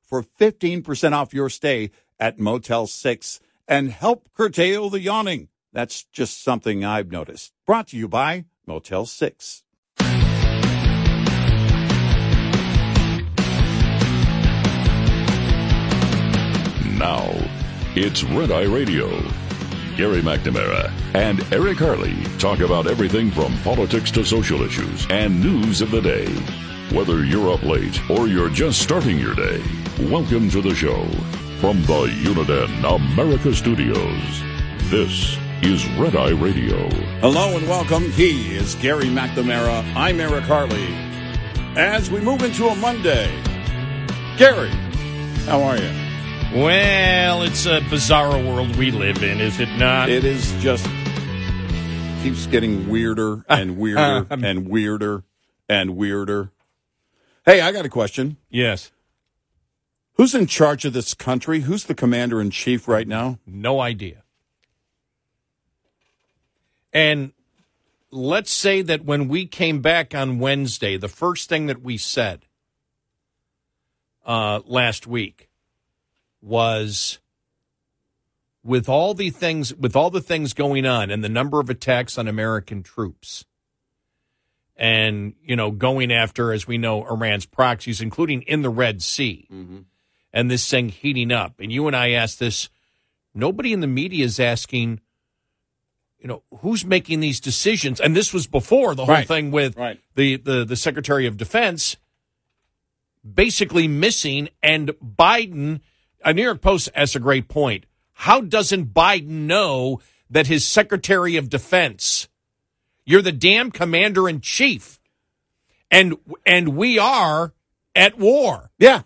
for 15% off your stay at Motel 6 and help curtail the yawning. That's just something I've noticed. Brought to you by Motel 6. Now, it's Red Eye Radio. Gary McNamara and Eric Harley talk about everything from politics to social issues and news of the day. Whether you're up late or you're just starting your day, welcome to the show. From the Uniden America Studios, this is Red Eye Radio. Hello and welcome. He is Gary McNamara. I'm Eric Harley. As we move into a Monday, Gary, how are you? Well, it's a bizarre world we live in, is it not? It is just keeps getting weirder and weirder and weirder and weirder. Hey, I got a question. Yes. Who's in charge of this country? Who's the commander-in-chief right now? No idea. And let's say that when we came back on Wednesday, the first thing that we said last week was, with all the things going on and the number of attacks on American troops and, you know, going after, as we know, Iran's proxies, including in the Red Sea, mm-hmm. and this thing heating up. And you and I asked this. Nobody in the media is asking, you know, who's making these decisions? And this was before the whole thing with the Secretary of Defense basically missing, and Biden. A New York Post asks a great point. How doesn't Biden know that his Secretary of Defense, you're the damn commander-in-chief, and we are at war? Yeah.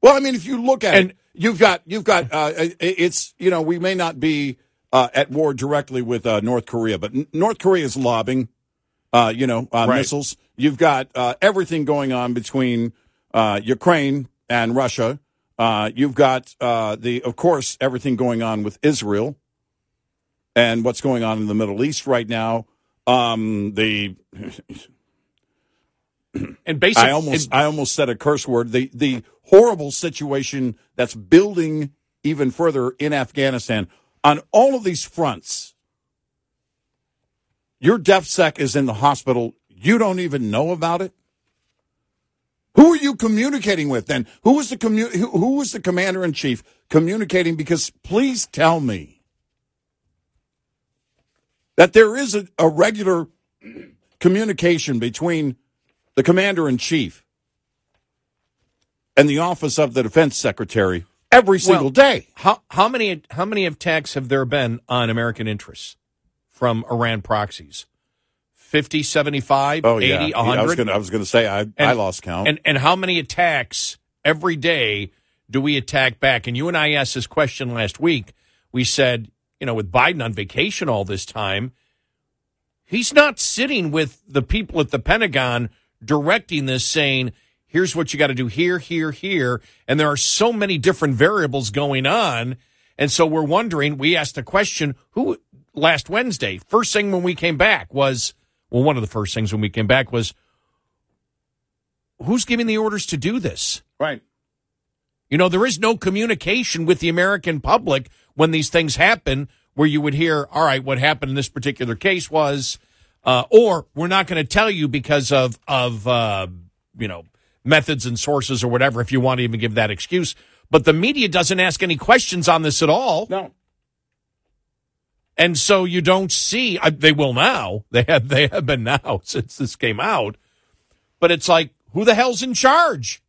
Well, I mean, if you look at it, you've got it's, you know, we may not be at war directly with North Korea, but North Korea is lobbing, missiles. You've got everything going on between Ukraine and Russia. You've got, of course, everything going on with Israel and what's going on in the Middle East right now. And basically, I almost said a curse word. The horrible situation that's building even further in Afghanistan. On all of these fronts, your DefSec is in the hospital. You don't even know about it. Who are you communicating with then? Who was the commander-in-chief communicating? Because please tell me that there is a regular communication between the commander-in-chief and the office of the defense secretary every single day. How many attacks have there been on American interests from Iran proxies? 50, 75, 80, 100. I was going to say, I lost count. And how many attacks every day do we attack back? And you and I asked this question last week. We said, you know, with Biden on vacation all this time, he's not sitting with the people at the Pentagon directing this, saying, here's what you got to do here, here, here. And there are so many different variables going on. And so we're wondering, we asked the question, who last Wednesday, first thing when we came back was, well, one of the first things when we came back was, who's giving the orders to do this? Right. You know, there is no communication with the American public when these things happen, where you would hear, all right, what happened in this particular case was, or we're not going to tell you because of methods and sources or whatever, if you want to even give that excuse. But the media doesn't ask any questions on this at all. No. And so you don't see, they will now, they have been now since this came out, but it's like, who the hell's in charge?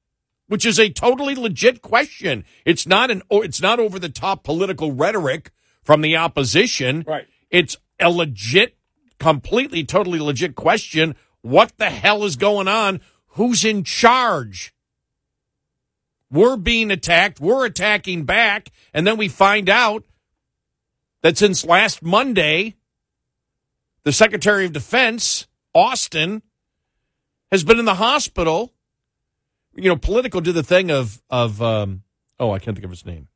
Which is a totally legit question. It's not over the top political rhetoric from the opposition. Right. It's a legit, completely, totally legit question. What the hell is going on? Who's in charge? We're being attacked. We're attacking back. And then we find out that since last Monday, the Secretary of Defense, Austin, has been in the hospital. You know, Politico did the thing of I can't think of his name,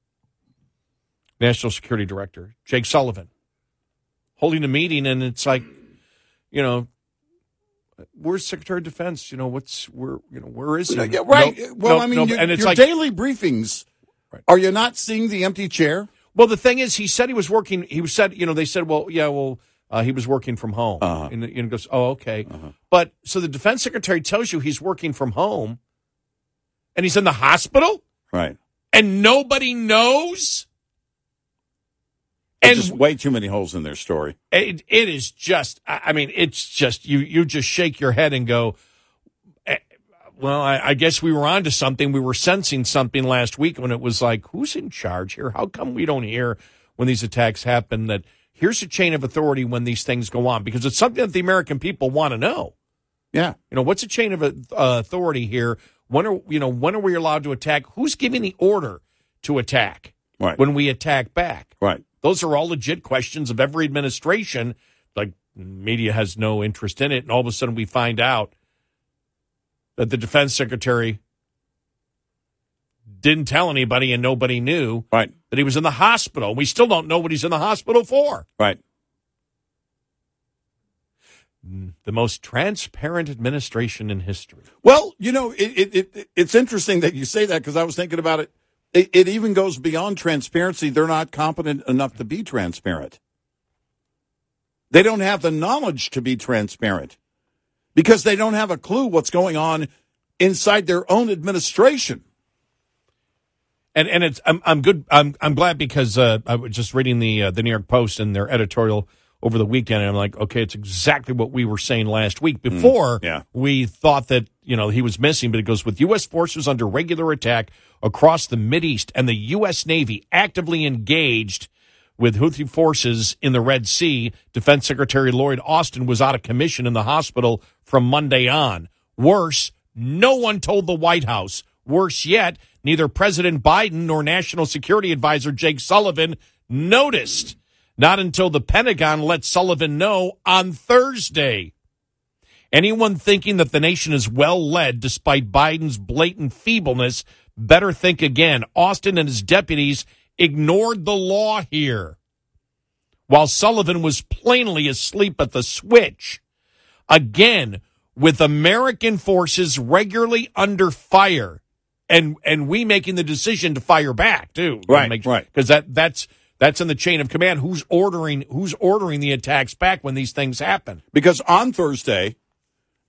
National Security Director, Jake Sullivan, holding a meeting, and it's like, you know, where's Secretary of Defense? You know, where is he? Yeah, right. No, well, no, I mean, no, and it's your like, daily briefings. Right. Are you not seeing the empty chair? Well, the thing is, he said he was working. He said, you know, they said, well, yeah, well, he was working from home. Uh-huh. And goes, oh, okay. Uh-huh. But so the defense secretary tells you he's working from home, and he's in the hospital, right? And nobody knows. There's just way too many holes in their story. It is just, I mean, it's just, you just shake your head and go, well, I guess we were onto something. We were sensing something last week when it was like, who's in charge here? How come we don't hear when these attacks happen that here's a chain of authority when these things go on? Because it's something that the American people want to know. Yeah. You know, what's a chain of authority here? When are we allowed to attack? Who's giving the order to attack? Right. When we attack back? Right. Those are all legit questions of every administration. Like, media has no interest in it, and all of a sudden we find out that the defense secretary didn't tell anybody and nobody knew, right, that he was in the hospital. We still don't know what he's in the hospital for. Right. The most transparent administration in history. Well, you know, it's interesting that you say that, because I was thinking about it. It even goes beyond transparency. They're not competent enough to be transparent. They don't have the knowledge to be transparent because they don't have a clue what's going on inside their own administration. And it's I'm good. I'm glad, because I was just reading the New York Post and their editorial over the weekend, and I'm like, okay, it's exactly what we were saying last week. Before, we thought that, you know, he was missing, but it goes, with U.S. forces under regular attack across the Mideast and the U.S. Navy actively engaged with Houthi forces in the Red Sea, Defense Secretary Lloyd Austin was out of commission in the hospital from Monday on. Worse, no one told the White House. Worse yet, neither President Biden nor National Security Advisor Jake Sullivan noticed. Not until the Pentagon let Sullivan know on Thursday. Anyone thinking that the nation is well led despite Biden's blatant feebleness better think again. Austin and his deputies ignored the law here, while Sullivan was plainly asleep at the switch. Again, with American forces regularly under fire, and we making the decision to fire back too. Right, sure, right. Because that's in the chain of command. Who's ordering the attacks back when these things happen? Because on Thursday,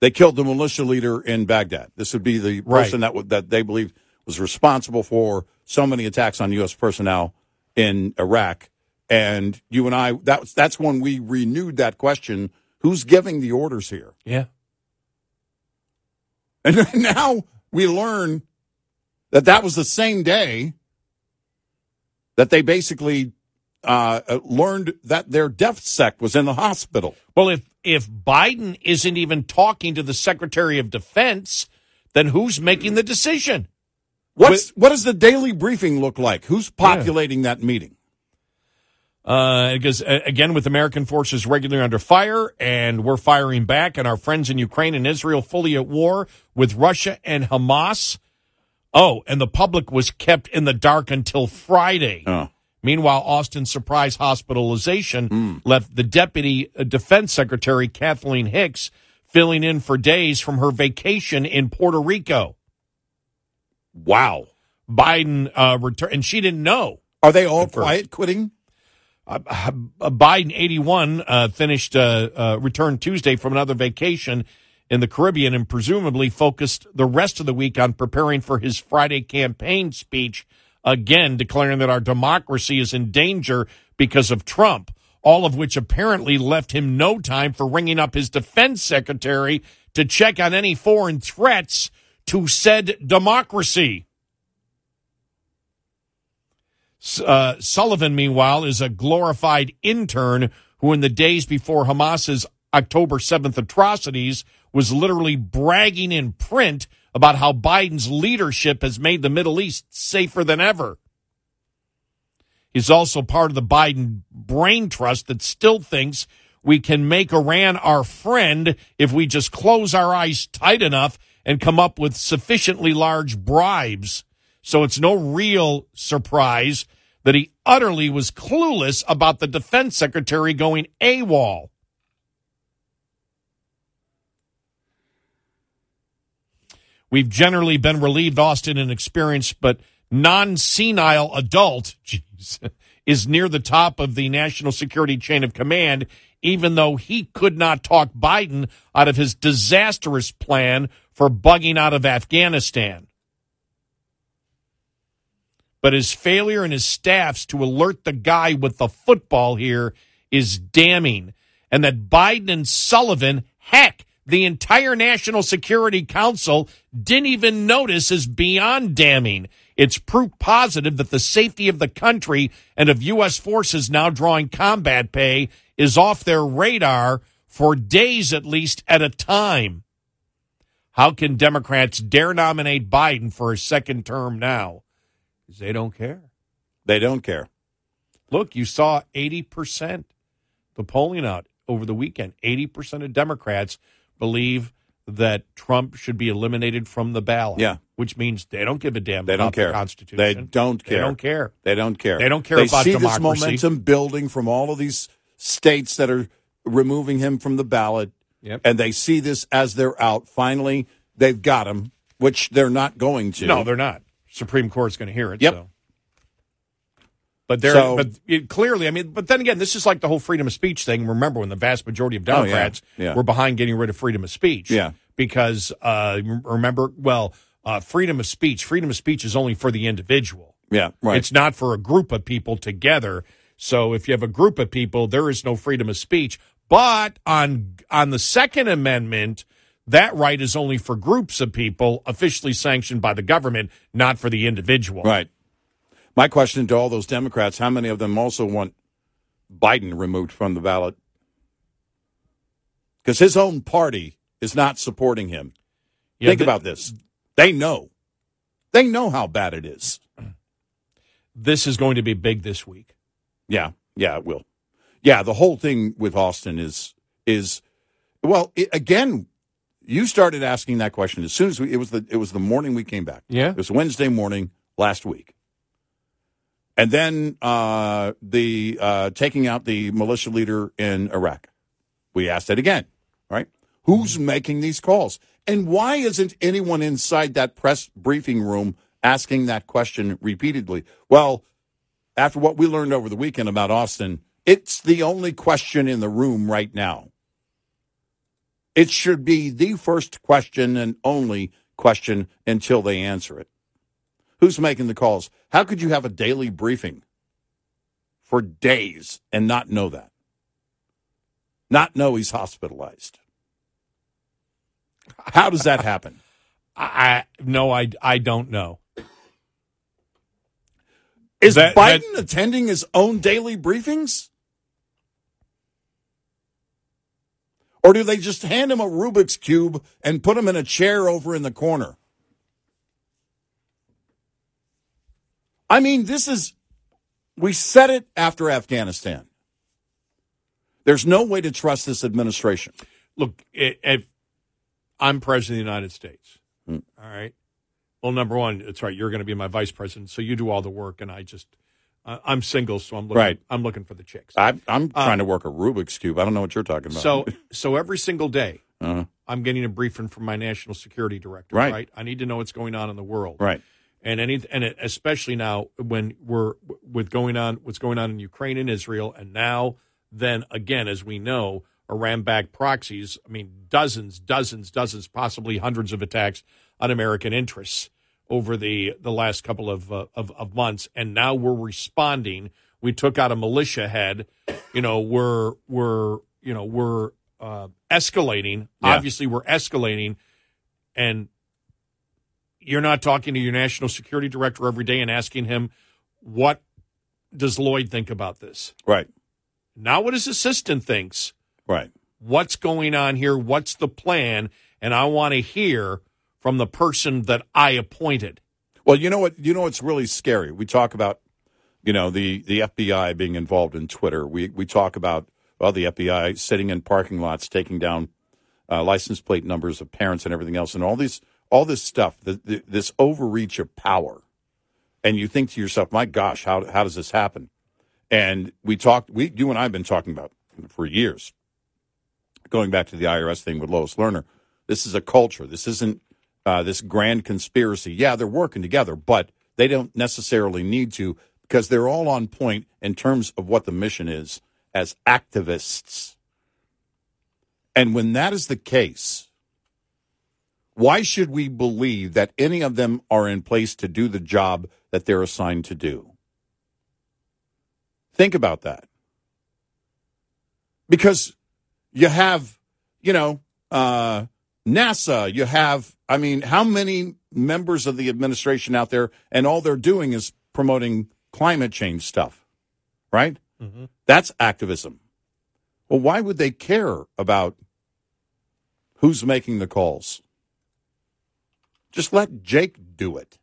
they killed the militia leader in Baghdad. This would be the person that they believe was responsible for so many attacks on U.S. personnel in Iraq. And you and I, that's when we renewed that question: who's giving the orders here? Yeah. And now we learn that was the same day that they basically learned that their DefSec was in the hospital. Well, if Biden isn't even talking to the Secretary of Defense, then who's making the decision? What does the daily briefing look like? Who's populating that meeting? Because, again, with American forces regularly under fire, and we're firing back, and our friends in Ukraine and Israel fully at war with Russia and Hamas. Oh, and the public was kept in the dark until Friday. Oh. Meanwhile, Austin's surprise hospitalization left the Deputy Defense Secretary, Kathleen Hicks, filling in for days from her vacation in Puerto Rico. Wow. Biden returned, and she didn't know. Are they all quiet quitting? Biden, 81, returned Tuesday from another vacation in the Caribbean, and presumably focused the rest of the week on preparing for his Friday campaign speech, again declaring that our democracy is in danger because of Trump. all of which apparently left him no time for ringing up his defense secretary to check on any foreign threats to said democracy. Sullivan, meanwhile, is a glorified intern who in the days before Hamas's October 7th atrocities was literally bragging in print about how Biden's leadership has made the Middle East safer than ever. He's also part of the Biden brain trust that still thinks we can make Iran our friend if we just close our eyes tight enough and come up with sufficiently large bribes. So it's no real surprise that he utterly was clueless about the defense secretary going AWOL. We've generally been relieved Austin, an experienced but non-senile adult, is near the top of the national security chain of command, even though he could not talk Biden out of his disastrous plan for bugging out of Afghanistan. But his failure and his staff's to alert the guy with the football here is damning. And that Biden and Sullivan, heck, the entire National Security Council didn't even notice is beyond damning. It's proof positive that the safety of the country and of U.S. forces now drawing combat pay is off their radar for days at least at a time. How can Democrats dare nominate Biden for a second term now? Because they don't care. They don't care. Look, you saw 80% the polling out over the weekend. 80% of Democrats Bleav that Trump should be eliminated from the ballot. Yeah. Which means they don't give a damn about the Constitution. They don't care. They don't care. They don't care. They don't care about democracy. They see this momentum building from all of these states that are removing him from the ballot, yep. And they see this as they're out. Finally, they've got him, which they're not going to. No, they're not. Supreme Court's going to hear it. Yep. So. But then again, this is like the whole freedom of speech thing. Remember when the vast majority of Democrats were behind getting rid of freedom of speech? Yeah. Because, freedom of speech is only for the individual. Yeah, right. It's not for a group of people together. So if you have a group of people, there is no freedom of speech. But on the Second Amendment, that right is only for groups of people officially sanctioned by the government, not for the individual. Right. My question to all those Democrats, how many of them also want Biden removed from the ballot? Because his own party is not supporting him. Yeah, think about this. They know. They know how bad it is. This is going to be big this week. Yeah. Yeah, it will. Yeah, the whole thing with Austin is, you started asking that question as soon as it was the morning we came back. Yeah. It was Wednesday morning last week. And then the taking out the militia leader in Iraq. We asked it again, right? Who's making these calls? And why isn't anyone inside that press briefing room asking that question repeatedly? Well, after what we learned over the weekend about Austin, it's the only question in the room right now. It should be the first question and only question until they answer it. Who's making the calls? How could you have a daily briefing for days and not know that? Not know he's hospitalized. How does that happen? I don't know. Is Biden attending his own daily briefings? Or do they just hand him a Rubik's Cube and put him in a chair over in the corner? I mean, we said it after Afghanistan. There's no way to trust this administration. Look, if I'm president of the United States, all right? Well, number one, it's right, you're going to be my vice president, so you do all the work, and I'm single, so I'm looking for the chicks. I'm trying to work a Rubik's Cube. I don't know what you're talking about. So every single day, I'm getting a briefing from my national security director, right? I need to know what's going on in the world. Right. And especially now when what's going on in Ukraine and Israel, and now then again, as we know, Iran-backed proxies. I mean, dozens, possibly hundreds of attacks on American interests over the last couple of months, and now we're responding. We took out a militia head we're escalating. Yeah. Obviously, we're escalating, and you're not talking to your national security director every day and asking him, what does Lloyd think about this? Right. Not what his assistant thinks. Right. What's going on here? What's the plan? And I want to hear from the person that I appointed. Well, you know what? You know what's really scary? We talk about, the FBI being involved in Twitter. We talk about, the FBI sitting in parking lots, taking down license plate numbers of parents and everything else, and all this stuff, this overreach of power. And you think to yourself, my gosh, how does this happen? And you and I have been talking about for years, going back to the IRS thing with Lois Lerner. This is a culture. This isn't this grand conspiracy. Yeah, they're working together, but they don't necessarily need to, because they're all on point in terms of what the mission is as activists. And when that is the case, why should we Bleav that any of them are in place to do the job that they're assigned to do? Think about that. Because you have, NASA, you have, how many members of the administration out there, and all they're doing is promoting climate change stuff, right? Mm-hmm. That's activism. Well, why would they care about who's making the calls? Just let Jake do it.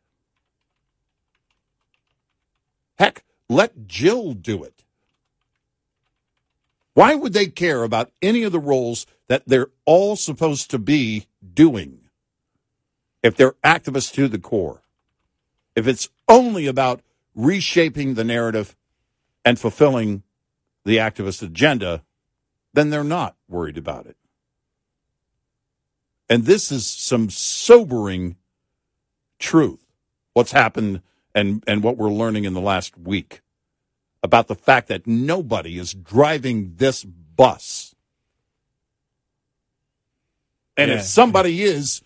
Heck, let Jill do it. Why would they care about any of the roles that they're all supposed to be doing if they're activists to the core? If it's only about reshaping the narrative and fulfilling the activist agenda, then they're not worried about it. And this is some sobering truth, what's happened and what we're learning in the last week, about the fact that nobody is driving this bus. And if somebody is,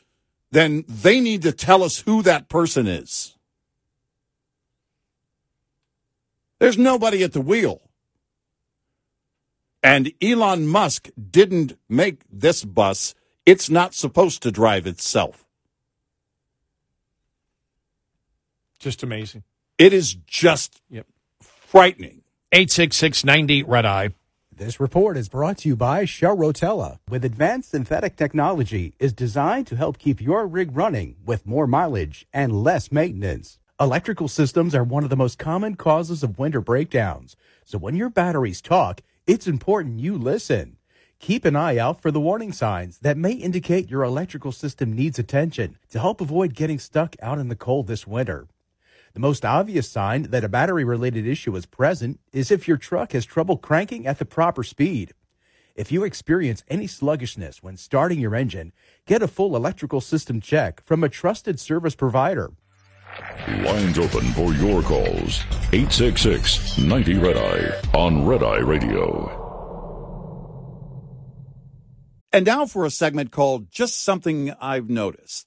then they need to tell us who that person is. There's nobody at the wheel. And Elon Musk didn't make this bus. It's not supposed to drive itself. Just amazing. It is just... Yep. Frightening. 866-98 Red Eye. This report is brought to you by Shell Rotella. With advanced synthetic technology, is designed to help keep your rig running with more mileage and less maintenance. Electrical systems are one of the most common causes of winter breakdowns. So when your batteries talk, it's important you listen. Keep an eye out for the warning signs that may indicate your electrical system needs attention to help avoid getting stuck out in the cold this winter. The most obvious sign that a battery-related issue is present is if your truck has trouble cranking at the proper speed. If you experience any sluggishness when starting your engine, get a full electrical system check from a trusted service provider. Lines open for your calls. 866-90 Red Eye on Red Eye Radio. And now for a segment called Just Something I've Noticed,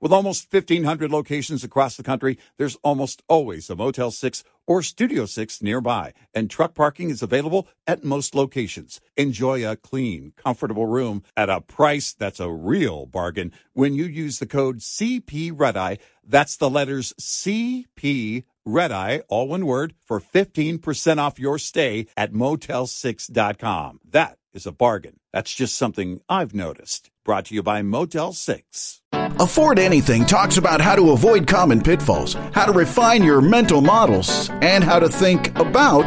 With almost 1,500 locations across the country, there's almost always a Motel 6 or Studio 6 nearby, and truck parking is available at most locations. Enjoy a clean, comfortable room at a price that's a real bargain when you use the code CPRedEye. That's the letters CPRedEye, all one word, for 15% off your stay at Motel6.com. That is a bargain. That's just something I've noticed. Brought to you by Motel 6. Afford Anything talks about how to avoid common pitfalls, how to refine your mental models, and how to think about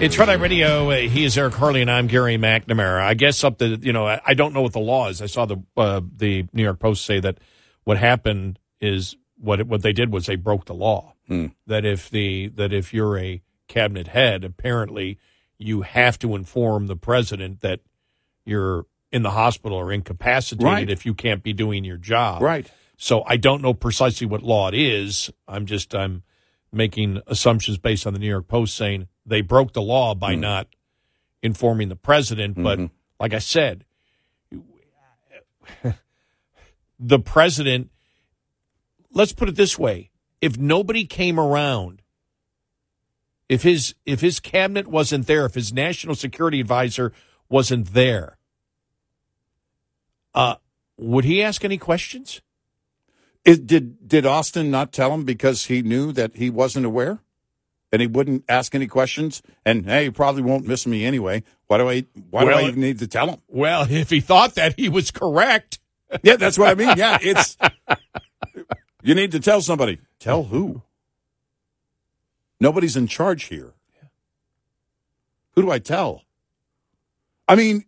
It's Red Eye Radio. He is Eric Harley, and I'm Gary McNamara. I guess up the, you know, I don't know what the law is. I saw the New York Post say that what happened is what they did was they broke the law. That if you're a cabinet head, apparently you have to inform the president that you're in the hospital or incapacitated if you can't be doing your job. Right. So I don't know precisely what law it is. I'm making assumptions based on the New York Post saying they broke the law by not informing the president. But like I said, the president, let's put it this way. If nobody came around, if his cabinet wasn't there, if his national security advisor wasn't there, would he ask any questions? Did Austin not tell him because he knew that he wasn't aware and he wouldn't ask any questions? And, hey, he probably won't miss me anyway. Why do I even need to tell him? Well, if he thought that, he was correct. Yeah, that's what I mean. Yeah, it's – you need to tell somebody. Tell who? Nobody's in charge here. Who do I tell? I mean,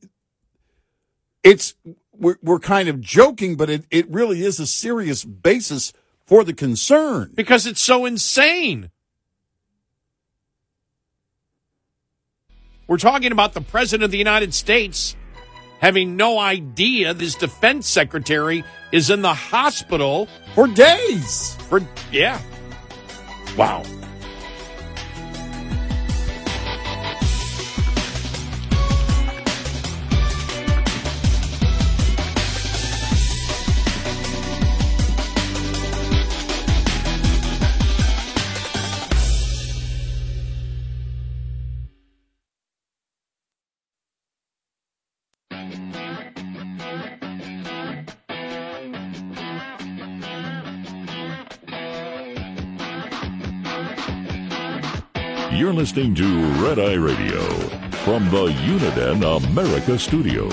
it's – We're kind of joking, but it really is a serious basis for the concern. Because it's so insane. We're talking about the President of the United States having no idea this defense secretary is in the hospital. For days. Yeah. Wow. You're listening to Red Eye Radio from the Uniden America Studios.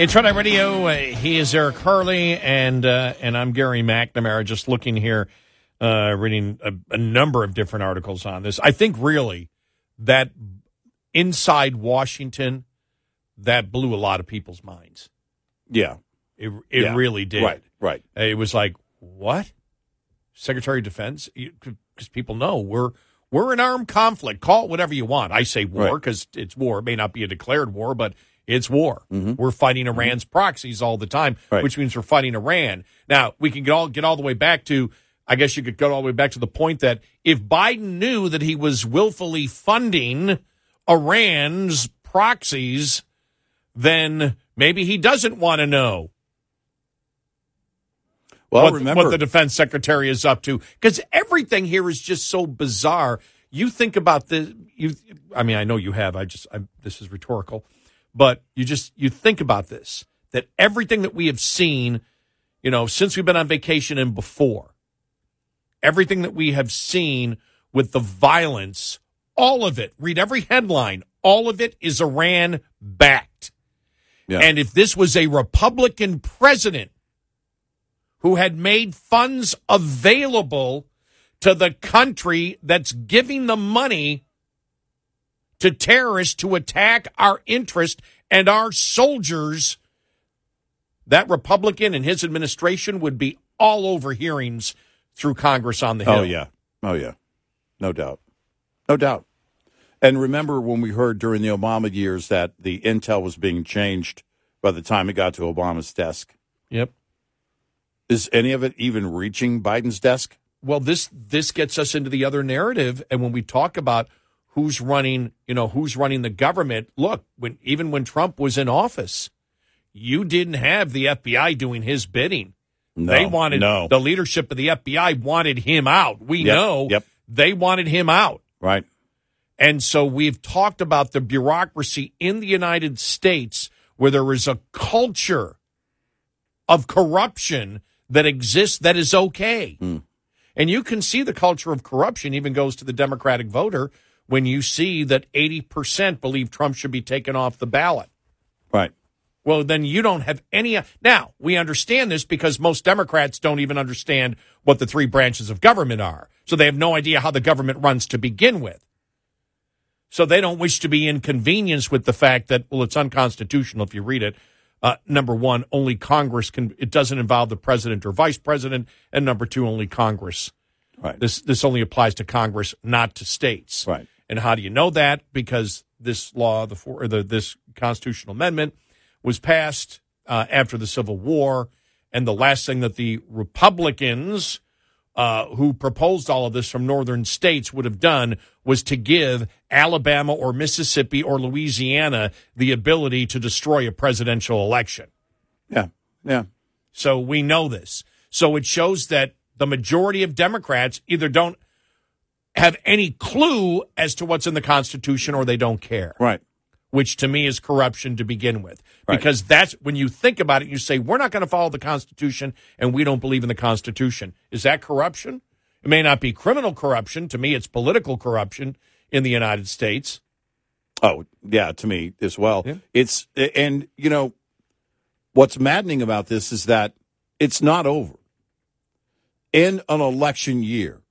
It's Red Eye Radio. He is Eric Harley, and I'm Gary McNamara. Just looking here, reading a number of different articles on this. I think really that inside Washington, that blew a lot of people's minds. Yeah. It really did. Right. It was like, what? Secretary of Defense, because people know we're in armed conflict. Call it whatever you want. I say war because it's war. It may not be a declared war, but it's war. Mm-hmm. We're fighting Iran's proxies all the time, which means we're fighting Iran. Now, we can get all the way back to, I guess you could go all the way back to the point that if Biden knew that he was willfully funding Iran's proxies, then maybe he doesn't want to know. Well, what the defense secretary is up to, because everything here is just so bizarre. You think about this. I know you have. This is rhetorical, but you think about this, that everything that we have seen, you know, since we've been on vacation and before, everything that we have seen with the violence, all of it, read every headline, all of it is Iran backed. Yeah. And if this was a Republican president who had made funds available to the country that's giving the money to terrorists to attack our interest and our soldiers, that Republican and his administration would be all over hearings through Congress on the Hill. Oh, yeah. No doubt. And remember when we heard during the Obama years that the intel was being changed by the time it got to Obama's desk? Yep. Is any of it even reaching Biden's desk? Well, this gets us into the other narrative. And when we talk about who's running, you know, who's running the government. Look, when even when Trump was in office, you didn't have the FBI doing his bidding. No, they wanted the leadership of the FBI wanted him out. We know they wanted him out. Right. And so we've talked about the bureaucracy in the United States where there is a culture of corruption that exists that is okay. Mm. And you can see the culture of corruption even goes to the Democratic voter when you see that 80% Bleav Trump should be taken off the ballot. Right. Well, then you don't have any. Now, we understand this because most Democrats don't even understand what the three branches of government are. So they have no idea how the government runs to begin with. So they don't wish to be inconvenienced with the fact that, well, it's unconstitutional if you read it. Number one, only Congress can. It doesn't involve the president or vice president. And number two, only Congress. Right. This only applies to Congress, not to states. Right. And how do you know that? Because this law, this constitutional amendment, was passed after the Civil War, and the last thing that the Republicans who proposed all of this from northern states would have done was to give Alabama or Mississippi or Louisiana the ability to destroy a presidential election. Yeah, yeah. So we know this. So it shows that the majority of Democrats either don't have any clue as to what's in the Constitution or they don't care. Right. Which to me is corruption to begin with. Right. Because that's when you think about it, you say, we're not going to follow the Constitution and we don't Bleav in the Constitution. Is that corruption? It may not be criminal corruption. To me, it's political corruption in the United States. Oh, yeah, to me as well. Yeah. It's, and, you know, what's maddening about this is that it's not over. In an election year,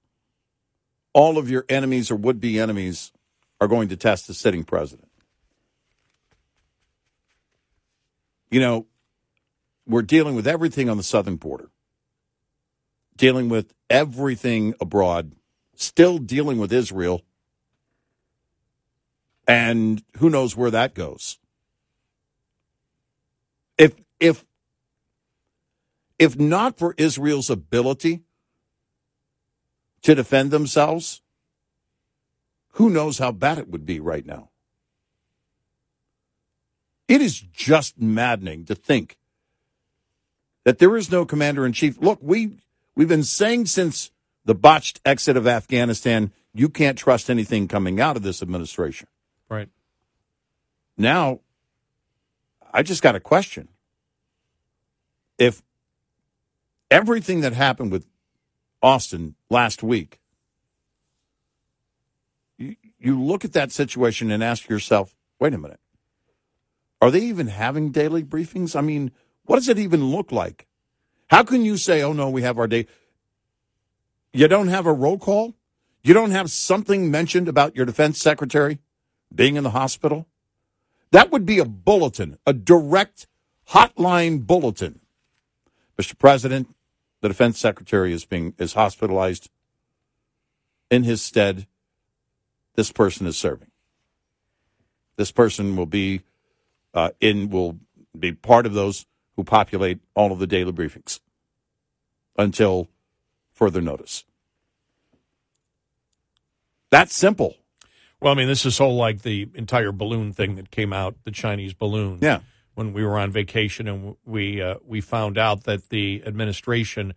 all of your enemies or would-be enemies are going to test the sitting president. You know, we're dealing with everything on the southern border, dealing with everything abroad, still dealing with Israel, and who knows where that goes. If not for Israel's ability to defend themselves, who knows how bad it would be right now. It is just maddening to think that there is no commander-in-chief. Look, we've been saying since the botched exit of Afghanistan, you can't trust anything coming out of this administration. Right. Now, I just got a question. If everything that happened with Austin last week, you look at that situation and ask yourself, wait a minute. Are they even having daily briefings? I mean, what does it even look like? How can you say, oh, no, we have our day? You don't have a roll call? You don't have something mentioned about your defense secretary being in the hospital? That would be a bulletin, a direct hotline bulletin. Mr. President, the defense secretary is hospitalized. In his stead, this person is serving. This person will be part of those who populate all of the daily briefings until further notice. That's simple. Well, I mean, this is all like the entire balloon thing that came out, the Chinese balloon. Yeah. When we were on vacation and we found out that the administration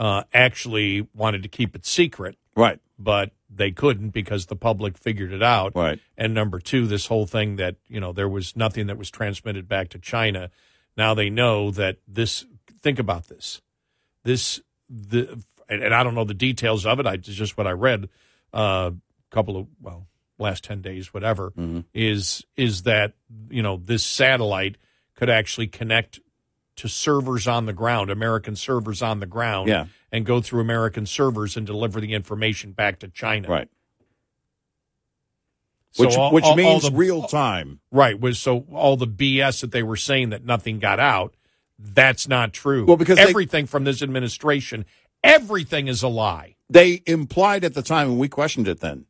actually wanted to keep it secret. Right. But they couldn't because the public figured it out. Right. And number two, this whole thing that, you know, there was nothing that was transmitted back to China. Now they know that this, think about this. And I don't know the details of it. It's just what I read last 10 days, whatever, is that, you know, this satellite could actually connect to servers on the ground, American servers on the ground, and go through American servers and deliver the information back to China. Right. So which means all the real time. Right. So all the BS that they were saying that nothing got out, that's not true. Well, because everything from this administration, everything is a lie. They implied at the time, and we questioned it then,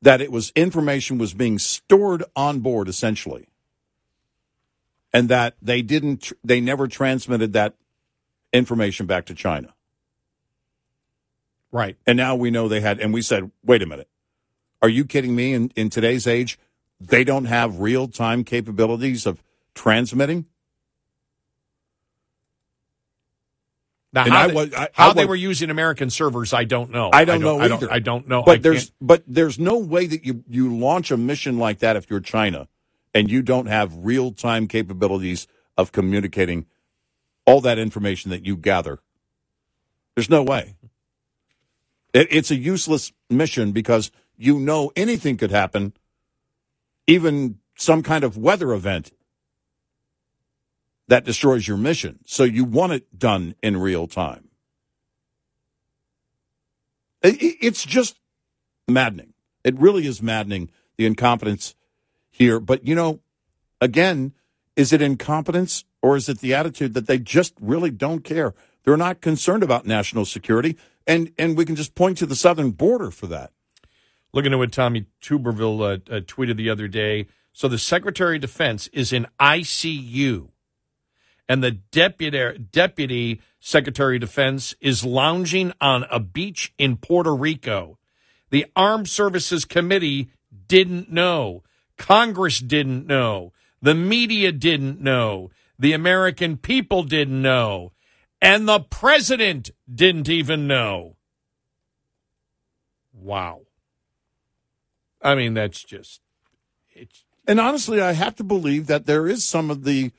that it was information was being stored on board, essentially. And that they never transmitted that information back to China. Right. And now we know they had, and we said, wait a minute. Are you kidding me? In today's age, they don't have real-time capabilities of transmitting? Now, how they were using American servers, I don't know. I don't know either. I don't know. But there's no way that you launch a mission like that if you're China and you don't have real-time capabilities of communicating all that information that you gather. There's no way. It's a useless mission because you know anything could happen, even some kind of weather event that destroys your mission. So you want it done in real time. It's just maddening. It really is maddening, the incompetence here. But, you know, again, is it incompetence or is it the attitude that they just really don't care? They're not concerned about national security. And we can just point to the southern border for that. Looking at what Tommy Tuberville tweeted the other day. So the Secretary of Defense is in ICU. And the deputy Secretary of Defense is lounging on a beach in Puerto Rico. The Armed Services Committee didn't know. Congress didn't know. The media didn't know. The American people didn't know. And the president didn't even know. Wow. I mean, that's just... And honestly, I have to Bleav that there is some of the...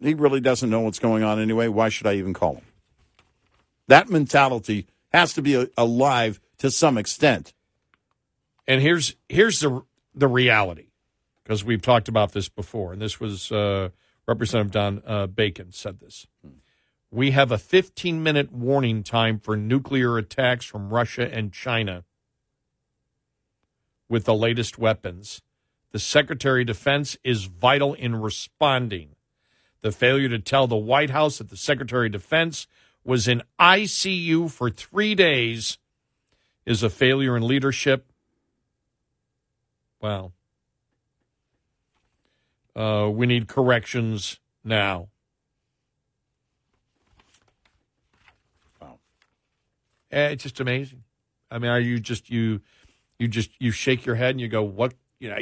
He really doesn't know what's going on anyway. Why should I even call him? That mentality has to be alive to some extent. And here's the reality, because we've talked about this before, and this was Representative Don Bacon said this. We have a 15-minute warning time for nuclear attacks from Russia and China with the latest weapons. The Secretary of Defense is vital in responding. The failure to tell the White House that the Secretary of Defense was in ICU for 3 days is a failure in leadership. Well, we need corrections now. Wow. It's just amazing. I mean, you shake your head and you go, what? You know,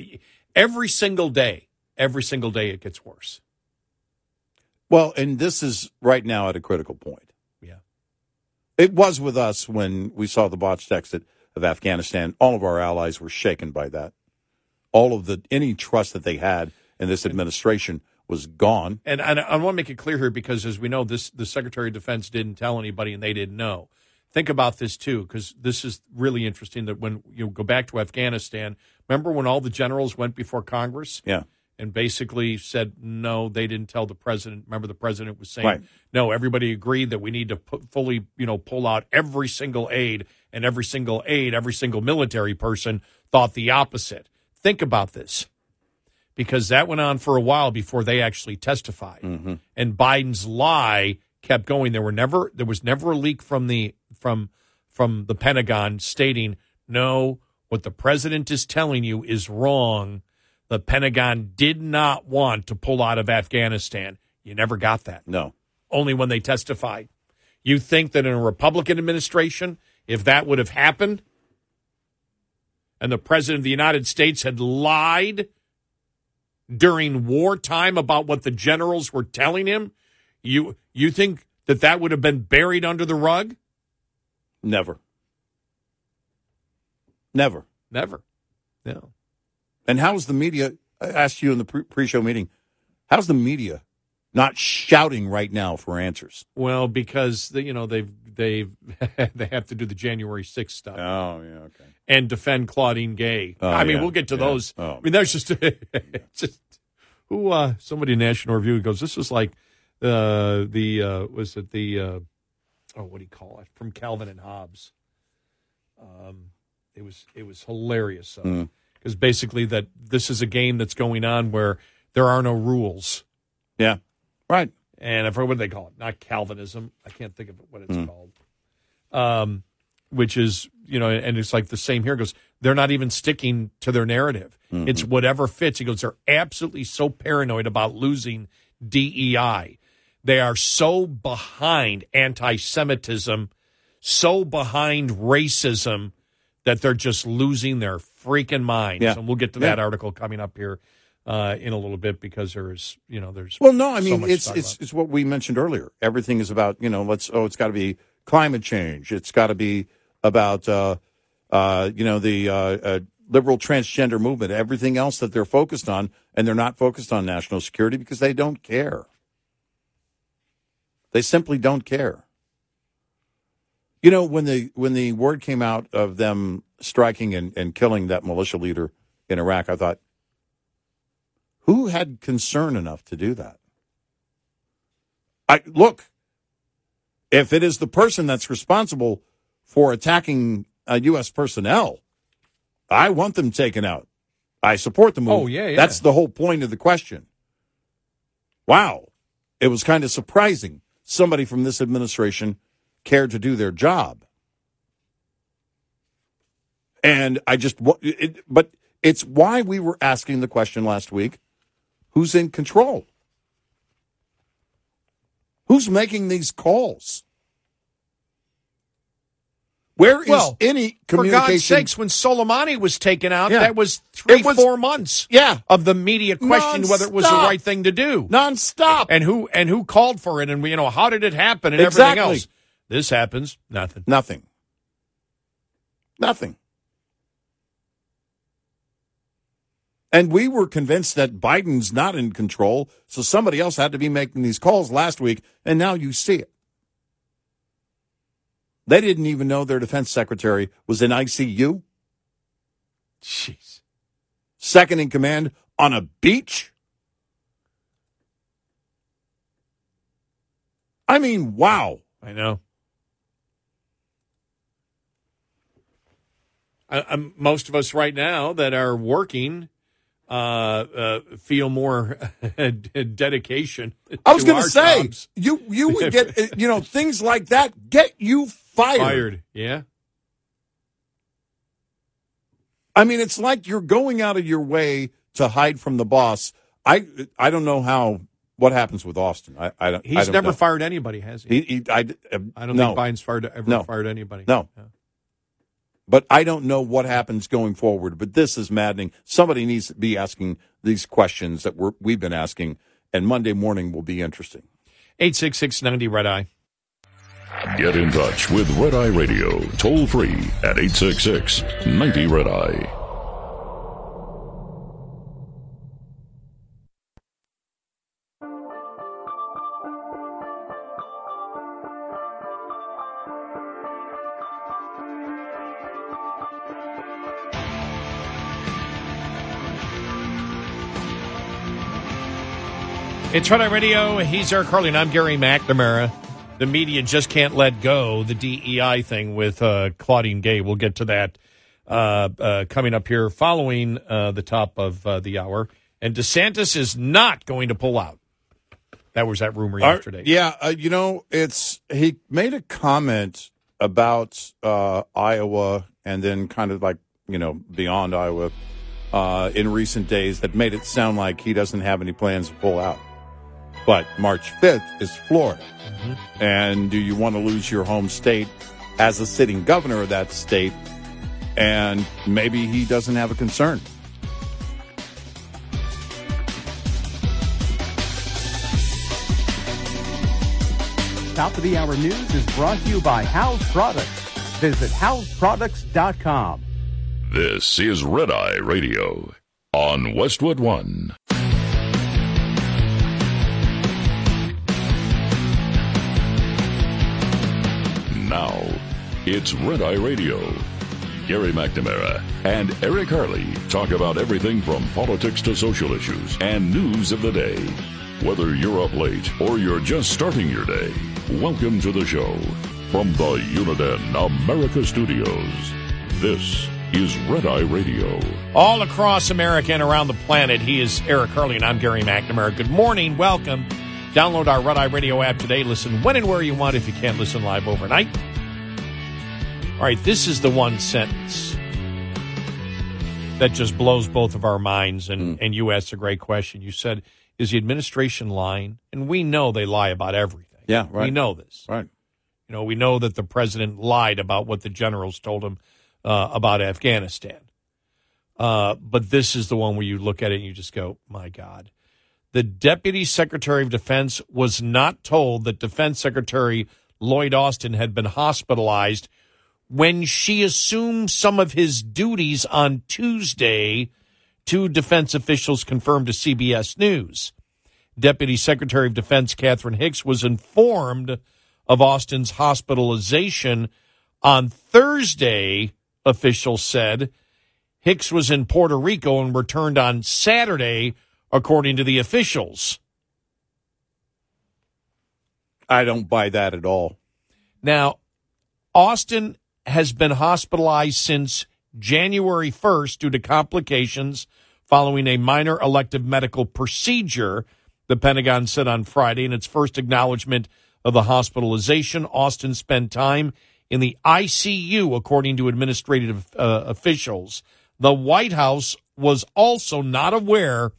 every single day it gets worse. Well, and this is right now at a critical point. Yeah. It was with us when we saw the botched exit of Afghanistan. All of our allies were shaken by that. All of any trust that they had in this administration was gone. And I want to make it clear here because, as we know, the Secretary of Defense didn't tell anybody and they didn't know. Think about this, too, because this is really interesting that when you go back to Afghanistan, remember when all the generals went before Congress? Yeah. And basically said, no, they didn't tell the president. Remember, the president was saying, right. No, everybody agreed that we need to fully, pull out every single aid. And every single military person thought the opposite. Think about this. Because that went on for a while before they actually testified. Mm-hmm. And Biden's lie kept going. There was never a leak from the Pentagon stating, no, what the president is telling you is wrong. The Pentagon did not want to pull out of Afghanistan. You never got that. No. Only when they testified. You think that in a Republican administration, if that would have happened, and the president of the United States had lied during wartime about what the generals were telling him, you think that would have been buried under the rug? Never. No. And how's the media, I asked you in the pre-show meeting, how's the media not shouting right now for answers? Well, because, they have to do the January 6th stuff. Oh, yeah, okay. And defend Claudine Gay. Oh, we'll get to those. Oh, I mean, that's just, somebody in National Review goes, this is like what do you call it? From Calvin and Hobbes. It was hilarious. So. Mm. Is basically that this is a game that's going on where there are no rules. Yeah, right. And I forget what they call it. Not Calvinism. I can't think of what it's called. Which is, and it's like the same here. It goes, they're not even sticking to their narrative. Mm-hmm. It's whatever fits. He goes, they're absolutely so paranoid about losing DEI. They are so behind anti-Semitism, so behind racism, that they're just losing their freaking minds. Yeah. And we'll get to that article coming up here in a little bit, because there is, you know, there's it's what we mentioned earlier. Everything is about, you know, it's got to be climate change. It's got to be about, liberal transgender movement, everything else that they're focused on, and they're not focused on national security because they don't care. They simply don't care. You know, when the word came out of them striking and killing that militia leader in Iraq, I thought, who had concern enough to do that? If it is the person that's responsible for attacking U.S. personnel, I want them taken out. I support the move. Oh, yeah. That's the whole point of the question. Wow. It was kind of surprising somebody from this administration cared to do their job. And but it's why we were asking the question last week, who's in control? Who's making these calls? Where is any communication? For God's sakes, when Soleimani was taken out, that was 4 months of the media questioned whether it was the right thing to do. Nonstop. And who called for it, and you know, how did it happen, and everything else. This happens. Nothing. And we were convinced that Biden's not in control, so somebody else had to be making these calls last week, and now you see it. They didn't even know their defense secretary was in ICU. Jeez. Second in command on a beach? I mean, wow. I know. Most of us right now that are working feel more dedication. I was going to say, jobs. you would get, you know, things like that get you fired. Yeah. I mean, it's like you're going out of your way to hide from the boss. I don't know how. What happens with Austin? I don't know. Fired anybody, has he? I don't think Biden's fired anybody. No. Yeah. But I don't know what happens going forward. But this is maddening. Somebody needs to be asking these questions that we've been asking, and Monday morning will be interesting. 866-90 Red Eye. Get in touch with Red Eye Radio, toll free at 866-90 Red Eye. It's Red Eye Radio. He's Eric Carly, and I'm Gary McNamara. The media just can't let go. The DEI thing with Claudine Gay. We'll get to that coming up here following the top of the hour. And DeSantis is not going to pull out. That was that rumor yesterday. He made a comment about Iowa, and then kind of like, you know, beyond Iowa in recent days that made it sound like he doesn't have any plans to pull out. But March 5th is Florida. Mm-hmm. And do you want to lose your home state as a sitting governor of that state? And maybe he doesn't have a concern. Top of the Hour News is brought to you by House Products. Visit houseproducts.com. This is Red Eye Radio on Westwood One. Now, it's Red Eye Radio. Gary McNamara and Eric Harley talk about everything from politics to social issues and news of the day. Whether you're up late or you're just starting your day, welcome to the show. From the Uniden America Studios, this is Red Eye Radio. All across America and around the planet, he is Eric Harley and I'm Gary McNamara. Good morning, welcome. Download our Red Eye Radio app today. Listen when and where you want if you can't listen live overnight. All right, this is the one sentence that just blows both of our minds. And you asked a great question. You said, is the administration lying? And we know they lie about everything. Yeah, right. We know this. Right. You know, we know that the president lied about what the generals told him about Afghanistan. But this is the one where you look at it and you just go, my God. The Deputy Secretary of Defense was not told that Defense Secretary Lloyd Austin had been hospitalized when she assumed some of his duties on Tuesday, two defense officials confirmed to CBS News. Deputy Secretary of Defense Kathleen Hicks was informed of Austin's hospitalization on Thursday, officials said. Hicks was in Puerto Rico and returned on Saturday, according to the officials. I don't buy that at all. Now, Austin has been hospitalized since January 1st due to complications following a minor elective medical procedure, the Pentagon said on Friday. In its first acknowledgment of the hospitalization, Austin spent time in the ICU, according to administrative officials. The White House was also not aware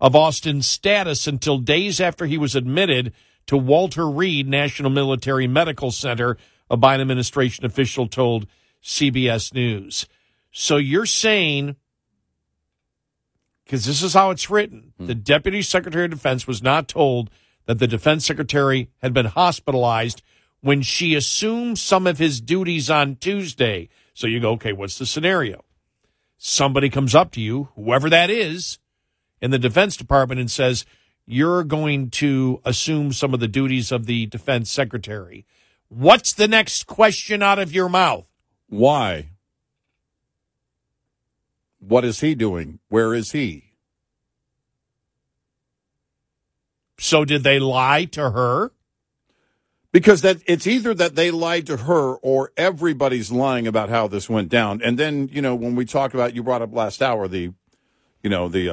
of Austin's status until days after he was admitted to Walter Reed National Military Medical Center, a Biden administration official told CBS News. So you're saying, because this is how it's written, the Deputy Secretary of Defense was not told that the Defense Secretary had been hospitalized when she assumed some of his duties on Tuesday. So you go, okay, what's the scenario? Somebody comes up to you, whoever that is, in the Defense Department and says, you're going to assume some of the duties of the Defense Secretary. What's the next question out of your mouth? Why? What is he doing? Where is he? So did they lie to her? Because that it's either that they lied to her or everybody's lying about how this went down. And then, you know, when we talk about, you brought up last hour, the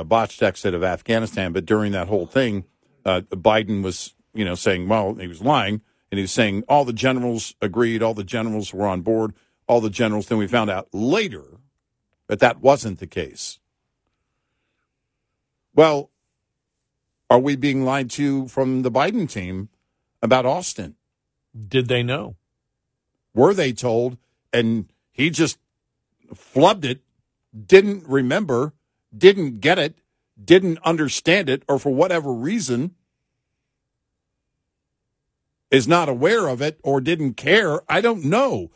botched exit of Afghanistan. But during that whole thing, Biden was, saying, well, he was lying. And he was saying all the generals agreed, all the generals were on board, all the generals. Then we found out later that that wasn't the case. Well, are we being lied to from the Biden team about Austin? Did they know? Were they told? And he just flubbed it, didn't remember, didn't get it, didn't understand it, or for whatever reason is not aware of it or didn't care. I don't know.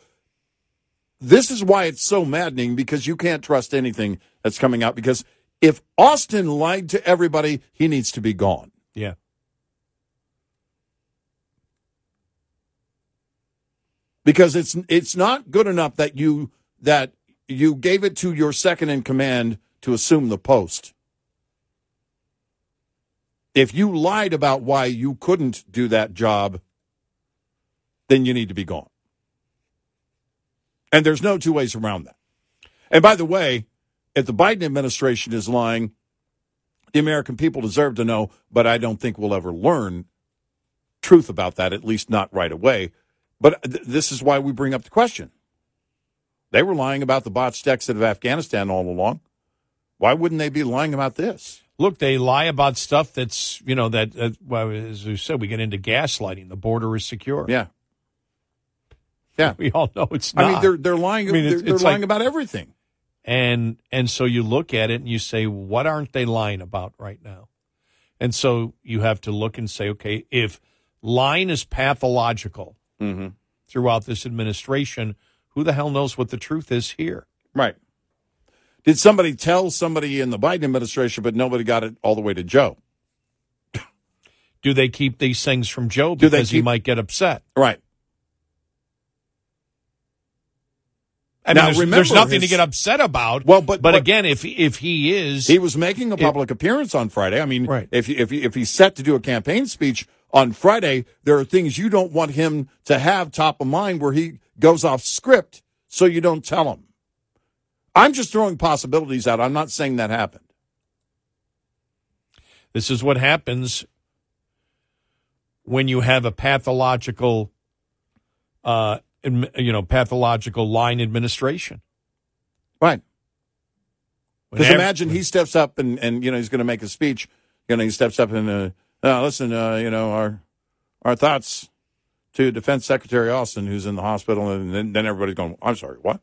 This is why it's so maddening, because you can't trust anything that's coming out, because if Austin lied to everybody, he needs to be gone. Yeah. Because it's not good enough that you gave it to your second in command to assume the post. If you lied about why you couldn't do that job, then you need to be gone. And there's no two ways around that. And by the way, if the Biden administration is lying, the American people deserve to know, but I don't think we'll ever learn truth about that, at least not right away. But this is why we bring up the question. They were lying about the botched exit of Afghanistan all along. Why wouldn't they be lying about this? Look, they lie about stuff that's, well, as we said, we get into gaslighting. The border is secure. Yeah. Yeah. We all know it's not. I mean, they're lying. I mean, they're lying about everything. And so you look at it and you say, what aren't they lying about right now? And so you have to look and say, okay, if lying is pathological throughout this administration, who the hell knows what the truth is here? Right. Did somebody tell somebody in the Biden administration, but nobody got it all the way to Joe? Do they keep these things from Joe because he might get upset? Right. I mean, there's nothing to get upset about. Well, but again, if he is, he was making a public appearance on Friday. I mean, right. If he's set to do a campaign speech on Friday, there are things you don't want him to have top of mind where he goes off script, so you don't tell him. I'm just throwing possibilities out. I'm not saying that happened. This is what happens when you have a pathological, pathological line administration. Right. Because imagine he steps up and he's going to make a speech. He steps up and, listen, our thoughts to Defense Secretary Austin, who's in the hospital, and then everybody's going, I'm sorry, what?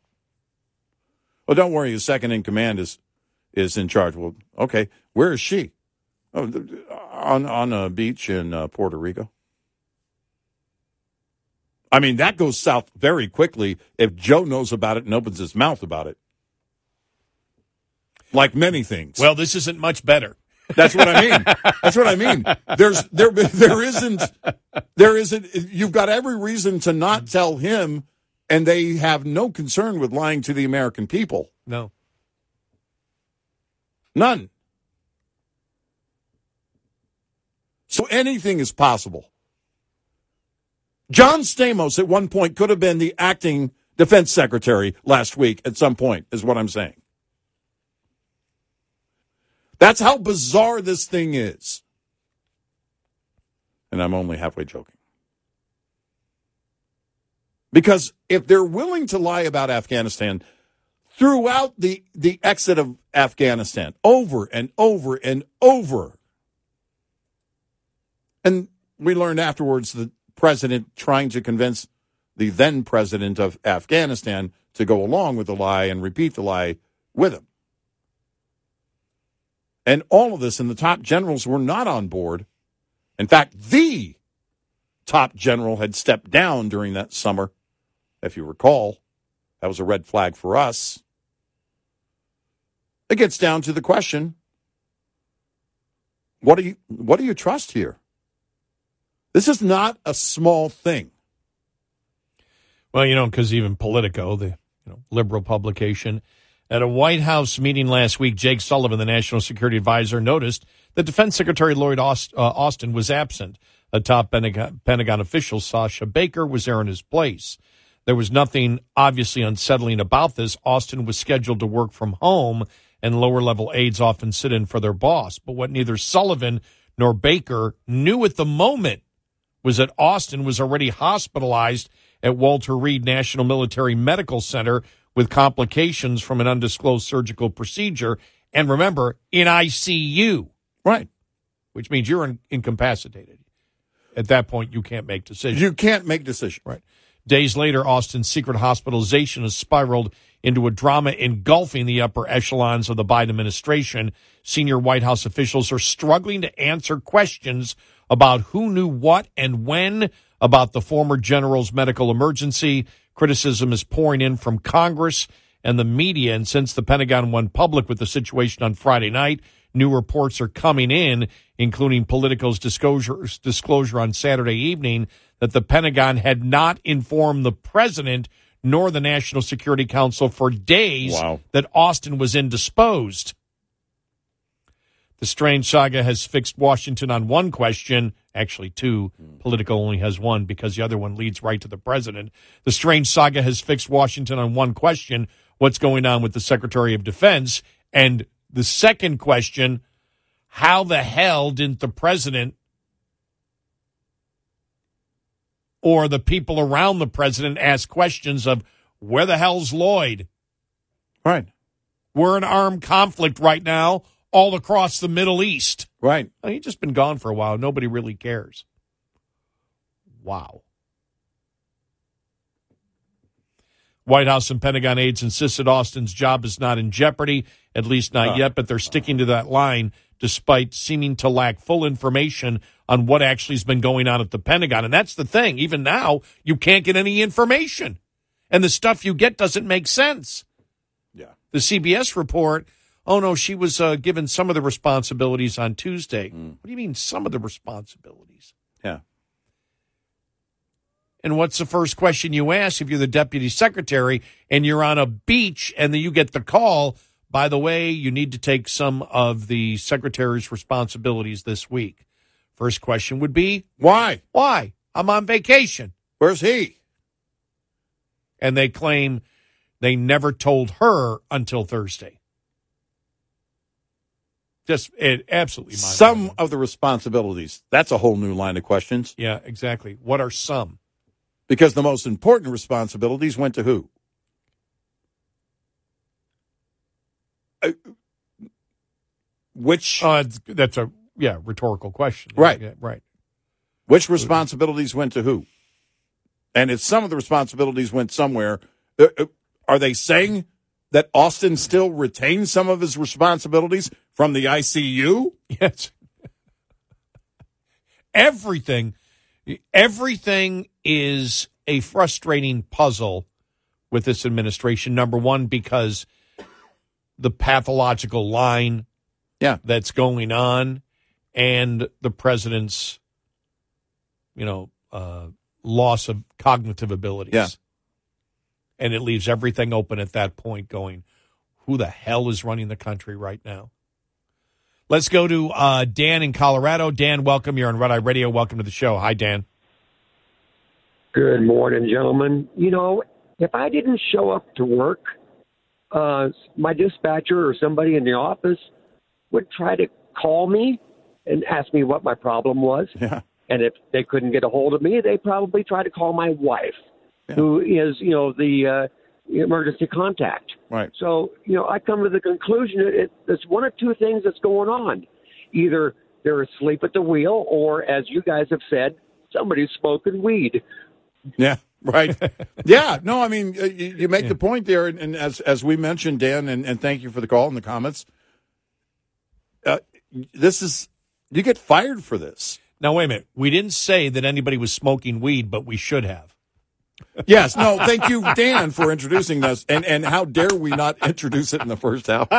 Well, don't worry, his second in command is in charge. Well, okay, where is she? Oh, on a beach in Puerto Rico. I mean, that goes south very quickly if Joe knows about it and opens his mouth about it. Like many things. Well, this isn't much better. That's what I mean. That's what I mean. There isn't. You've got every reason to not tell him, and they have no concern with lying to the American people. No. None. So anything is possible. John Stamos at one point could have been the acting defense secretary last week at some point, is what I'm saying. That's how bizarre this thing is. And I'm only halfway joking. Because if they're willing to lie about Afghanistan throughout the exit of Afghanistan, over and over and over, and we learned afterwards the president trying to convince the then president of Afghanistan to go along with the lie and repeat the lie with him. And all of this, and the top generals were not on board. In fact, the top general had stepped down during that summer. If you recall, that was a red flag for us. It gets down to the question, what do you trust here? This is not a small thing. Well, you know, because even Politico, the liberal publication, at a White House meeting last week, Jake Sullivan, the National Security Advisor, noticed that Defense Secretary Lloyd Austin was absent. A top Pentagon official, Sasha Baker, was there in his place. There was nothing obviously unsettling about this. Austin was scheduled to work from home, and lower-level aides often sit in for their boss. But what neither Sullivan nor Baker knew at the moment was that Austin was already hospitalized at Walter Reed National Military Medical Center with complications from an undisclosed surgical procedure, and remember, in ICU. Right. Which means you're incapacitated. At that point, you can't make decisions. You can't make decisions. Right. Days later, Austin's secret hospitalization has spiraled into a drama engulfing the upper echelons of the Biden administration. Senior White House officials are struggling to answer questions about who knew what and when about the former general's medical emergency. Criticism is pouring in from Congress and the media, and since the Pentagon went public with the situation on Friday night, new reports are coming in, including Politico's disclosure on Saturday evening that the Pentagon had not informed the president nor the National Security Council for days that Austin was indisposed. The strange saga has fixed Washington on one question, actually two. Politico only has one because the other one leads right to the president. The strange saga has fixed Washington on one question, what's going on with the Secretary of Defense? And the second question, how the hell didn't the president or the people around the president ask questions of where the hell's Lloyd? Right. We're in armed conflict right now. All across the Middle East. Right. I mean, he's just been gone for a while. Nobody really cares. Wow. White House and Pentagon aides insisted Austin's job is not in jeopardy, at least not yet, but they're sticking to that line despite seeming to lack full information on what actually has been going on at the Pentagon. And that's the thing. Even now, you can't get any information. And the stuff you get doesn't make sense. Yeah. The CBS report... Oh, no, she was given some of the responsibilities on Tuesday. Mm. What do you mean some of the responsibilities? Yeah. And what's the first question you ask if you're the deputy secretary and you're on a beach and then you get the call, by the way, you need to take some of the secretary's responsibilities this week? First question would be, why? Why? I'm on vacation. Where's he? And they claim they never told her until Thursday. Just it absolutely. Some of the responsibilities. That's a whole new line of questions. Yeah, exactly. What are some? Because the most important responsibilities went to who? Which? That's a rhetorical question. Right. Yeah, right. Which responsibilities went to who? And if some of the responsibilities went somewhere, are they saying that Austin still retains some of his responsibilities from the ICU? Yes. Everything is a frustrating puzzle with this administration. Number one, because the pathological line that's going on and the president's, loss of cognitive abilities. Yeah. And it leaves everything open at that point going, who the hell is running the country right now? Let's go to Dan in Colorado. Dan, welcome. You're on Red Eye Radio. Welcome to the show. Hi, Dan. Good morning, gentlemen. If I didn't show up to work, my dispatcher or somebody in the office would try to call me and ask me what my problem was. Yeah. And if they couldn't get a hold of me, they probably tried to call my wife. Yeah. Who is, the emergency contact. Right. So, I come to the conclusion it's one of two things that's going on. Either they're asleep at the wheel or, as you guys have said, somebody's smoking weed. Yeah, right. No, I mean, you make the point there. And as we mentioned, Dan, and thank you for the call and the comments, you get fired for this. Now, wait a minute. We didn't say that anybody was smoking weed, but we should have. Yes, no, thank you, Dan, for introducing this. And how dare we not introduce it in the first half?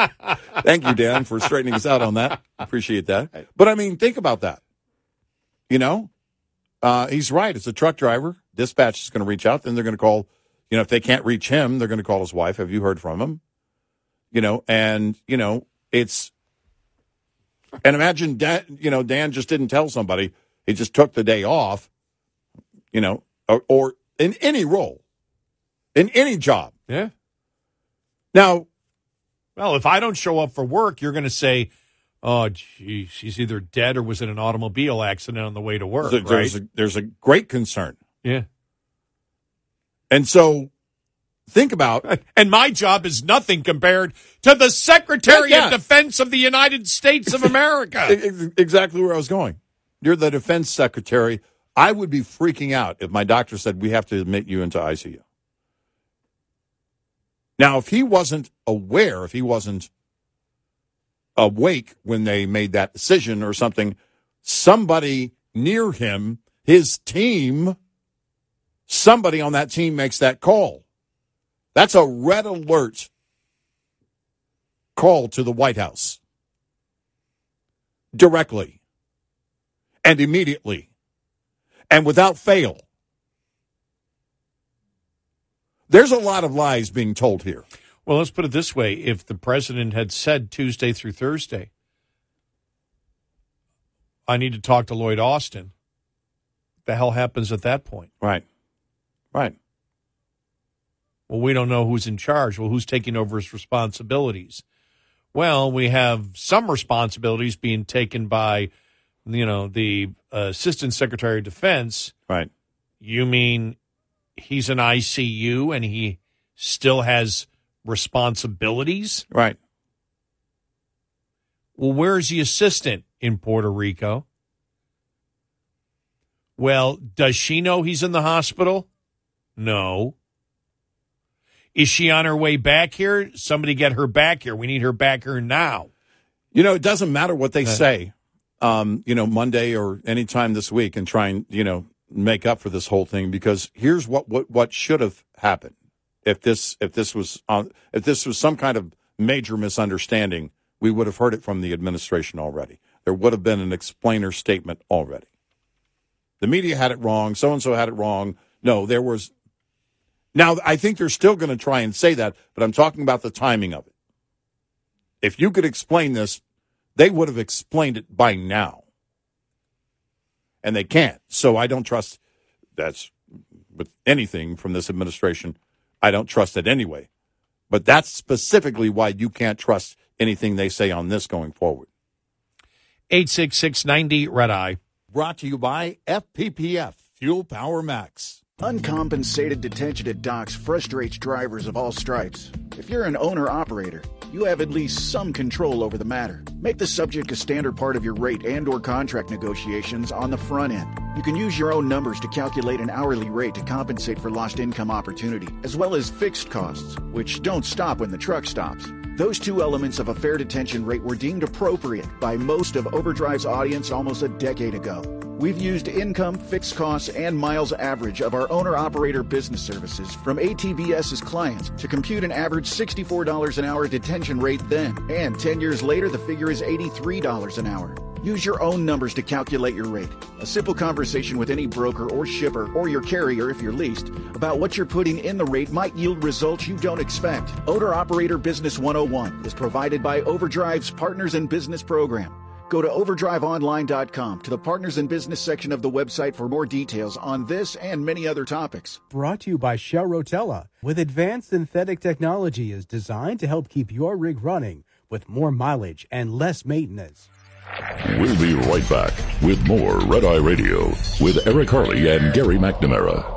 Thank you, Dan, for straightening us out on that. Appreciate that. But, I mean, think about that. He's right. It's a truck driver. Dispatch is going to reach out. Then they're going to call, if they can't reach him, they're going to call his wife. Have you heard from him? And imagine, Dan just didn't tell somebody. He just took the day off, or in any role, in any job. Yeah. Now, well, if I don't show up for work, you're going to say, oh, geez, she's either dead or was in an automobile accident on the way to work, right? There's a great concern. Yeah. And so think about. And my job is nothing compared to the Secretary of Defense of the United States of America. Exactly where I was going. You're the defense secretary. I would be freaking out if my doctor said, we have to admit you into ICU. Now, if he wasn't aware, if he wasn't awake when they made that decision or something, somebody near him, his team, somebody on that team makes that call. That's a red alert call to the White House directly and immediately. And without fail. There's a lot of lies being told here. Well, let's put it this way. If the president had said Tuesday through Thursday, I need to talk to Lloyd Austin, what the hell happens at that point? Right. Well, we don't know who's in charge. Well, who's taking over his responsibilities? Well, we have some responsibilities being taken by the Assistant Secretary of Defense. Right. You mean he's an ICU and he still has responsibilities? Right. Well, where's the assistant in Puerto Rico? Well, does she know he's in the hospital? No. Is she on her way back here? Somebody get her back here. We need her back here now. It doesn't matter what they say. Monday or any time this week and try and, make up for this whole thing, because here's what should have happened if this was some kind of major misunderstanding. We would have heard it from the administration already. There would have been an explainer statement already. The media had it wrong. So-and-so had it wrong. No, there was. Now, I think they're still going to try and say that, but I'm talking about the timing of it. If you could explain this, they would have explained it by now. And they can't. So I don't trust that's with anything from this administration. I don't trust it anyway. But that's specifically why you can't trust anything they say on this going forward. 866-90 Red Eye. Brought to you by FPPF, Fuel Power Max. Uncompensated detention at docks frustrates drivers of all stripes. If you're an owner-operator, you have at least some control over the matter. Make the subject a standard part of your rate and/or contract negotiations on the front end. You can use your own numbers to calculate an hourly rate to compensate for lost income opportunity, as well as fixed costs, which don't stop when the truck stops. Those two elements of a fair detention rate were deemed appropriate by most of Overdrive's audience almost a decade ago. We've used income, fixed costs, and miles average of our owner-operator business services from ATBS's clients to compute an average $64 an hour detention rate then, and 10 years later the figure is $83 an hour. Use your own numbers to calculate your rate. A simple conversation with any broker or shipper or your carrier, if you're leased, about what you're putting in the rate might yield results you don't expect. Owner-Operator Business 101 is provided by Overdrive's Partners in Business program. Go to overdriveonline.com to the Partners in Business section of the website for more details on this and many other topics. Brought to you by Shell Rotella. With advanced synthetic technology is designed to help keep your rig running with more mileage and less maintenance. We'll be right back with more Red Eye Radio with Eric Harley and Gary McNamara.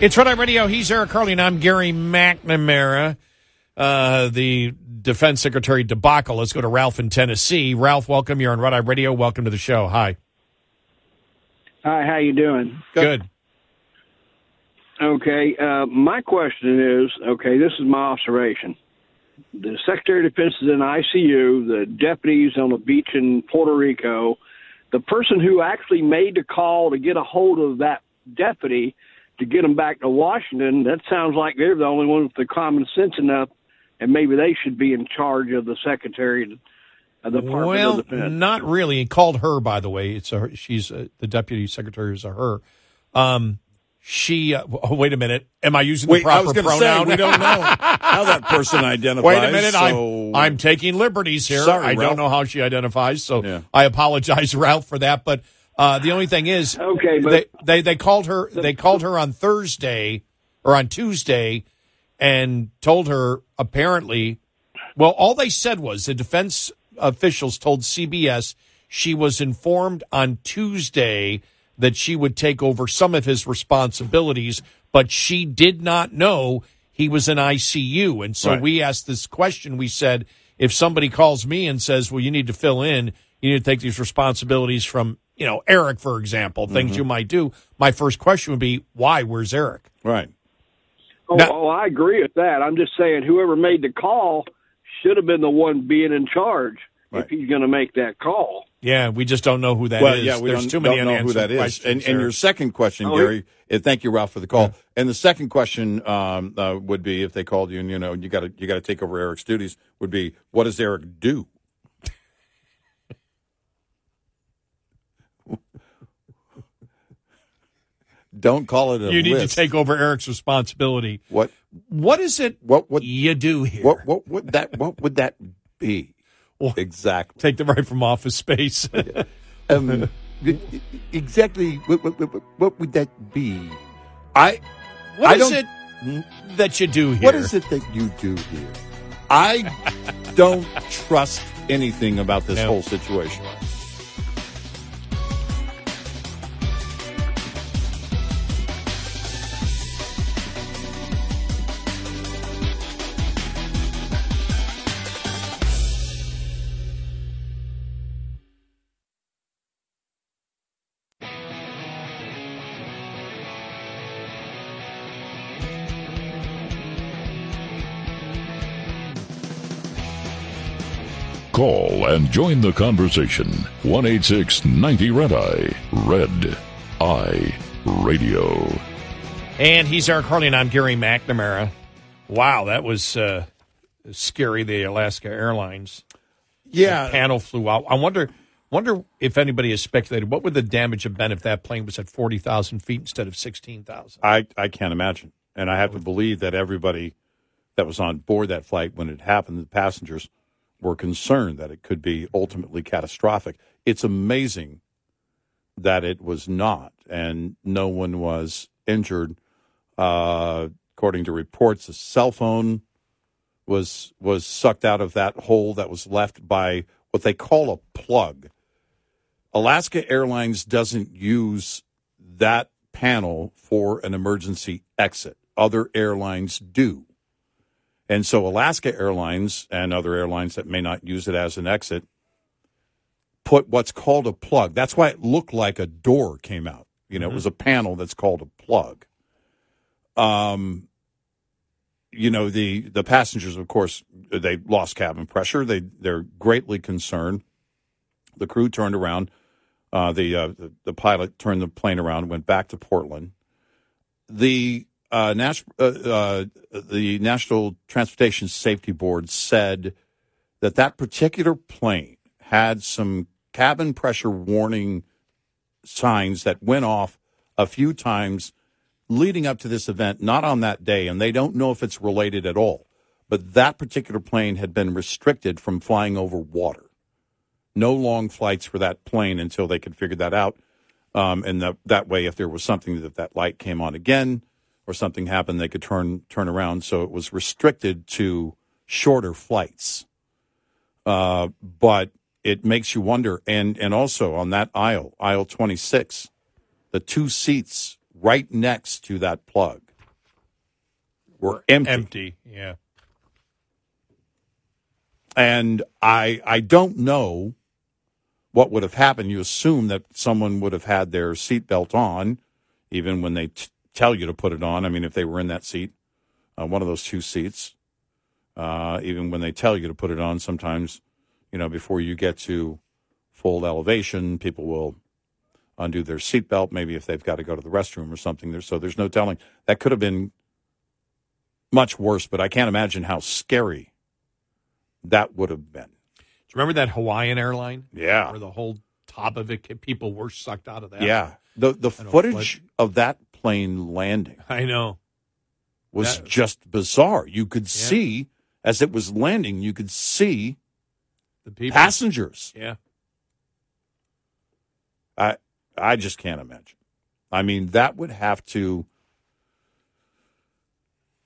It's Red Eye Radio. He's Eric Harley, and I'm Gary McNamara. The Defense Secretary debacle. Let's go to Ralph in Tennessee. Ralph, welcome. You're on Red Eye Radio. Welcome to the show. Hi. Hi. How you doing? Good. Okay. My question is, okay, this is my observation. The Secretary of Defense is in ICU. The deputies on the beach in Puerto Rico. The person who actually made the call to get a hold of that deputy to get them back to Washington, that sounds like they're the only ones with the common sense enough, and maybe they should be in charge of the Secretary of the Department of Defense. Well, not really. He called her, by the way. It's a, she's the Deputy Secretary is a her. Wait a minute. Am I using the proper pronoun? Say, we don't know how that person identifies. Wait a minute. So... I'm taking liberties here. Sorry, I don't know how she identifies, so yeah. I apologize, Ralph, for that, but... the only thing is, okay, but they called her. They called her on Thursday or on Tuesday, and told her apparently. Well, all they said was the defense officials told CBS she was informed on Tuesday that she would take over some of his responsibilities, but she did not know he was in ICU. And so we asked this question. We said, if somebody calls me and says, "Well, you need to fill in. You need to take these responsibilities from." You know, Eric, for example, things you might do. My first question would be, why? Where's Eric? Right. I agree with that. I'm just saying whoever made the call should have been the one being in charge if he's going to make that call. Yeah, we just don't know who that is. Yeah, there's too many unanswered questions. And your second question, Gary, thank you, Ralph, for the call. Yeah. And the second question would be, if they called you and, you know, you got to take over Eric's duties, would be, what does Eric do? Don't call it a list. You need to take over Eric's responsibility. What is it? What you do here? What would that be? Exactly. Take them right from Office Space. Exactly. What would that be? What is it that you do here? What is it that you do here? I don't trust anything about this whole situation. Call and join the conversation. 1-866-90 Red Eye. Red Eye Radio. And he's Eric Harley, and I'm Gary McNamara. Wow, that was scary, the Alaska Airlines. Yeah. The panel flew out. I wonder if anybody has speculated, what would the damage have been if that plane was at 40,000 feet instead of 16,000? I can't imagine. And I have to believe that everybody that was on board that flight when it happened, the passengers were concerned that it could be ultimately catastrophic. It's amazing that it was not, and no one was injured. According to reports, a cell phone was sucked out of that hole that was left by what they call a plug. Alaska Airlines doesn't use that panel for an emergency exit. Other airlines do. And so Alaska Airlines and other airlines that may not use it as an exit put what's called a plug. That's why it looked like a door came out. You know, It was a panel that's called a plug. You know, the passengers, of course, they lost cabin pressure. They're greatly concerned. The crew turned around. The pilot turned the plane around, went back to Portland. The National Transportation Safety Board said that particular plane had some cabin pressure warning signs that went off a few times leading up to this event, not on that day, and they don't know if it's related at all. But that particular plane had been restricted from flying over water. No long flights for that plane until they could figure that out. And that way, if there was something that light came on again, or something happened, they could turn around. So it was restricted to shorter flights. But it makes you wonder. And also on that aisle 26, the two seats right next to that plug were empty. Empty, yeah. And I don't know what would have happened. You assume that someone would have had their seatbelt on, even when they tell you to put it on. I mean, if they were in that seat, one of those two seats, even when they tell you to put it on, sometimes, you know, before you get to full elevation, people will undo their seatbelt, maybe if they've got to go to the restroom or something. So there's no telling. That could have been much worse, but I can't imagine how scary that would have been. Do you remember that Hawaiian airline? Yeah. Where the whole top of it, people were sucked out of that. Yeah. The footage of that plane landing, I know, was just bizarre. You could see, as it was landing, you could see the people. Passengers. Yeah. I just can't imagine. I mean, that would have to...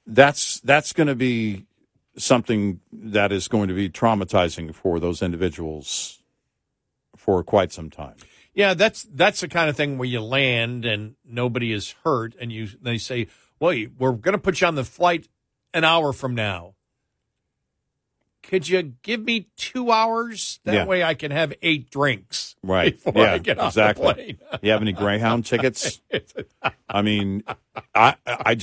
That's going to be something that is going to be traumatizing for those individuals for quite some time. Yeah, that's the kind of thing where you land and nobody is hurt, and they say, well, we're going to put you on the flight an hour from now. Could you give me 2 hours? That way I can have 8 drinks before I get on the plane. You have any Greyhound tickets? I mean, I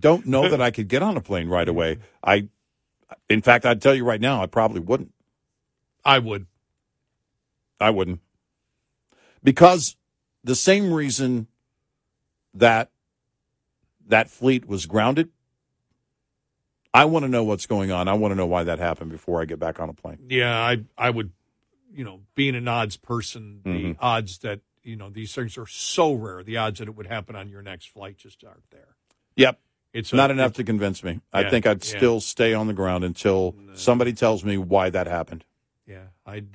don't know that I could get on a plane right away. In fact, I'd tell you right now, I probably wouldn't. I wouldn't. Because the same reason that that fleet was grounded, I want to know what's going on. I want to know why that happened before I get back on a plane. Yeah, I would, being an odds person, the odds that, these things are so rare, the odds that it would happen on your next flight just aren't there. Yep. It's not enough to convince me. Yeah, I think I'd still stay on the ground until somebody tells me why that happened. Yeah, I'd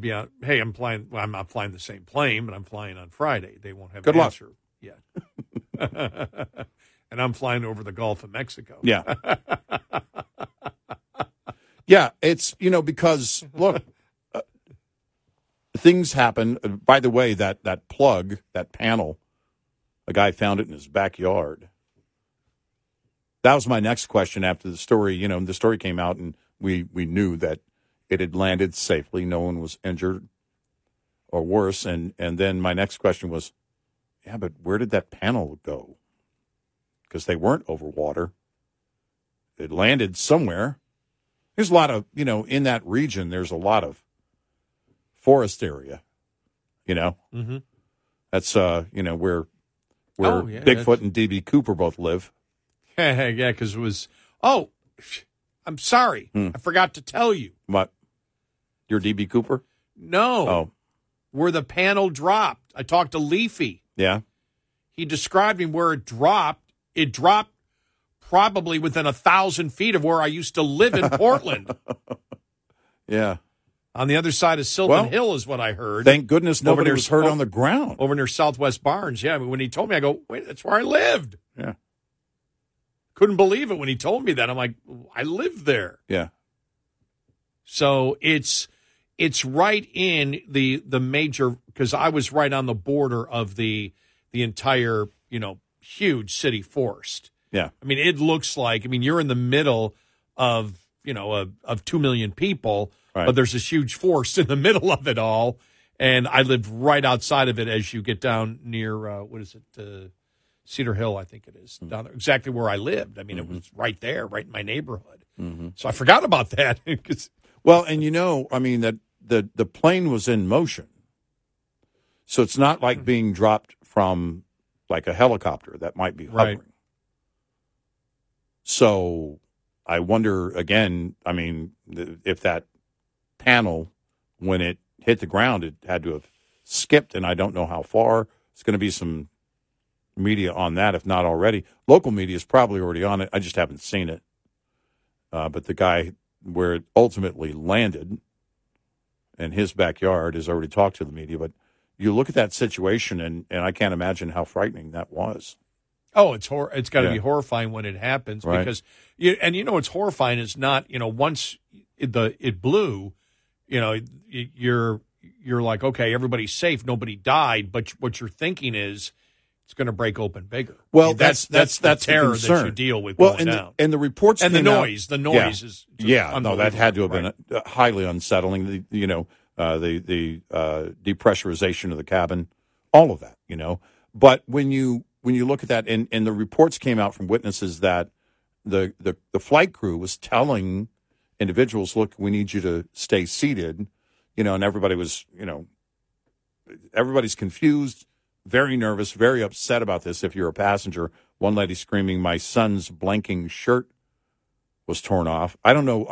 be out. Hey, I'm not flying the same plane, but I'm flying on Friday. They won't have an answer yet. And I'm flying over the Gulf of Mexico. Yeah. Yeah, it's, because, look, things happen. By the way, that plug, that panel, a guy found it in his backyard. That was my next question after the story. The story came out, and we knew that it had landed safely. No one was injured or worse. And then my next question was, yeah, but where did that panel go? Because they weren't over water. It landed somewhere. There's a lot of, in that region, there's a lot of forest area, That's, where Bigfoot and D.B. Cooper both live. Yeah, because it was, I'm sorry. I forgot to tell you. What? Your DB Cooper? No. Oh. Where the panel dropped. I talked to Leafy. Yeah. He described me where it dropped. It dropped probably within 1,000 feet of where I used to live in Portland. Yeah. On the other side of Sylvan Hill is what I heard. Thank goodness nobody was hurt on the ground. Over near Southwest Barnes. Yeah. I mean, when he told me, I go, wait, that's where I lived. Yeah. Couldn't Bleav it when he told me that. I'm like, I lived there. Yeah. So it's right in the major, because I was right on the border of the entire, you know, huge city forest. Yeah. I mean, it looks like, I mean, you're in the middle of, you know, of 2 million people, right, but there's this huge forest in the middle of it all. And I lived right outside of it as you get down near, what is it, Cedar Hill, I think it is, down there, exactly where I lived. I mean, it was right there, right in my neighborhood. So I forgot about that. Well, and you know, I mean, that the plane was in motion. So it's not like being dropped from, like, a helicopter that might be hovering. Right. So I wonder, again, I mean, if that panel, when it hit the ground, it had to have skipped, and I don't know how far. It's going to be some media on that, if not already. Local media is probably already on it. I just haven't seen it. But the guy where it ultimately landed in his backyard has already talked to the media. But you look at that situation, and I can't imagine how frightening that was. Oh, it's got to be horrifying when it happens. Right. Because you know what's horrifying is not, you know, once it blew, you know, you're like, okay, everybody's safe, nobody died, but what you're thinking is it's going to break open bigger. Well, I mean, that's the terror concern that you deal with. Well, going down. And the reports and the noise is just unbelievable. No, that had to have been highly unsettling. The depressurization of the cabin, all of that, you know. But when you look at that, and the reports came out from witnesses that the flight crew was telling individuals, look, we need you to stay seated, you know, and everybody was, you know, everybody's confused, very nervous, very upset about this. If you're a passenger, one lady screaming, my son's blanking shirt was torn off. I don't know.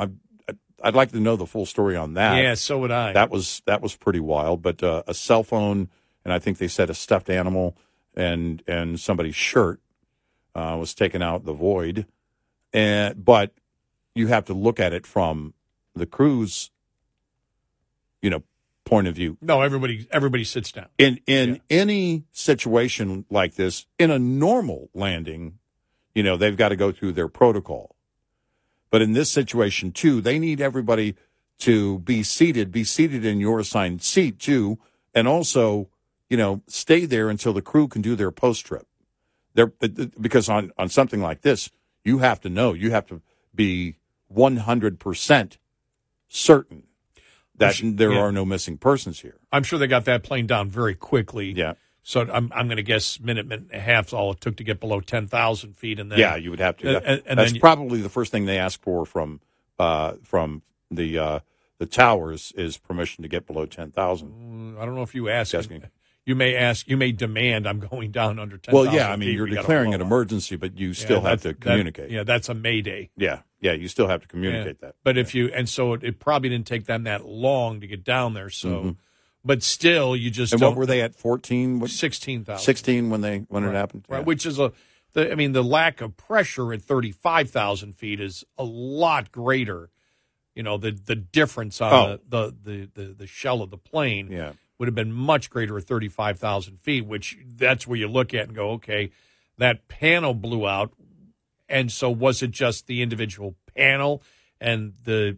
I'd like to know the full story on that. Yeah, so would I. That was pretty wild, but a cell phone, and I think they said a stuffed animal, and somebody's shirt was taken out of the void. But you have to look at it from the crew's, you know, point of view. No, everybody sits down. In any situation like this, in a normal landing, you know, they've got to go through their protocol. But in this situation, too, they need everybody to be seated in your assigned seat, too, and also, you know, stay there until the crew can do their post-trip. Because on something like this, you have to know. You have to be 100% certain that there are no missing persons here. I'm sure they got that plane down very quickly. Yeah. So I'm going to guess minute and a half is all it took to get below 10,000 feet. And then, yeah, you would have to. And that's probably the first thing they ask for from the towers is permission to get below 10,000. I don't know if you ask. You may demand, I'm going down under 10,000. Well, yeah, I mean, you're declaring an emergency, but you still have to communicate. That's a mayday. Yeah, you still have to communicate that. But if you, and so it probably didn't take them that long to get down there, so. Mm-hmm. But still, you just. And what were they at? 14, 16,000. 16 when it happened, right? Yeah. Which is the lack of pressure at 35,000 feet is a lot greater. You know, the difference on the shell of the plane would have been much greater at 35,000 feet. Which that's where you look at and go, okay, that panel blew out, and so was it just the individual panel and the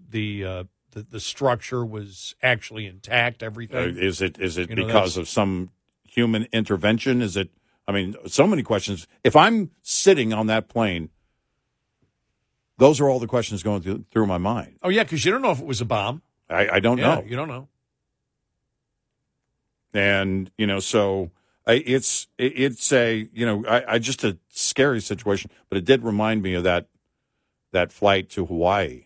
structure was actually intact, everything? Is it you know, because of some human intervention? Is it, I mean, so many questions. If I'm sitting on that plane, those are all the questions going through my mind. Oh, yeah, because you don't know if it was a bomb. I don't know. You don't know. And, you know, so it's just a scary situation, but it did remind me of that flight to Hawaii,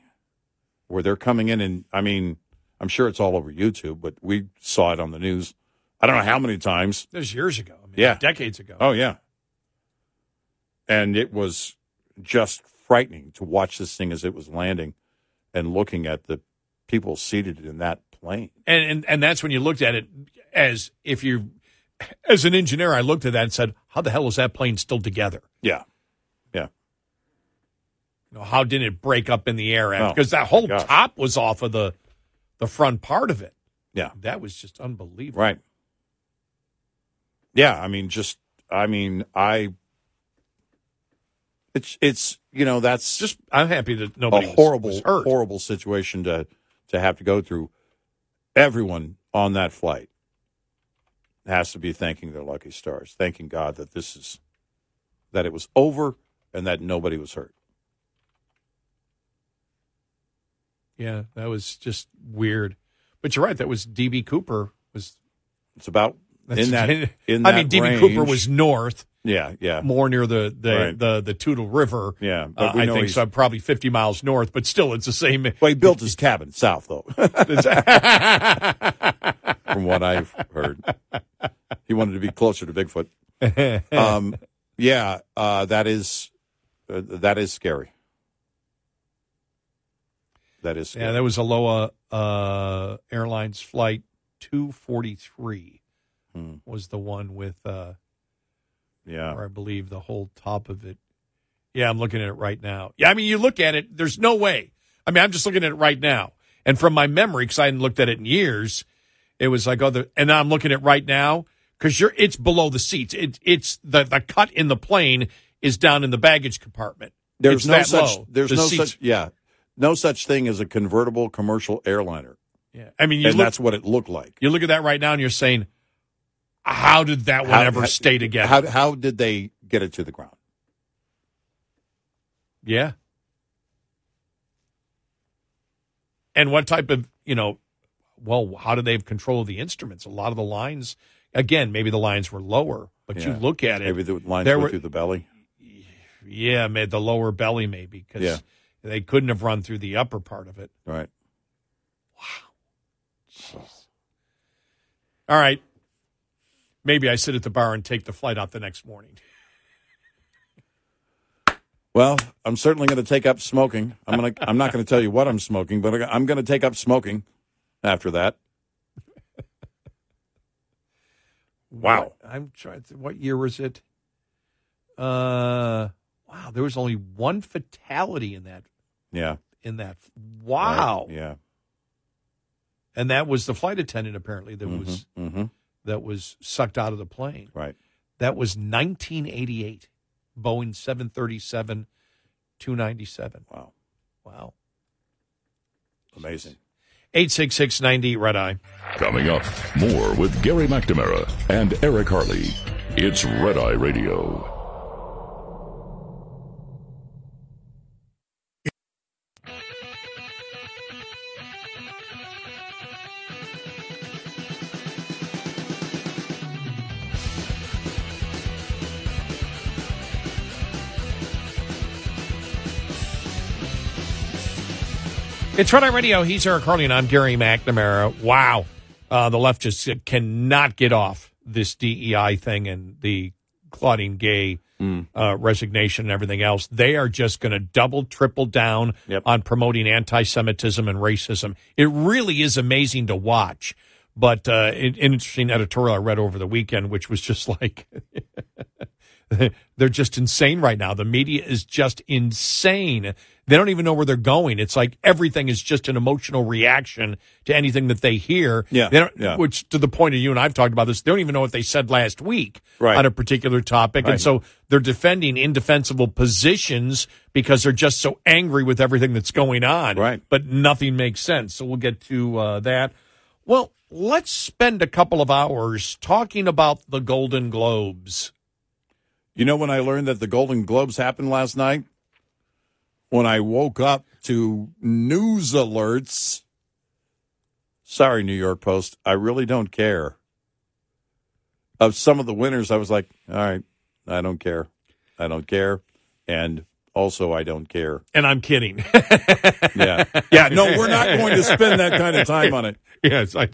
where they're coming in, and, I mean, I'm sure it's all over YouTube, but we saw it on the news. I don't know how many times. It was years ago. I mean, decades ago. Oh, yeah. And it was just frightening to watch this thing as it was landing. and looking at the people seated in that plane. And that's when you looked at it as if you, as an engineer, I looked at that and said, how the hell is that plane still together? Yeah. Yeah. You know, how did it break up in the air? Because that whole top was off of the front part of it. Yeah. That was just unbelievable. Right. Yeah. It's you know, that's just, I'm happy that nobody was hurt. Horrible situation to have to go through. Everyone on that flight has to be thanking their lucky stars, thanking God that that it was over and that nobody was hurt. Yeah, that was just weird. But you're right, that was D.B. Cooper was. It's about in that D.B. Cooper was north. Yeah, yeah. More near the Toutle River. Yeah. I think so, probably 50 miles north, but still it's the same. Well, he built his cabin south, though. From what I've heard. He wanted to be closer to Bigfoot. That is scary. That is scary. Yeah, that was Aloha Airlines Flight 243 was the one with... Or I Bleav the whole top of it. Yeah, I'm looking at it right now. Yeah, I mean, you look at it, there's no way. I mean, I'm just looking at it right now. And from my memory, because I hadn't looked at it in years, it was like, and now I'm looking at it right now, because it's below the seats. It's the cut in the plane is down in the baggage compartment. There's no such thing as a convertible commercial airliner. Yeah, I mean, that's what it looked like. You look at that right now and you're saying, how did that one ever stay together? How did they get it to the ground? Yeah. And what type of, how do they have control of the instruments? A lot of the lines, again, maybe the lines were lower, but you look at it. Maybe the lines went through the belly. Yeah, maybe the lower belly maybe, because they couldn't have run through the upper part of it. Right. Wow. Jeez. All right. Maybe I sit at the bar and take the flight out the next morning. Well, I'm certainly going to take up smoking. I'm not going to tell you what I'm smoking, but I'm going to take up smoking after that. Wow. I'm trying. What year was it? Wow. There was only one fatality in that. Yeah. In that. Wow. Right. Yeah. And that was the flight attendant. Apparently, that was. Mm-hmm. That was sucked out of the plane. Right. That was 1988, Boeing 737-297. Wow. Wow. Amazing. 866-90 Red Eye. Coming up, more with Gary McNamara and Eric Harley. It's Red Eye Radio. It's Red Eye Radio. He's Eric Harley, and I'm Gary McNamara. Wow. The left just cannot get off this DEI thing and the Claudine Gay resignation and everything else. They are just going to double, triple down on promoting anti-Semitism and racism. It really is amazing to watch. But an interesting editorial I read over the weekend, which was just like, they're just insane right now. The media is just insane. They don't even know where they're going. It's like everything is just an emotional reaction to anything that they hear. Yeah, they don't, which, to the point of you and I've talked about this, they don't even know what they said last week on a particular topic. Right. And so they're defending indefensible positions because they're just so angry with everything that's going on. Right. But nothing makes sense. So we'll get to that. Well, let's spend a couple of hours talking about the Golden Globes. You know, when I learned that the Golden Globes happened last night, when I woke up to news alerts, sorry, New York Post, I really don't care. Of some of the winners, I was like, all right, I don't care. I don't care. And also, I don't care. And I'm kidding. Yeah. Yeah, no, we're not going to spend that kind of time on it. Yes, I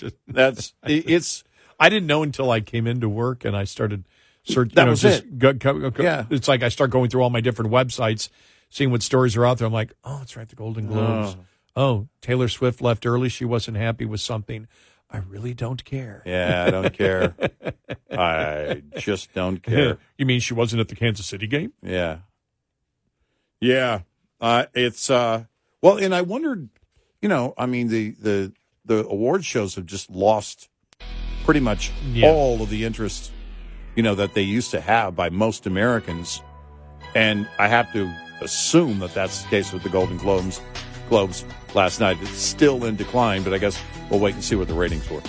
didn't know until I came into work and I started... It's like I start going through all my different websites, seeing what stories are out there. I'm like, oh, it's right, the Golden Globes. oh, Taylor Swift left early. She wasn't happy with something. I really don't care. Yeah, I don't care. I just don't care. You mean she wasn't at the Kansas City game? Yeah. Yeah. It's, well, and I wondered, you know, I mean, the award shows have just lost pretty much all of the interest, you know, that they used to have by most Americans. And I have to assume that that's the case with the Golden Globes last night. It's still in decline, but I guess we'll wait and see what the ratings were.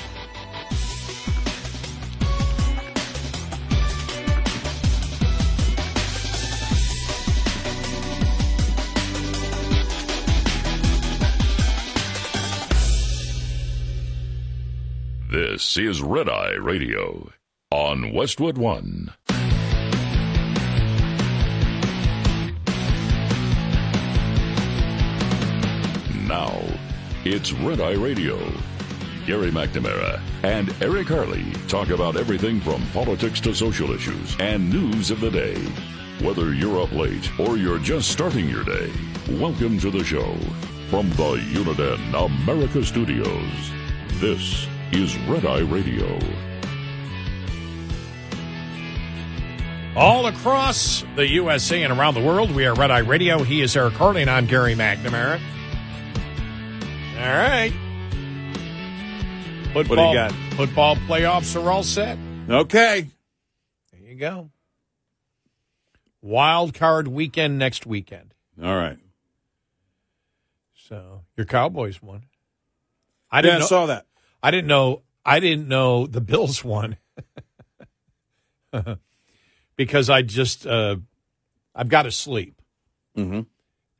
This is Red Eye Radio on Westwood One. Now, it's Red Eye Radio. Gary McNamara and Eric Harley talk about everything from politics to social issues and news of the day. Whether you're up late or you're just starting your day, welcome to the show. From the Uniden America Studios, this is Red Eye Radio. All across the USA and around the world, we are Red Eye Radio. He is Eric Harley and I'm Gary McNamara. All right. Football, what do you got? Football playoffs are all set. Okay. There you go. Wild card weekend next weekend. All right. So your Cowboys won. I saw that. I didn't know the Bills won because I just I've got to sleep. Mm-hmm.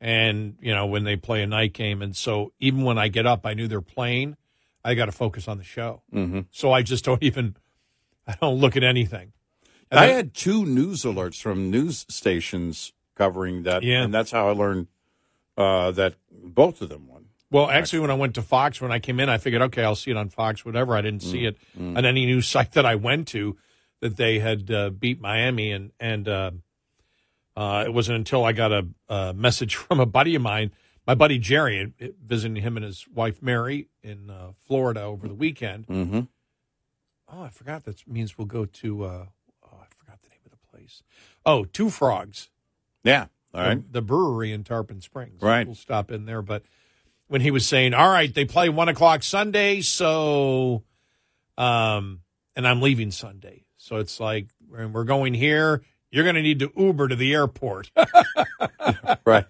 And, you know, when they play a night game. And so even when I get up, I knew they're playing. I got to focus on the show. Mm-hmm. So I just don't look at anything. And I had two news alerts from news stations covering that. Yeah. And that's how I learned that both of them won. Well, actually, when I went to Fox, when I came in, I figured, okay, I'll see it on Fox, whatever. I didn't see it on any news site that I went to that they had beat Miami and it wasn't until I got a message from a buddy of mine, my buddy Jerry, visiting him and his wife Mary in Florida over the weekend. Mm-hmm. Oh, I forgot. That means we'll go to, I forgot the name of the place. Oh, Two Frogs. Yeah. All right. The brewery in Tarpon Springs. Right. We'll stop in there. But when he was saying, all right, they play 1 o'clock Sunday, so, and I'm leaving Sunday. So it's like, we're going here. You're going to need to Uber to the airport. Right.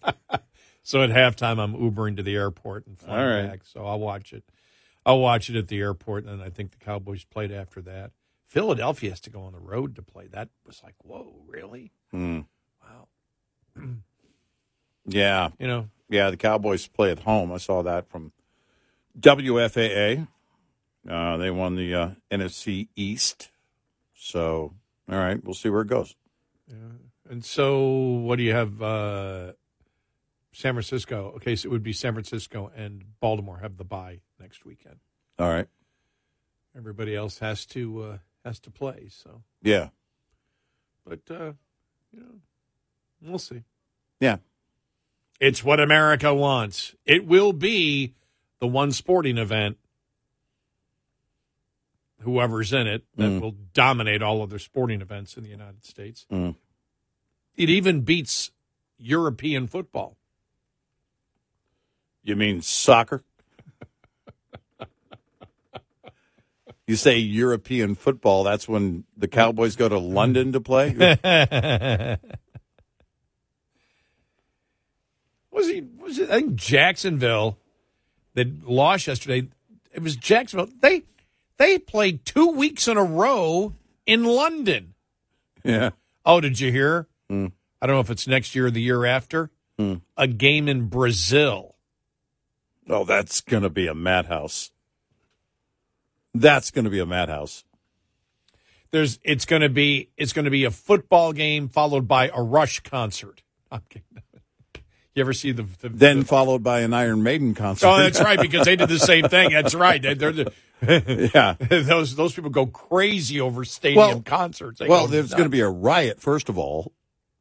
So at halftime, I'm Ubering to the airport and flying back. So I'll watch it. I'll watch it at the airport, and then I think the Cowboys played after that. Philadelphia has to go on the road to play. That was like, whoa, really? Mm. Wow. Yeah. You know. Yeah, the Cowboys play at home. I saw that from WFAA. They won the NFC East. So, all right, we'll see where it goes. Yeah. And so what do you have? San Francisco. Okay, so it would be San Francisco and Baltimore have the bye next weekend. All right. Everybody else has to play. So yeah. But you know, we'll see. Yeah. It's what America wants. It will be the one sporting event. Whoever's in it, that will dominate all other sporting events in the United States. Mm. It even beats European football. You mean soccer? You say European football, that's when the Cowboys go to London to play? Was it? I think Jacksonville, that lost yesterday, it was Jacksonville. They played 2 weeks in a row in London. Yeah. Oh, did you hear? Mm. I don't know if it's next year or the year after. Mm. A game in Brazil. Oh, that's going to be a madhouse. That's going to be a madhouse. It's going to be a football game followed by a Rush concert. I'm kidding. You ever see the followed by an Iron Maiden concert? Oh, that's right, because they did the same thing. That's right. Yeah, those people go crazy over stadium concerts. There's going to be a riot, first of all,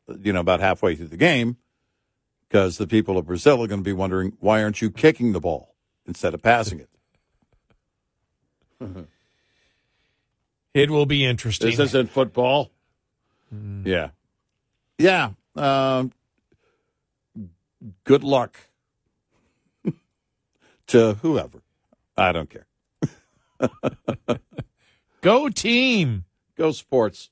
you know, about halfway through the game, because the people of Brazil are going to be wondering, why aren't you kicking the ball instead of passing it? It will be interesting. This isn't football. Mm. Yeah. Yeah. Good luck to whoever. I don't care. Go team. Go sports.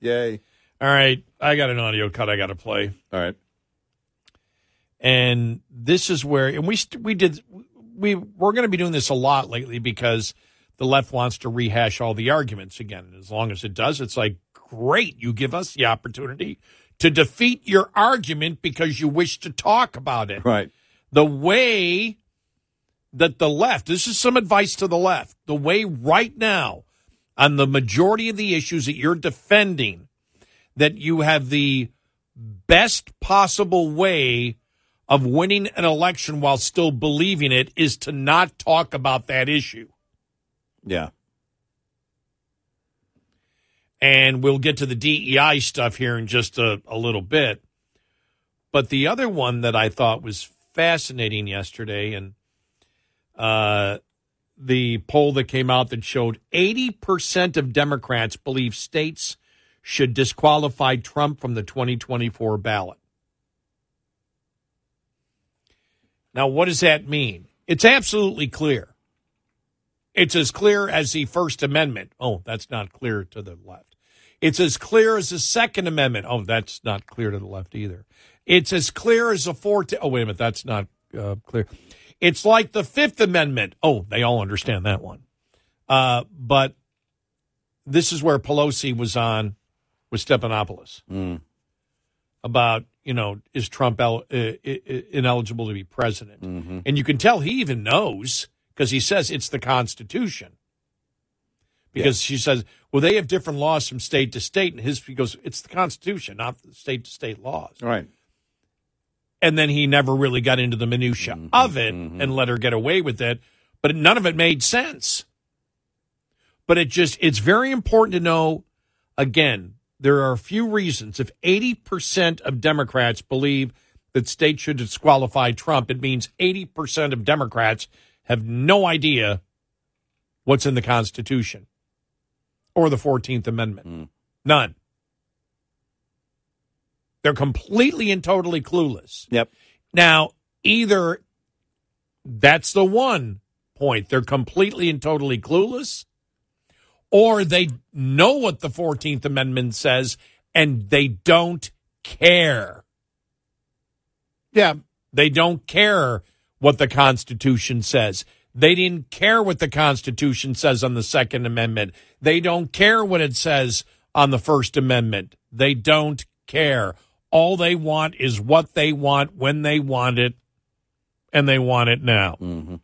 Yay. All right. I got an audio cut I got to play. All right. And this is where, and we're going to be doing this a lot lately because the left wants to rehash all the arguments again. And as long as it does, it's like, great, you give us the opportunity to defeat your argument because you wish to talk about it. Right. The way that the left, this is some advice to the left, the way right now on the majority of the issues that you're defending, that you have the best possible way of winning an election while still believing it is to not talk about that issue. Yeah. And we'll get to the DEI stuff here in just a little bit. But the other one that I thought was fascinating yesterday, and the poll that came out that showed 80% of Democrats Bleav states should disqualify Trump from the 2024 ballot. Now, what does that mean? It's absolutely clear. It's as clear as the First Amendment. Oh, that's not clear to the left. It's as clear as the Second Amendment. Oh, that's not clear to the left either. It's as clear as the 14th. Oh, wait a minute. That's not clear. It's like the Fifth Amendment. Oh, they all understand that one. But this is where Pelosi was on with Stephanopoulos about, you know, is Trump ineligible to be president? Mm-hmm. And you can tell he even knows, because he says it's the Constitution. Because she says, well, they have different laws from state to state. And he goes, it's the Constitution, not state to state laws. Right. And then he never really got into the minutia of it and let her get away with it. But none of it made sense. But it's very important to know, again, there are a few reasons. If 80% of Democrats Bleav that states should disqualify Trump, it means 80% of Democrats have no idea what's in the Constitution or the 14th Amendment. Mm. None. They're completely and totally clueless. Yep. Now, either that's the one point, they're completely and totally clueless, or they know what the 14th Amendment says and they don't care. Yeah. They don't care what the Constitution says. They didn't care what the Constitution says on the Second Amendment. They don't care what it says on the First Amendment. They don't care. All they want is what they want, when they want it, and they want it now. Mm-hmm.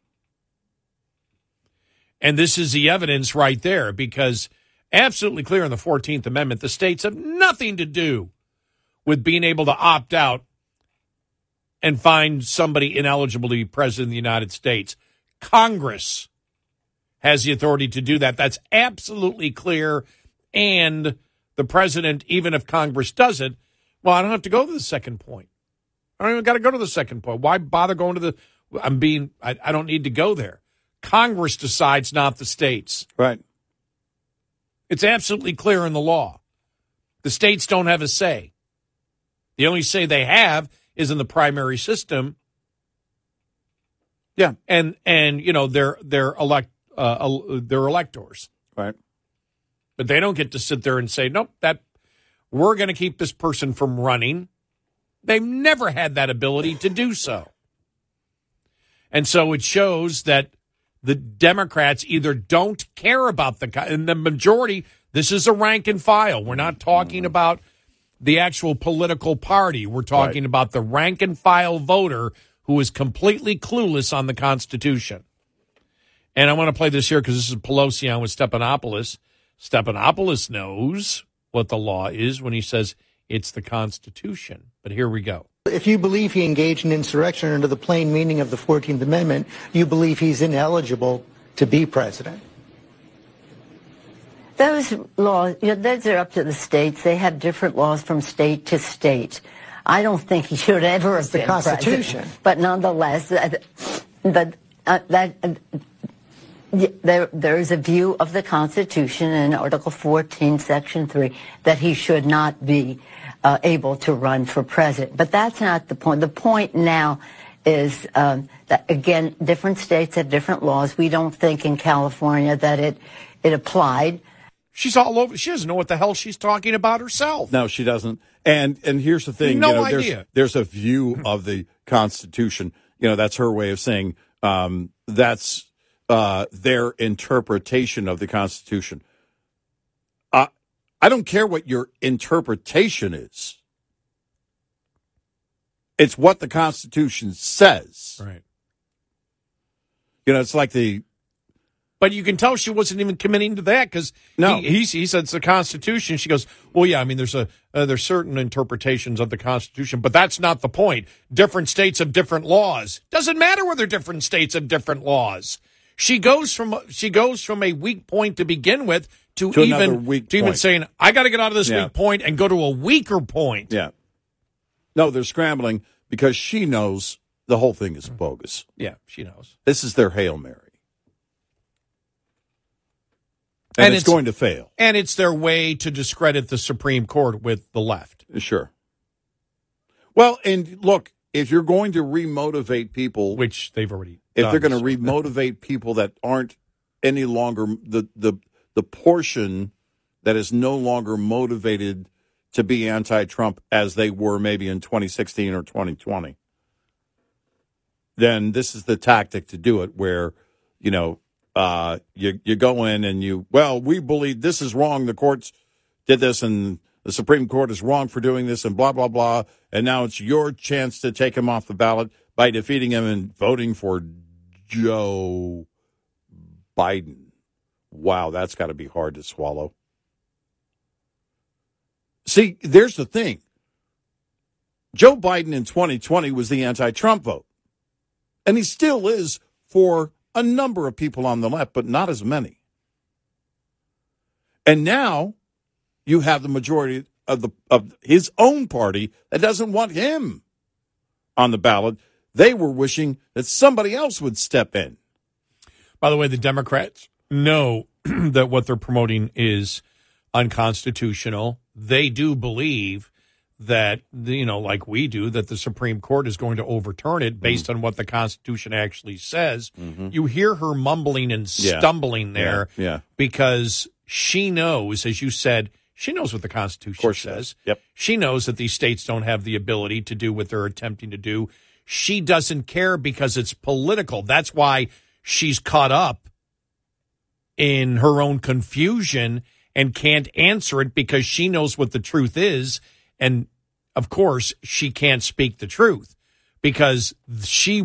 And this is the evidence right there, because absolutely clear in the 14th Amendment, the states have nothing to do with being able to opt out and find somebody ineligible to be president of the United States. Congress has the authority to do that. That's absolutely clear. And the president, even if Congress does it, well, I don't have to go to the second point. I don't even got to go to the second point. Why bother going to I don't need to go there. Congress decides, not the states. Right. It's absolutely clear in the law. The states don't have a say. The only say they have is in the primary system. Yeah. And you know, their electors. Right. But they don't get to sit there and say, nope, we're going to keep this person from running. They've never had that ability to do so. And so it shows that the Democrats either don't care about and the majority, this is a rank and file. We're not talking about the actual political party. We're talking about the rank and file voter who is completely clueless on the Constitution. And I want to play this here because this is Pelosi on with Stephanopoulos. Stephanopoulos knows what the law is when he says it's the Constitution. But here we go. If you Bleav he engaged in insurrection under the plain meaning of the 14th Amendment, you Bleav he's ineligible to be president. Those laws, those are up to the states. They have different laws from state to state. I don't think he should ever have been president. But nonetheless, there is a view of the Constitution in Article 14, Section 3, that he should not be able to run for president. But that's not the point. The point now is that, again, different states have different laws. We don't think in California that it applied. She's all over. She doesn't know what the hell she's talking about herself. No, she doesn't. And here's the thing. No idea. There's a view of the Constitution. You know, that's her way of saying that's their interpretation of the Constitution. I don't care what your interpretation is. It's what the Constitution says. Right. You know, it's like the... But you can tell she wasn't even committing to that because he said it's the Constitution. She goes, well, yeah, I mean, there's certain interpretations of the Constitution, but that's not the point. Different states have different laws. Doesn't matter whether different states have different laws. She goes from a weak point to begin with to even saying, I got to get out of this weak point and go to a weaker point. Yeah. No, they're scrambling because she knows the whole thing is bogus. Yeah, she knows. This is their Hail Mary. And it's going to fail. And it's their way to discredit the Supreme Court with the left. Sure. Well, and look, if you're going to remotivate people... Which they've already done. If they're going to remotivate people that aren't any longer... The portion that is no longer motivated to be anti-Trump as they were maybe in 2016 or 2020, then this is the tactic to do it where, you know... You go in and we believe this is wrong. The courts did this and the Supreme Court is wrong for doing this and blah, blah, blah. And now it's your chance to take him off the ballot by defeating him and voting for Joe Biden. Wow, that's got to be hard to swallow. See, there's the thing. Joe Biden in 2020 was the anti-Trump vote. And he still is for a number of people on the left, but not as many. And now you have the majority of his own party that doesn't want him on the ballot. They were wishing that somebody else would step in. By the way, the Democrats know that what they're promoting is unconstitutional. They do Bleav that, you know, like we do, that the Supreme Court is going to overturn it based on what the Constitution actually says. Mm-hmm. You hear her mumbling and stumbling there because she knows, as you said, she knows what the Constitution says. Yep. She knows that these states don't have the ability to do what they're attempting to do. She doesn't care because it's political. That's why she's caught up in her own confusion and can't answer it because she knows what the truth is. And, of course, she can't speak the truth because they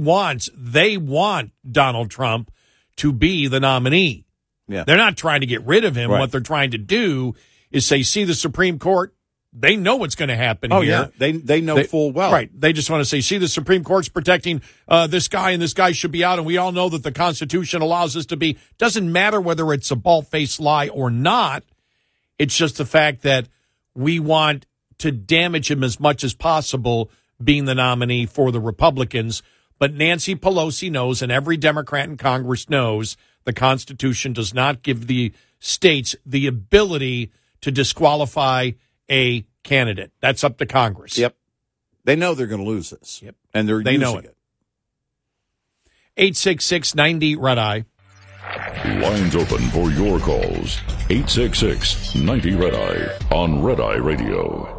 want Donald Trump to be the nominee. Yeah. They're not trying to get rid of him. Right. What they're trying to do is say, see, the Supreme Court, they know what's going to happen here. Yeah. They know full well. Right. They just want to say, see, the Supreme Court's protecting this guy, and this guy should be out, and we all know that the Constitution allows us to be. Doesn't matter whether it's a bald-faced lie or not. It's just the fact that we want to damage him as much as possible being the nominee for the Republicans. But Nancy Pelosi knows, and every Democrat in Congress knows, the Constitution does not give the states the ability to disqualify a candidate. That's up to Congress. Yep. They know they're going to lose this. Yep. And they know it. 866-90 Red Eye. Lines open for your calls. 866-90 Red Eye on Red Eye Radio.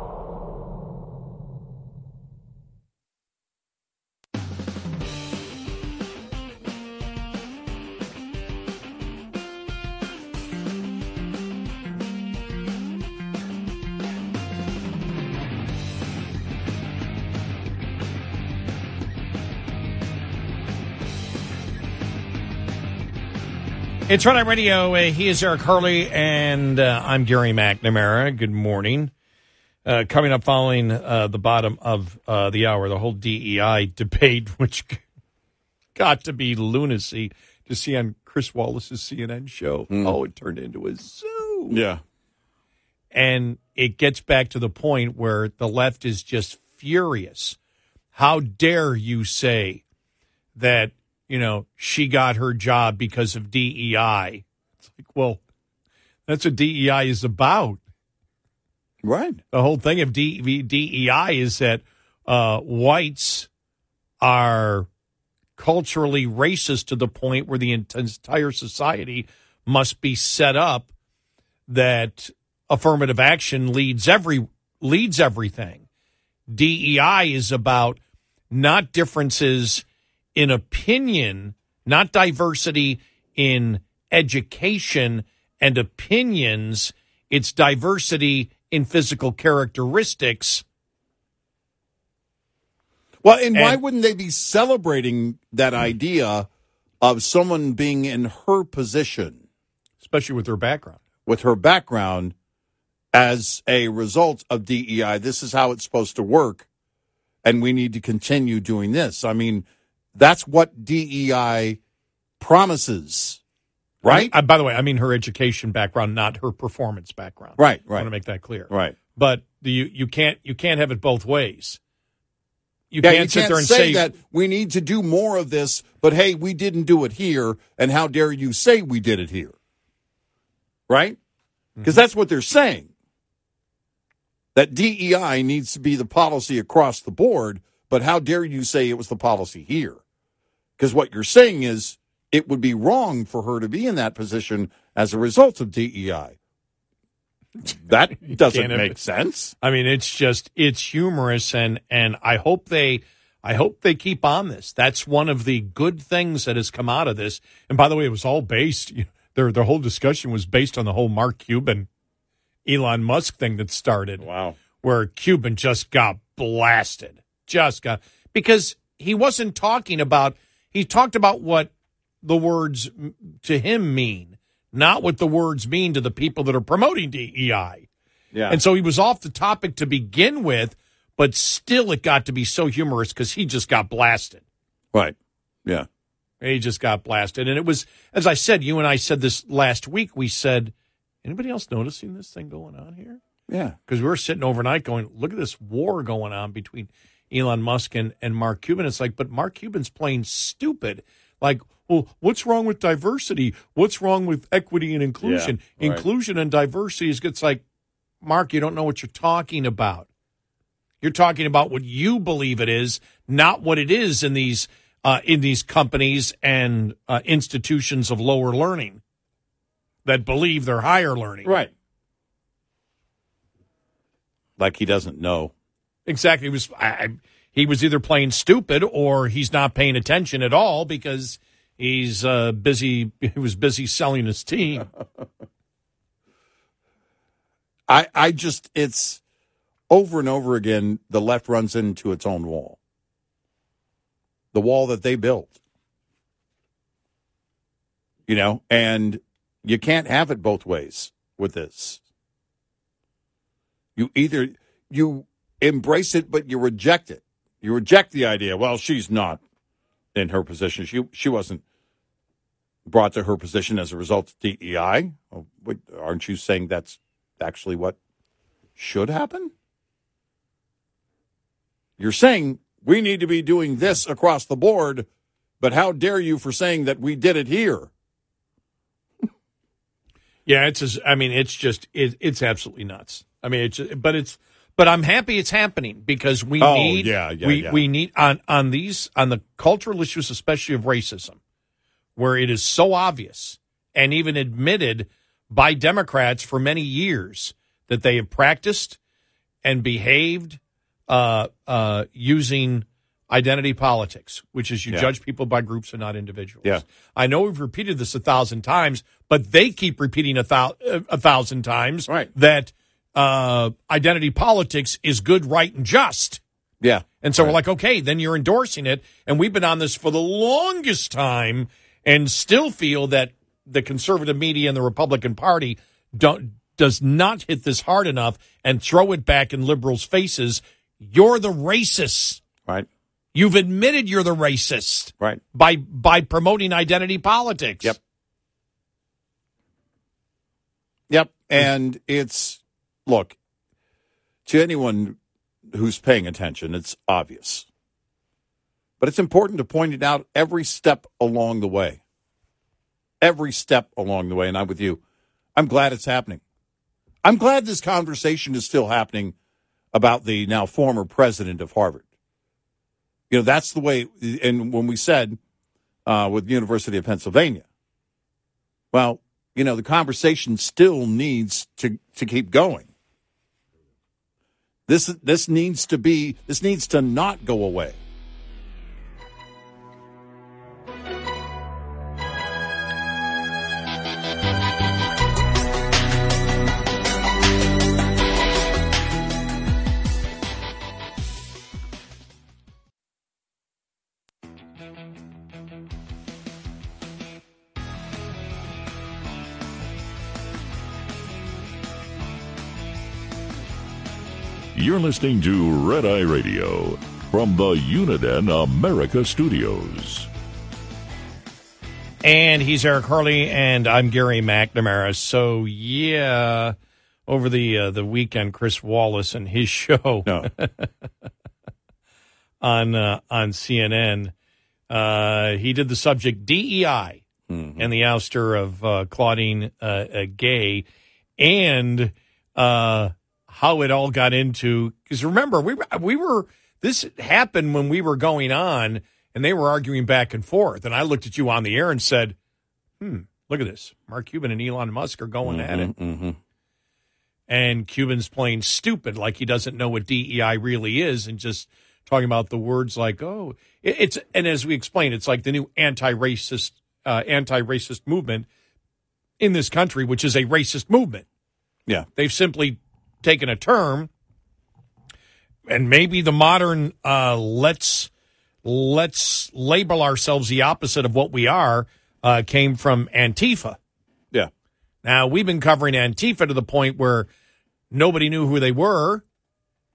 It's Red Eye Radio. He is Eric Hurley, and I'm Gary McNamara. Good morning. Coming up following the bottom of the hour, the whole DEI debate, which got to be lunacy to see on Chris Wallace's CNN show. Oh, it turned into a zoo. Yeah. And it gets back to the point where the left is just furious. How dare you say that, you know, she got her job because of DEI? It's like, well, that's what DEI is about. Right. The whole thing of DEI is that whites are culturally racist to the point where the entire society must be set up that affirmative action leads everything. DEI is about not differences in opinion, not diversity in education and opinions. It's diversity in physical characteristics. Well, and why wouldn't they be celebrating that idea of someone being in her position? Especially with her background. With her background as a result of DEI. This is how it's supposed to work, and we need to continue doing this. I mean, that's what DEI promises, right? By the way, I mean her education background, not her performance background. Right. I want to make that clear. Right. But you can't have it both ways. You can't sit there and say that we need to do more of this, but hey, we didn't do it here, and how dare you say we did it here? Right? Because that's what they're saying. That DEI needs to be the policy across the board, but how dare you say it was the policy here? Because what you're saying is it would be wrong for her to be in that position as a result of DEI. That doesn't make sense. I mean, it's humorous, and I hope they keep on this. That's one of the good things that has come out of this. And by the way, it was all based, their whole discussion was based on the whole Mark Cuban, Elon Musk thing that started. Wow. Where Cuban just got blasted. Because he wasn't talking about, he talked about what the words to him mean, not what the words mean to the people that are promoting DEI. Yeah. And so he was off the topic to begin with, but still it got to be so humorous because he just got blasted. Right. Yeah. He just got blasted. And it was, as I said, you and I said this last week, we said, anybody else noticing this thing going on here? Yeah. Because we were sitting overnight going, look at this war going on between Elon Musk and Mark Cuban. It's like, but Mark Cuban's playing stupid. Like, well, what's wrong with diversity? What's wrong with equity and inclusion? Yeah, right. Inclusion and diversity is, it's like, Mark, you don't know what you're talking about. You're talking about what you Bleav it is, not what it is in these companies and institutions of lower learning that Bleav they're higher learning. Right. Like he doesn't know. Exactly. He was either playing stupid or he's not paying attention at all because he's busy. He was busy selling his team. It's over and over again, the left runs into its own wall. The wall that they built. You know, and you can't have it both ways with this. You embrace it, but you reject it. You reject the idea, well, she's not in her position. She wasn't brought to her position as a result of DEI. Oh, wait, aren't you saying that's actually what should happen? You're saying we need to be doing this across the board, but how dare you for saying that we did it here? Yeah, it's absolutely nuts. I mean, But I'm happy it's happening because we need on the cultural issues, especially of racism, where it is so obvious and even admitted by Democrats for many years that they have practiced and behaved using identity politics, which is you judge people by groups and not individuals. Yeah. I know we've repeated this 1,000 times, but they keep repeating 1,000 times that identity politics is good, right, and just. Yeah. And so we're like, okay, then you're endorsing it. And we've been on this for the longest time and still feel that the conservative media and the Republican Party does not hit this hard enough and throw it back in liberals' faces. You're the racist. Right. You've admitted you're the racist. Right. By promoting identity politics. Yep. And it's... Look, to anyone who's paying attention. It's obvious. But it's important to point it out every step along the way. Every step along the way. And I'm with you. I'm glad it's happening. I'm glad this conversation is still happening about the now former president of Harvard. You know, that's the way. And when we said with the University of Pennsylvania, well, you know, the conversation still needs to keep going. This needs to not go away. You're listening to Red Eye Radio from the Uniden America Studios. And he's Eric Harley, and I'm Gary McNamara. So, yeah, over the weekend, Chris Wallace and his show on CNN, he did the subject DEI and the ouster of Claudine Gay and... how it all got into, because remember, we were, this happened when we were going on and they were arguing back and forth. And I looked at you on the air and said, look at this. Mark Cuban and Elon Musk are going at it. And Cuban's playing stupid, like he doesn't know what DEI really is. And just talking about the words like, and as we explained, it's like the new anti-racist movement in this country, which is a racist movement. Yeah. They've simply taken a term, and maybe the modern let's label ourselves the opposite of what we are came from Antifa. Yeah. Now, we've been covering Antifa to the point where nobody knew who they were,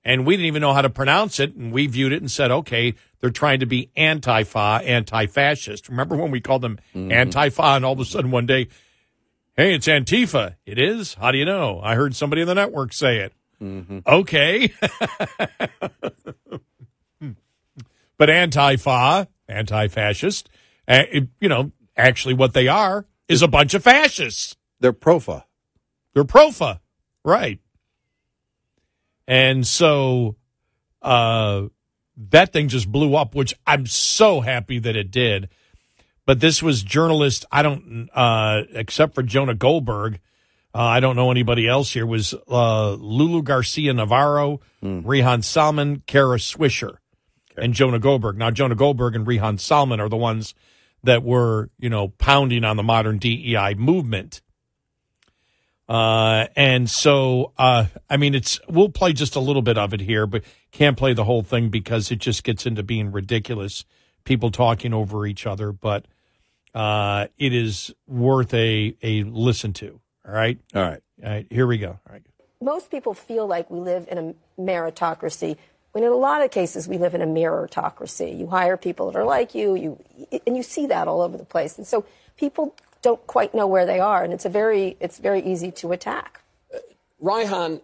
and we didn't even know how to pronounce it, and we viewed it and said, okay, they're trying to be Antifa, anti-fascist. Remember when we called them Antifa, and all of a sudden one day, hey, it's Antifa. It is? How do you know? I heard somebody on the network say it. Okay. But Antifa, anti-fascist, actually what they are is a bunch of fascists. They're profa. They're profa, right. And so that thing just blew up, which I'm so happy that it did. But this was journalist, except for Jonah Goldberg, I don't know anybody else here, was Lulu Garcia Navarro, Reihan Salam, Kara Swisher, and Jonah Goldberg. Now, Jonah Goldberg and Reihan Salam are the ones that were, pounding on the modern DEI movement. We'll play just a little bit of it here, but can't play the whole thing because it just gets into being ridiculous, people talking over each other, but... it is worth a listen to. All right. Here we go. All right. Most people feel like we live in a meritocracy, when in a lot of cases we live in a mirrorocracy. You hire people that are like you, and you see that all over the place. And so people don't quite know where they are, and it's very easy to attack. Reihan,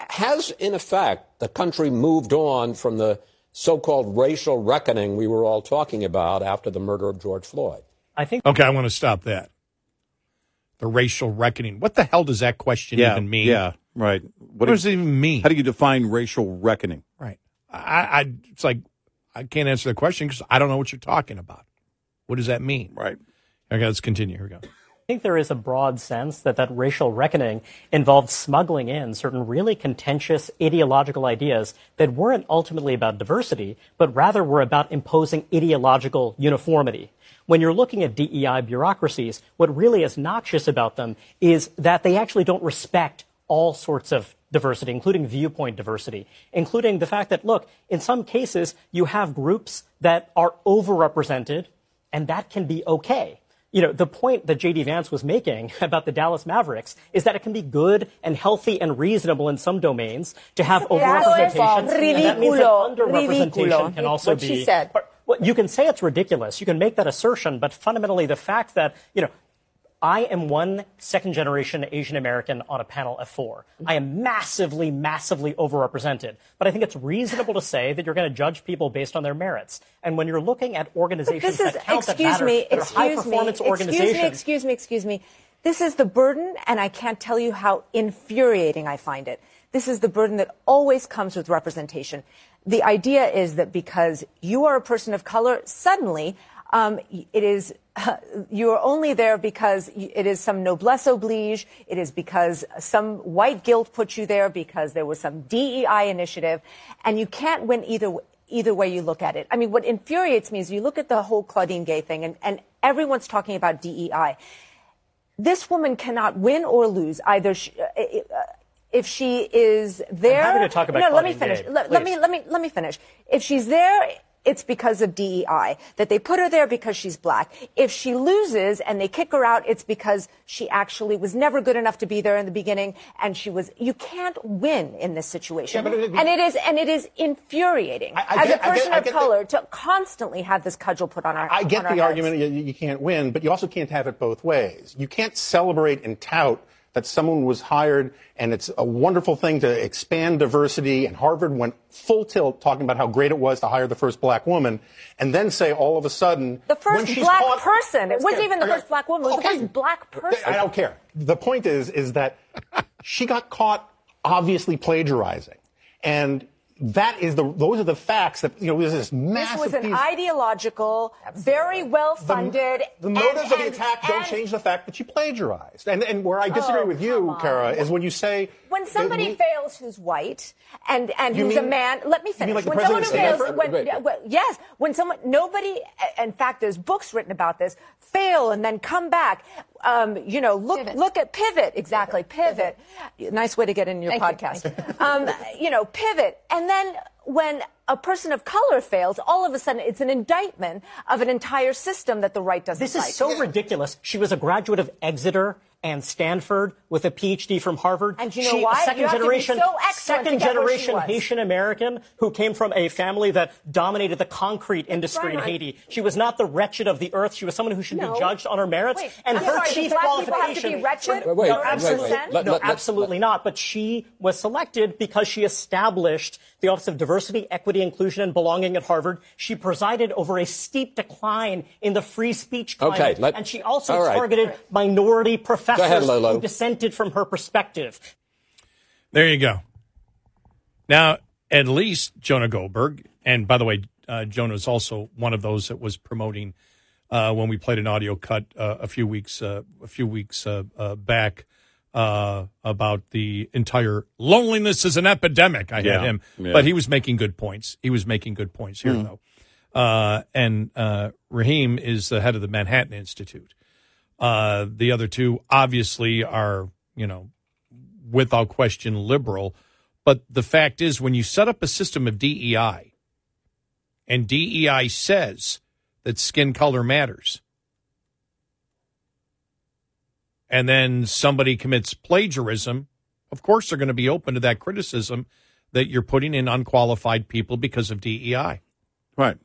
has in effect the country moved on from the so-called racial reckoning we were all talking about after the murder of George Floyd? I want to stop that. The racial reckoning. What the hell does that question even mean? Yeah, right. What does it even mean? How do you define racial reckoning? Right. I can't answer the question because I don't know what you're talking about. What does that mean? Right. Okay, let's continue. Here we go. I think there is a broad sense that racial reckoning involved smuggling in certain really contentious ideological ideas that weren't ultimately about diversity, but rather were about imposing ideological uniformity. When you're looking at DEI bureaucracies, what really is noxious about them is that they actually don't respect all sorts of diversity, including viewpoint diversity, including the fact that, look, in some cases, you have groups that are overrepresented, and that can be okay. The point that J.D. Vance was making about the Dallas Mavericks is that it can be good and healthy and reasonable in some domains to have overrepresentation. And that means that underrepresentation can also be... She said. You can say it's ridiculous. You can make that assertion, but fundamentally the fact that, I am one second-generation Asian American on a panel of four. I am massively, massively overrepresented. But I think it's reasonable to say that you're going to judge people based on their merits. And when you're looking at organizations that count that matter, that are high-performance organizations... Excuse me. This is the burden, and I can't tell you how infuriating I find it. This is the burden that always comes with representation. The idea is that because you are a person of color, suddenly... you are only there because it is some noblesse oblige. It is because some white guilt put you there because there was some DEI initiative, and you can't win either way you look at it. I mean, what infuriates me is you look at the whole Claudine Gay thing, and everyone's talking about DEI. This woman cannot win or lose either. If she is there, I'm happy to talk about Claudine Gay. No, let me finish. Let me finish. If she's there, it's because of DEI, that they put her there because she's black. If she loses and they kick her out, it's because she actually was never good enough to be there in the beginning, and she was. You can't win in this situation, yeah, and it is infuriating as a person of color to constantly have this cudgel put on our. I get the argument you can't win, but you also can't have it both ways. You can't celebrate and tout that someone was hired, and it's a wonderful thing to expand diversity, and Harvard went full tilt talking about how great it was to hire the first black woman, and then say all of a sudden... The first black person. It wasn't even the first black woman. It was the first black person. I don't care. The point is that she got caught obviously plagiarizing, and... Those are the facts that, there's this massive... This was an ideological, very well-funded... The motives of the attack don't change the fact that she plagiarized. And where I disagree with you, Kara, is when you say... When somebody fails who's white and who's a man... Let me finish. You mean like when someone fails... When someone... Nobody... In fact, there's books written about this. Fail and then come back. Look at pivot. Exactly. Pivot. Nice way to get in your podcast. Pivot. And then when a person of color fails, all of a sudden it's an indictment of an entire system that the right doesn't like. This is so ridiculous. She was a graduate of Exeter and Stanford with a PhD from Harvard. And you know why? Second generation Haitian American who came from a family that dominated the concrete industry in Haiti. She was not the wretched of the earth. She was someone who should be judged on her merits. Absolutely not. But she was selected because she established the Office of Diversity, Equity, Inclusion, and Belonging at Harvard. She presided over a steep decline in the free speech climate, and she also targeted minority professors. Go ahead, Lolo. Who dissented from her perspective. There you go. Now, at least Jonah Goldberg, and by the way, Jonah's also one of those that was promoting when we played an audio cut a few weeks back about the entire loneliness is an epidemic. I had him, but he was making good points. Here, though, and Reihan is the head of the Manhattan Institute. The other two obviously are, without question liberal. But the fact is, when you set up a system of DEI, and DEI says that skin color matters, and then somebody commits plagiarism, of course they're going to be open to that criticism that you're putting in unqualified people because of DEI. Right.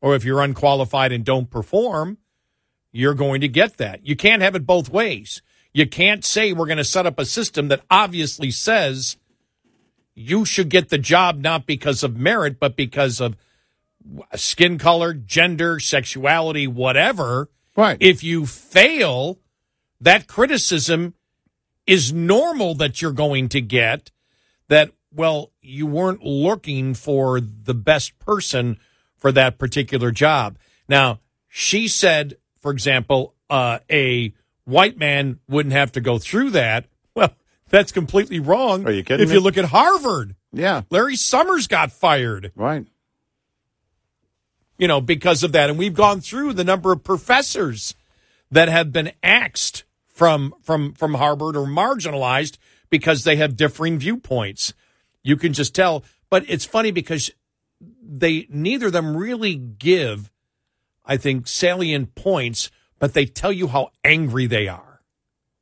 Or if you're unqualified and don't perform, you're going to get that. You can't have it both ways. You can't say we're going to set up a system that obviously says you should get the job not because of merit, but because of skin color, gender, sexuality, whatever. Right. If you fail, that criticism is normal that you're going to get, that, well, you weren't looking for the best person for that particular job. Now, she said, for example, a white man wouldn't have to go through that. Well, that's completely wrong. Are you kidding me? If you look at Harvard. Yeah. Larry Summers got fired. Right. Because of that. And we've gone through the number of professors that have been axed from Harvard or marginalized because they have differing viewpoints. You can just tell. But it's funny because neither of them really give, I think, salient points, but they tell you how angry they are.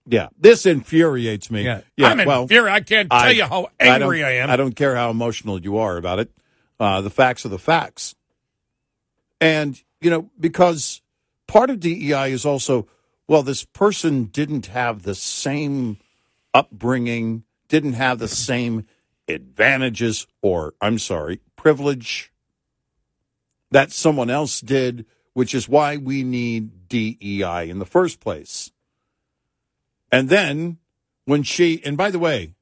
Yeah. This infuriates me. Yeah, I'm infuriated. I can't tell you how angry I am. I don't care how emotional you are about it. The facts are the facts. And, because part of DEI is also, well, this person didn't have the same upbringing, didn't have the same advantages or, I'm sorry, privilege that someone else did, which is why we need DEI in the first place. And then when she, and by the way,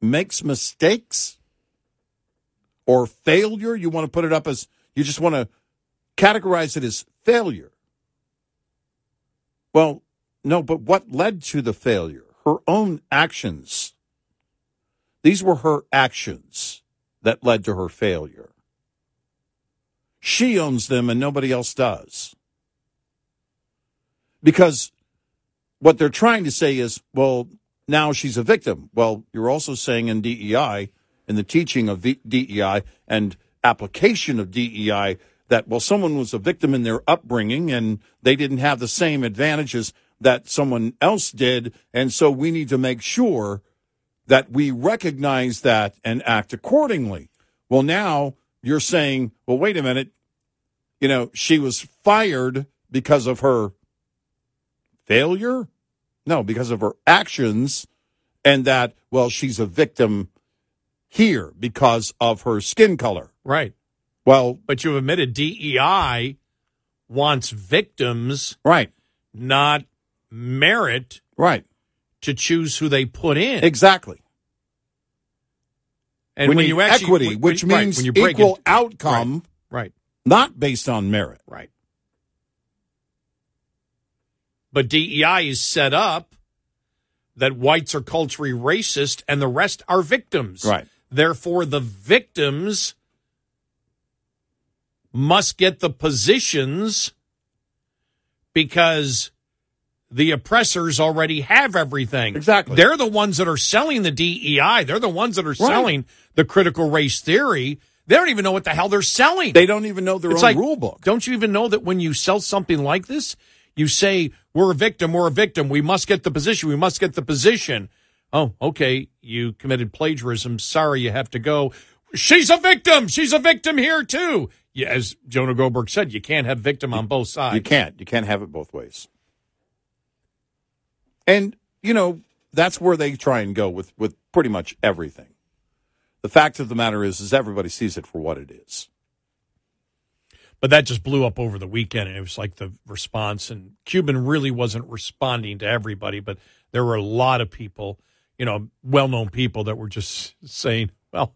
makes mistakes or failure, you want to put it up as, you just want to categorize it as failure. Well, no, but what led to the failure? Her own actions. These were her actions that led to her failure. She owns them and nobody else does. Because what they're trying to say is, well, now she's a victim. Well, you're also saying in DEI, in the teaching of DEI and application of DEI, that, well, someone was a victim in their upbringing and they didn't have the same advantages that someone else did, and so we need to make sure that we recognize that and act accordingly. Well, now you're saying, well, wait a minute, you know, she was fired because of her failure? No, because of her actions, and that, well, she's a victim here because of her skin color. Right. Well, but you admitted DEI wants victims, right, not merit, right, to choose who they put in. Exactly. And when you actually, equity, which means when you break equal outcome, right, not based on merit, right. But DEI is set up that whites are culturally racist and the rest are victims, right. Therefore, the victims must get the positions because the oppressors already have everything. Exactly. They're the ones that are selling the DEI. They're the ones that are selling the critical race theory. They don't even know what the hell they're selling. They don't even know their own rule book. Don't you even know that when you sell something like this, you say, we're a victim, we must get the position. Oh, okay, you committed plagiarism. Sorry, you have to go. She's a victim here, too. Yeah, as Jonah Goldberg said, you can't have victim on both sides. You can't have it both ways. And, you know, that's where they try and go with pretty much everything. The fact of the matter is everybody sees it for what it is. But that just blew up over the weekend, and it was like the response. And Cuban really wasn't responding to everybody, but there were a lot of people, you know, well-known people that were just saying, well,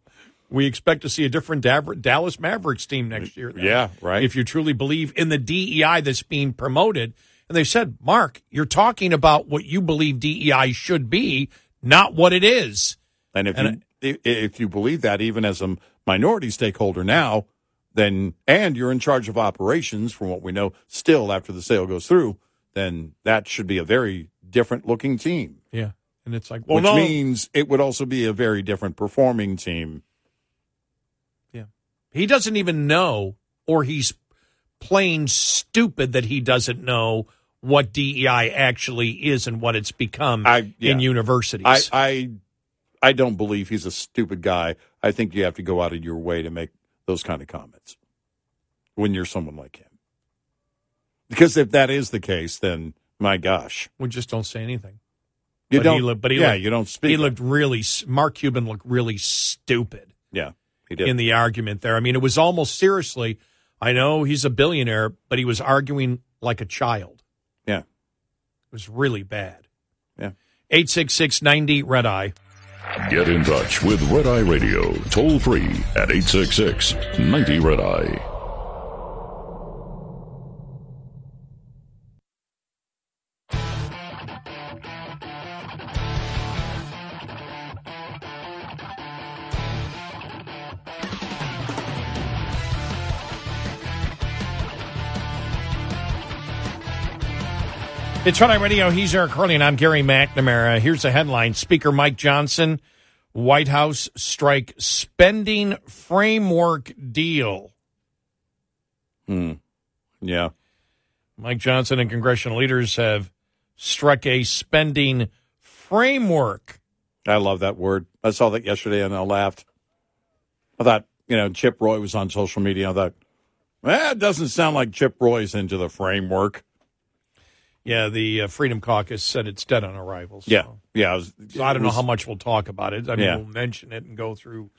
we expect to see a different Dallas Mavericks team next year. Then, yeah, right. If you truly Bleav in the DEI that's being promoted. And they said, Mark, you're talking about what you Bleav DEI should be, not what it is. And if you Bleav that even as a minority stakeholder now, then, and you're in charge of operations from what we know still after the sale goes through, then that should be a very different looking team. Yeah. And it's like, well, which means it would also be a very different performing team. Yeah. He doesn't even know, or he's plain stupid that he doesn't know what DEI actually is and what it's become in universities. I don't Bleav he's a stupid guy. I think you have to go out of your way to make those kind of comments when you're someone like him. Because if that is the case, then, my gosh. We just don't say anything. You don't speak. Mark Cuban looked really stupid. Yeah, he did. In the argument there. I mean, it was almost seriously, I know he's a billionaire, but he was arguing like a child. Yeah. It was really bad. Yeah. 866-90 Red Eye. Get in touch with Red Eye Radio, toll free at 866-90 Red Eye. It's Red Eye Radio. He's Eric Hurley, and I'm Gary McNamara. Here's the headline. Speaker Mike Johnson, White House strike spending framework deal. Yeah. Mike Johnson and congressional leaders have struck a spending framework. I love that word. I saw that yesterday, and I laughed. I thought, you know, Chip Roy was on social media. I thought, Well, it doesn't sound like Chip Roy's into the framework. Yeah, the Freedom Caucus said it's dead on arrival. So. Yeah. I don't know how much we'll talk about it. I mean, we'll mention it and go through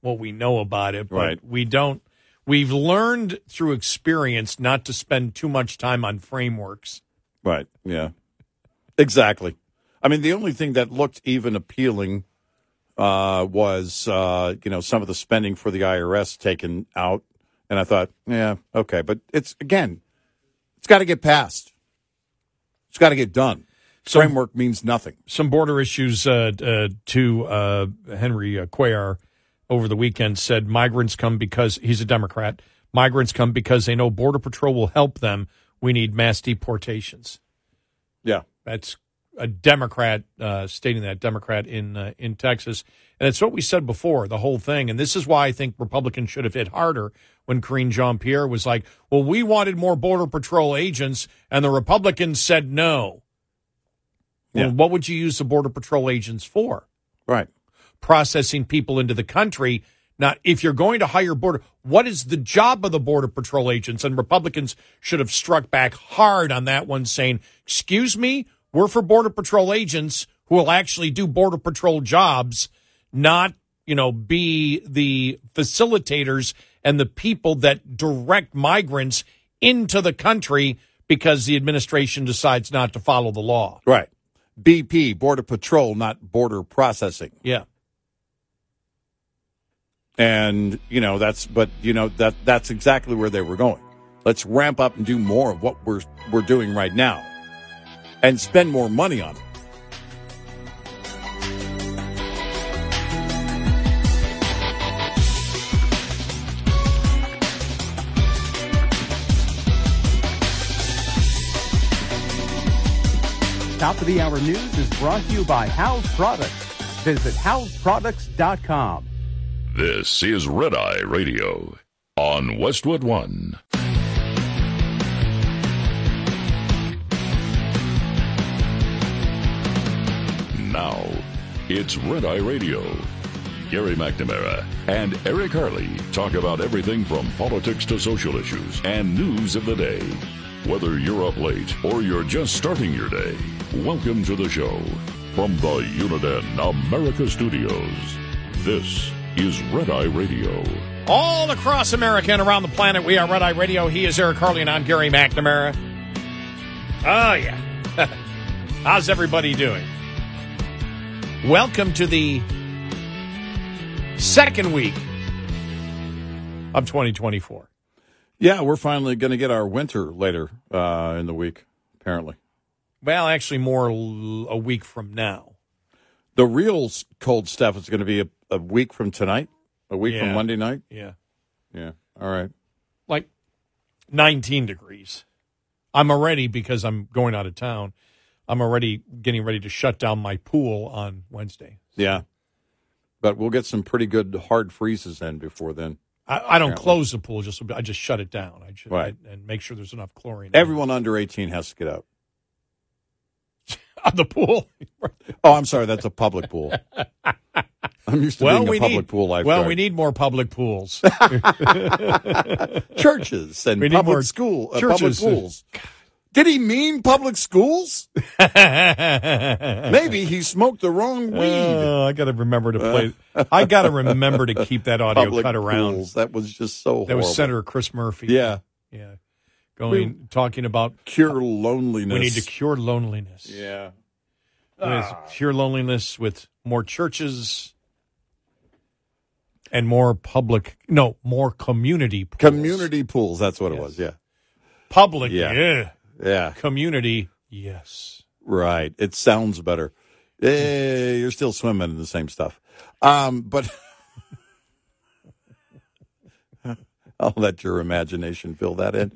what we know about it. But we don't. We've learned through experience not to spend too much time on frameworks. Right. Yeah. Exactly. I mean, the only thing that looked even appealing was some of the spending for the IRS taken out, and I thought, yeah, okay, but it's got to get passed. It's got to get done. Framework means nothing. Some border issues to Henry Cuellar over the weekend said migrants come because he's a Democrat. Migrants come because they know Border Patrol will help them. We need mass deportations. Yeah. That's a Democrat stating that, Democrat in Texas. And it's what we said before, the whole thing. And this is why I think Republicans should have hit harder when Karine Jean-Pierre was like, well, we wanted more Border Patrol agents, and the Republicans said no. Yeah. Well, what would you use the Border Patrol agents for? Right. Processing people into the country. Now, if you're going to hire what is the job of the Border Patrol agents? And Republicans should have struck back hard on that one, saying, excuse me, we're for Border Patrol agents who will actually do Border Patrol jobs, not, be the facilitators and the people that direct migrants into the country because the administration decides not to follow the law. Right. BP, Border Patrol, not border processing. Yeah. And, that's exactly where they were going. Let's ramp up and do more of what we're doing right now. And spend more money on it. Top of the Hour News is brought to you by House Products. Visit houseproducts.com. This is Red Eye Radio on Westwood One. Now, it's Red Eye Radio. Gary McNamara and Eric Harley talk about everything from politics to social issues and news of the day. Whether you're up late or you're just starting your day, welcome to the show. From the Uniden America Studios, this is Red Eye Radio. All across America and around the planet, we are Red Eye Radio. He is Eric Harley and I'm Gary McNamara. Oh, yeah. How's everybody doing? Welcome to the second week of 2024. Yeah, we're finally going to get our winter later in the week, apparently. Well, actually more a week from now. The real cold stuff is going to be a week from tonight, a week from Monday night. Yeah. Yeah, all right. Like 19 degrees. I'm already, because I'm going out of town, I'm already getting ready to shut down my pool on Wednesday. So. Yeah. But we'll get some pretty good hard freezes in before then. I don't close the pool. I just shut it down. And make sure there's enough chlorine. Everyone under 18 has to get out. Of the pool? Oh, I'm sorry. That's a public pool. I'm used to being a public pool lifeguard. Well, we need more public pools. Churches and public schools. Public pools. Did he mean public schools? Maybe he smoked the wrong weed. I got to remember to play. I got to remember to keep that audio public cut around. Pools. That was just so horrible. That was Senator Chris Murphy. Yeah. Yeah. Talking about cure loneliness. We need to cure loneliness. Yeah. Cure loneliness with more churches and more community pools. Community pools. That's what it was. Yeah. Public. Yeah. Yeah. Community, yes. Right. It sounds better. You're still swimming in the same stuff. But I'll let your imagination fill that in.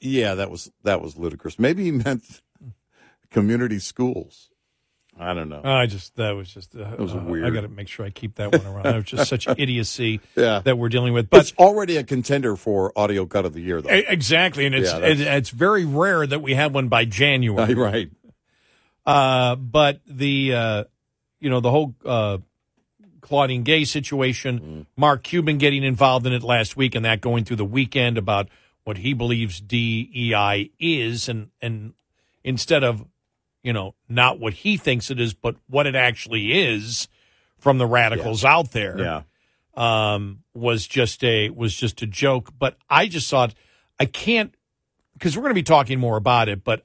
Yeah, that was ludicrous. Maybe he meant community schools. I don't know. It was weird. I got to make sure I keep that one around. It was just such idiocy that we're dealing with. But it's already a contender for audio cut of the year, though. Exactly, and it's very rare that we have one by January. Right. But the the whole Claudine Gay situation, Mark Cuban getting involved in it last week, and that going through the weekend about what he believes DEI is, and instead of, you know, not what he thinks it is, but what it actually is from the radicals out there. Yeah. Was just a joke. But I just saw it. I can't, because we're going to be talking more about it, but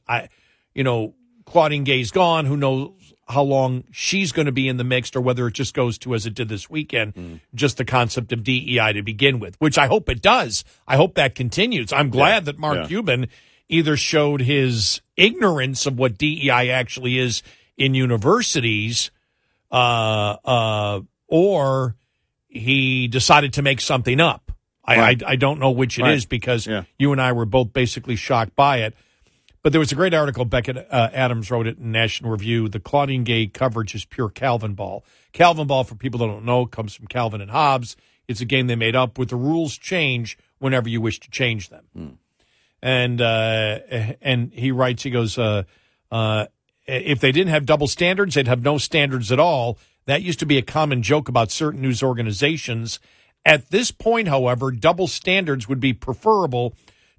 Claudine Gay's gone. Who knows how long she's going to be in the mix, or whether it just goes to, as it did this weekend, just the concept of DEI to begin with, which I hope it does. I hope that continues. I'm glad that Mark Cuban either showed his ignorance of what DEI actually is in universities, or he decided to make something up. I don't know which it is, because you and I were both basically shocked by it. But there was a great article, Beckett Adams wrote it in National Review. The Claudine Gay coverage is pure Calvin ball. Calvin ball, for people that don't know, comes from Calvin and Hobbes. It's a game they made up with the rules change whenever you wish to change them. And he writes, he goes, if they didn't have double standards, they'd have no standards at all. That used to be a common joke about certain news organizations. At this point, however, double standards would be preferable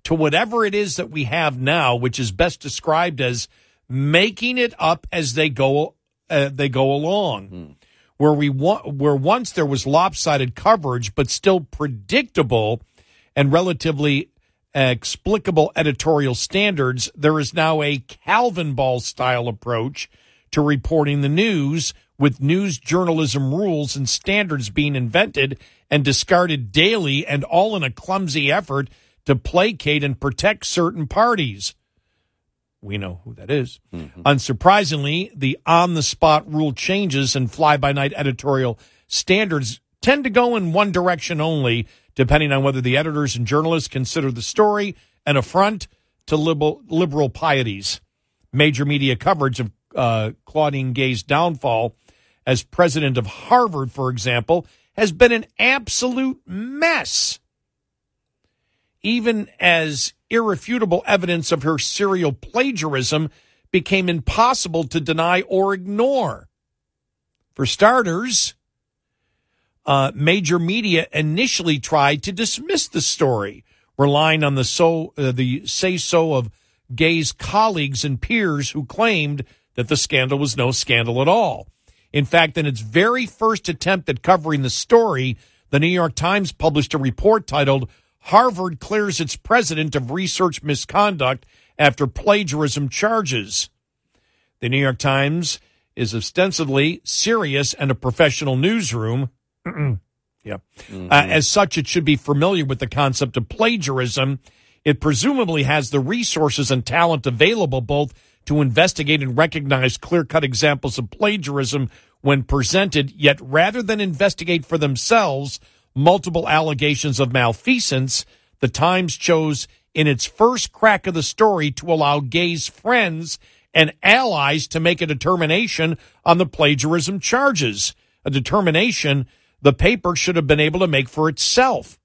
to whatever it is that we have now, which is best described as making it up as they go along. Where once there was lopsided coverage, but still predictable and relatively explicable editorial standards, there is now a Calvin ball style approach to reporting the news, with news journalism rules and standards being invented and discarded daily, and all in a clumsy effort to placate and protect certain parties. We know who that is. Unsurprisingly, the on-the-spot rule changes and fly-by-night editorial standards tend to go in one direction only, depending on whether the editors and journalists consider the story an affront to liberal pieties. Major media coverage of Claudine Gay's downfall as president of Harvard, for example, has been an absolute mess. Even as irrefutable evidence of her serial plagiarism became impossible to deny or ignore. For starters, major media initially tried to dismiss the story, relying on the say-so of Gay's colleagues and peers, who claimed that the scandal was no scandal at all. In fact, in its very first attempt at covering the story, the New York Times published a report titled, "Harvard Clears Its President of Research Misconduct After Plagiarism Charges." The New York Times is ostensibly serious and a professional newsroom. As such, it should be familiar with the concept of plagiarism. It presumably has the resources and talent available both to investigate and recognize clear-cut examples of plagiarism when presented, yet rather than investigate for themselves multiple allegations of malfeasance, the Times chose in its first crack of the story to allow Gay's friends and allies to make a determination on the plagiarism charges, a determination the paper should have been able to make for itself.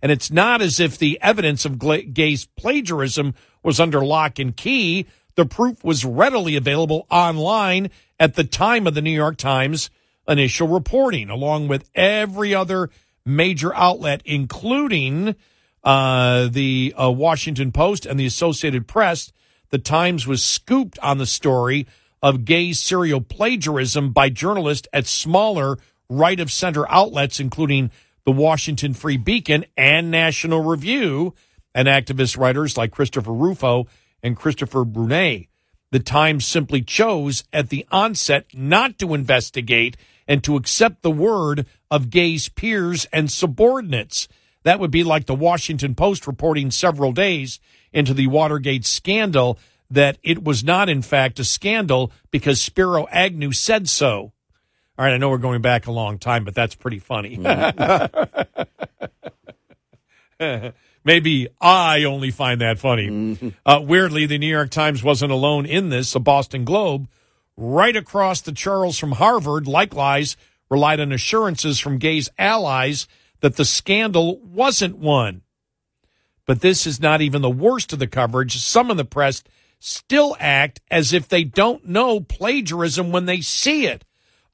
And it's not as if the evidence of Gay's plagiarism was under lock and key. The proof was readily available online at the time of the New York Times initial reporting, along with every other major outlet, including the Washington Post and the Associated Press. The Times was scooped on the story of Gay's serial plagiarism by journalists at smaller right-of-center outlets, including the Washington Free Beacon and National Review, and activist writers like Christopher Rufo and Christopher Brunet. The Times simply chose at the onset not to investigate and to accept the word of Gay's peers and subordinates. That would be like the Washington Post reporting several days into the Watergate scandal that it was not, in fact, a scandal because Spiro Agnew said so. All right, I know we're going back a long time, but that's pretty funny. Maybe I only find that funny. Weirdly, the New York Times wasn't alone in this. The Boston Globe, right across the Charles from Harvard, likewise relied on assurances from Gay's allies that the scandal wasn't one. But this is not even the worst of the coverage. Some in the press still act as if they don't know plagiarism when they see it.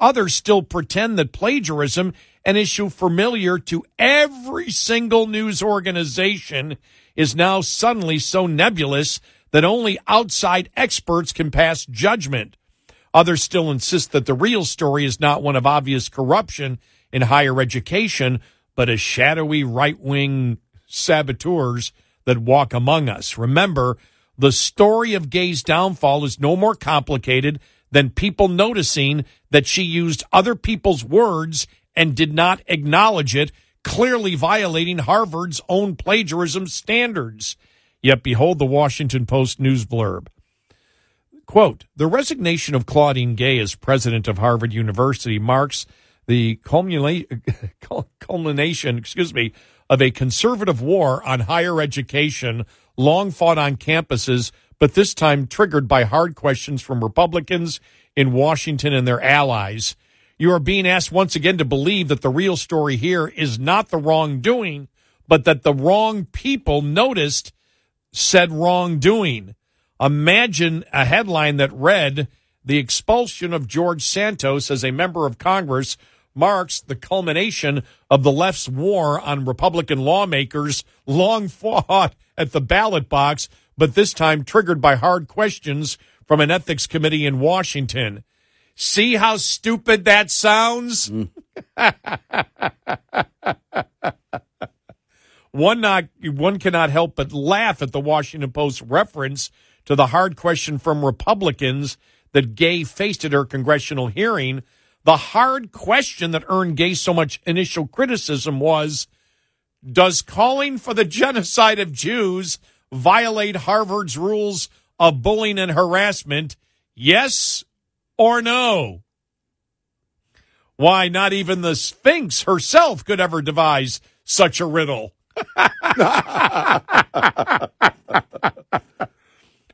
Others still pretend that plagiarism, an issue familiar to every single news organization, is now suddenly so nebulous that only outside experts can pass judgment. Others still insist that the real story is not one of obvious corruption in higher education, but a shadowy right-wing saboteurs that walk among us. Remember, the story of Gay's downfall is no more complicated than people noticing that she used other people's words and did not acknowledge it, clearly violating Harvard's own plagiarism standards. Yet behold the Washington Post news blurb. Quote, the resignation of Claudine Gay as president of Harvard University marks the culmination of a conservative war on higher education, long fought on campuses, but this time triggered by hard questions from Republicans in Washington and their allies. You are being asked once again to Bleav that the real story here is not the wrongdoing, but that the wrong people noticed said wrongdoing. Imagine a headline that read, the expulsion of George Santos as a member of Congress marks the culmination of the left's war on Republican lawmakers, long fought at the ballot box, but this time triggered by hard questions from an ethics committee in Washington. See how stupid that sounds? One cannot help but laugh at the Washington Post reference to the hard question from Republicans that Gay faced at her congressional hearing. The hard question that earned Gay so much initial criticism was, does calling for the genocide of Jews violate Harvard's rules of bullying and harassment? Yes or no? Why, not even the Sphinx herself could ever devise such a riddle.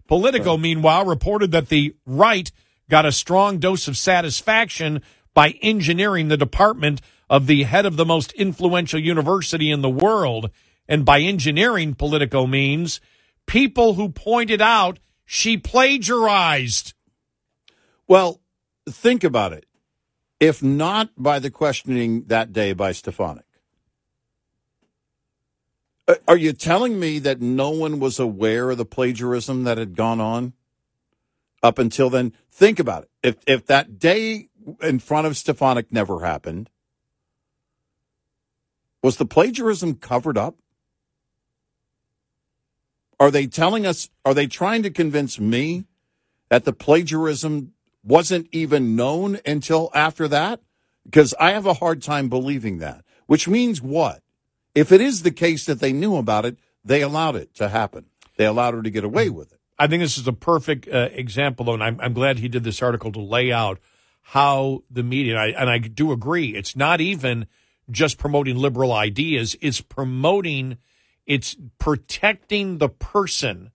Politico, meanwhile, reported that the right got a strong dose of satisfaction by engineering the department of the head of the most influential university in the world. And by engineering, Politico means people who pointed out she plagiarized. Well, think about it. If not by the questioning that day by Stefanik. Are you telling me that no one was aware of the plagiarism that had gone on up until then? Think about it. If that day in front of Stefanik never happened, was the plagiarism covered up? Are they telling us, are they trying to convince me that the plagiarism wasn't even known until after that? Because I have a hard time believing that, which means what? If it is the case that they knew about it, they allowed it to happen. They allowed her to get away with it. I think this is a perfect example, though, and I'm glad he did this article to lay out how the media, and I do agree, it's not even just promoting liberal ideas. It's protecting the person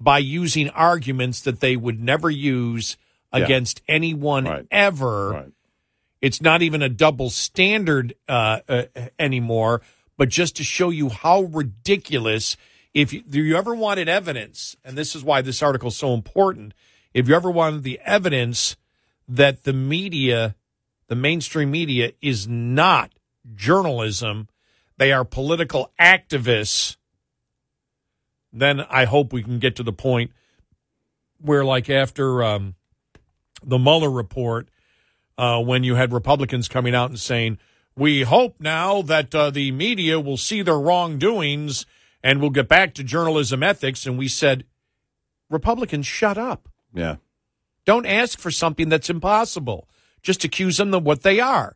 by using arguments that they would never use against anyone ever. Right. It's not even a double standard anymore. But just to show you how ridiculous, if you ever wanted evidence, and this is why this article is so important, if you ever wanted the evidence that the media, the mainstream media, is not journalism, they are political activists, then I hope we can get to the point where, like after the Mueller report, when you had Republicans coming out and saying, we hope now that the media will see their wrongdoings and we'll get back to journalism ethics. And we said, Republicans, shut up. Yeah. Don't ask for something that's impossible. Just accuse them of what they are.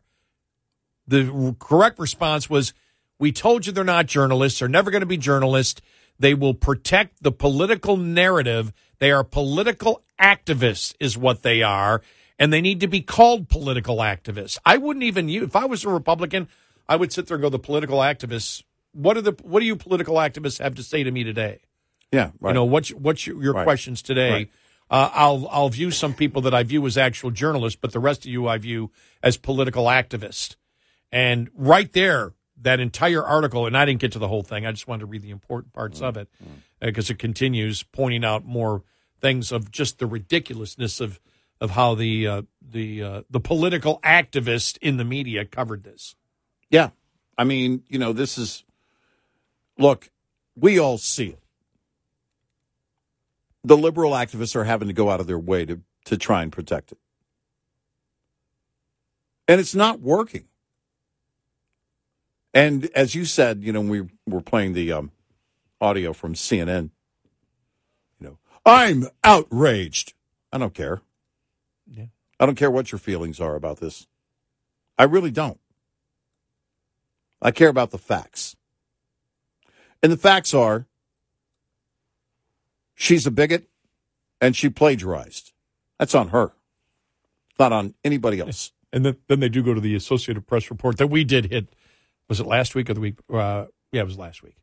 The correct response was, we told you they're not journalists. They're never going to be journalists. They will protect the political narrative. They are political activists is what they are. And they need to be called political activists. I wouldn't even use, if I was a Republican, I would sit there and go, the political activists, what do you political activists have to say to me today? Yeah, right. You know, what's your questions today? Right. I'll view some people that I view as actual journalists, but the rest of you I view as political activists. And right there, that entire article, and I didn't get to the whole thing. I just wanted to read the important parts of it because it continues pointing out more things of just the ridiculousness of of how the political activists in the media covered this. Yeah. I mean, you know, this is, look, we all see it. The liberal activists are having to go out of their way to try and protect it. And it's not working. And as you said, you know, we were playing the audio from CNN. You know, I'm outraged. I don't care. Yeah. I don't care what your feelings are about this. I really don't. I care about the facts. And the facts are she's a bigot and she plagiarized. That's on her, not on anybody else. And then they do go to the Associated Press report that we did hit. Was it last week or the week? Yeah, it was last week.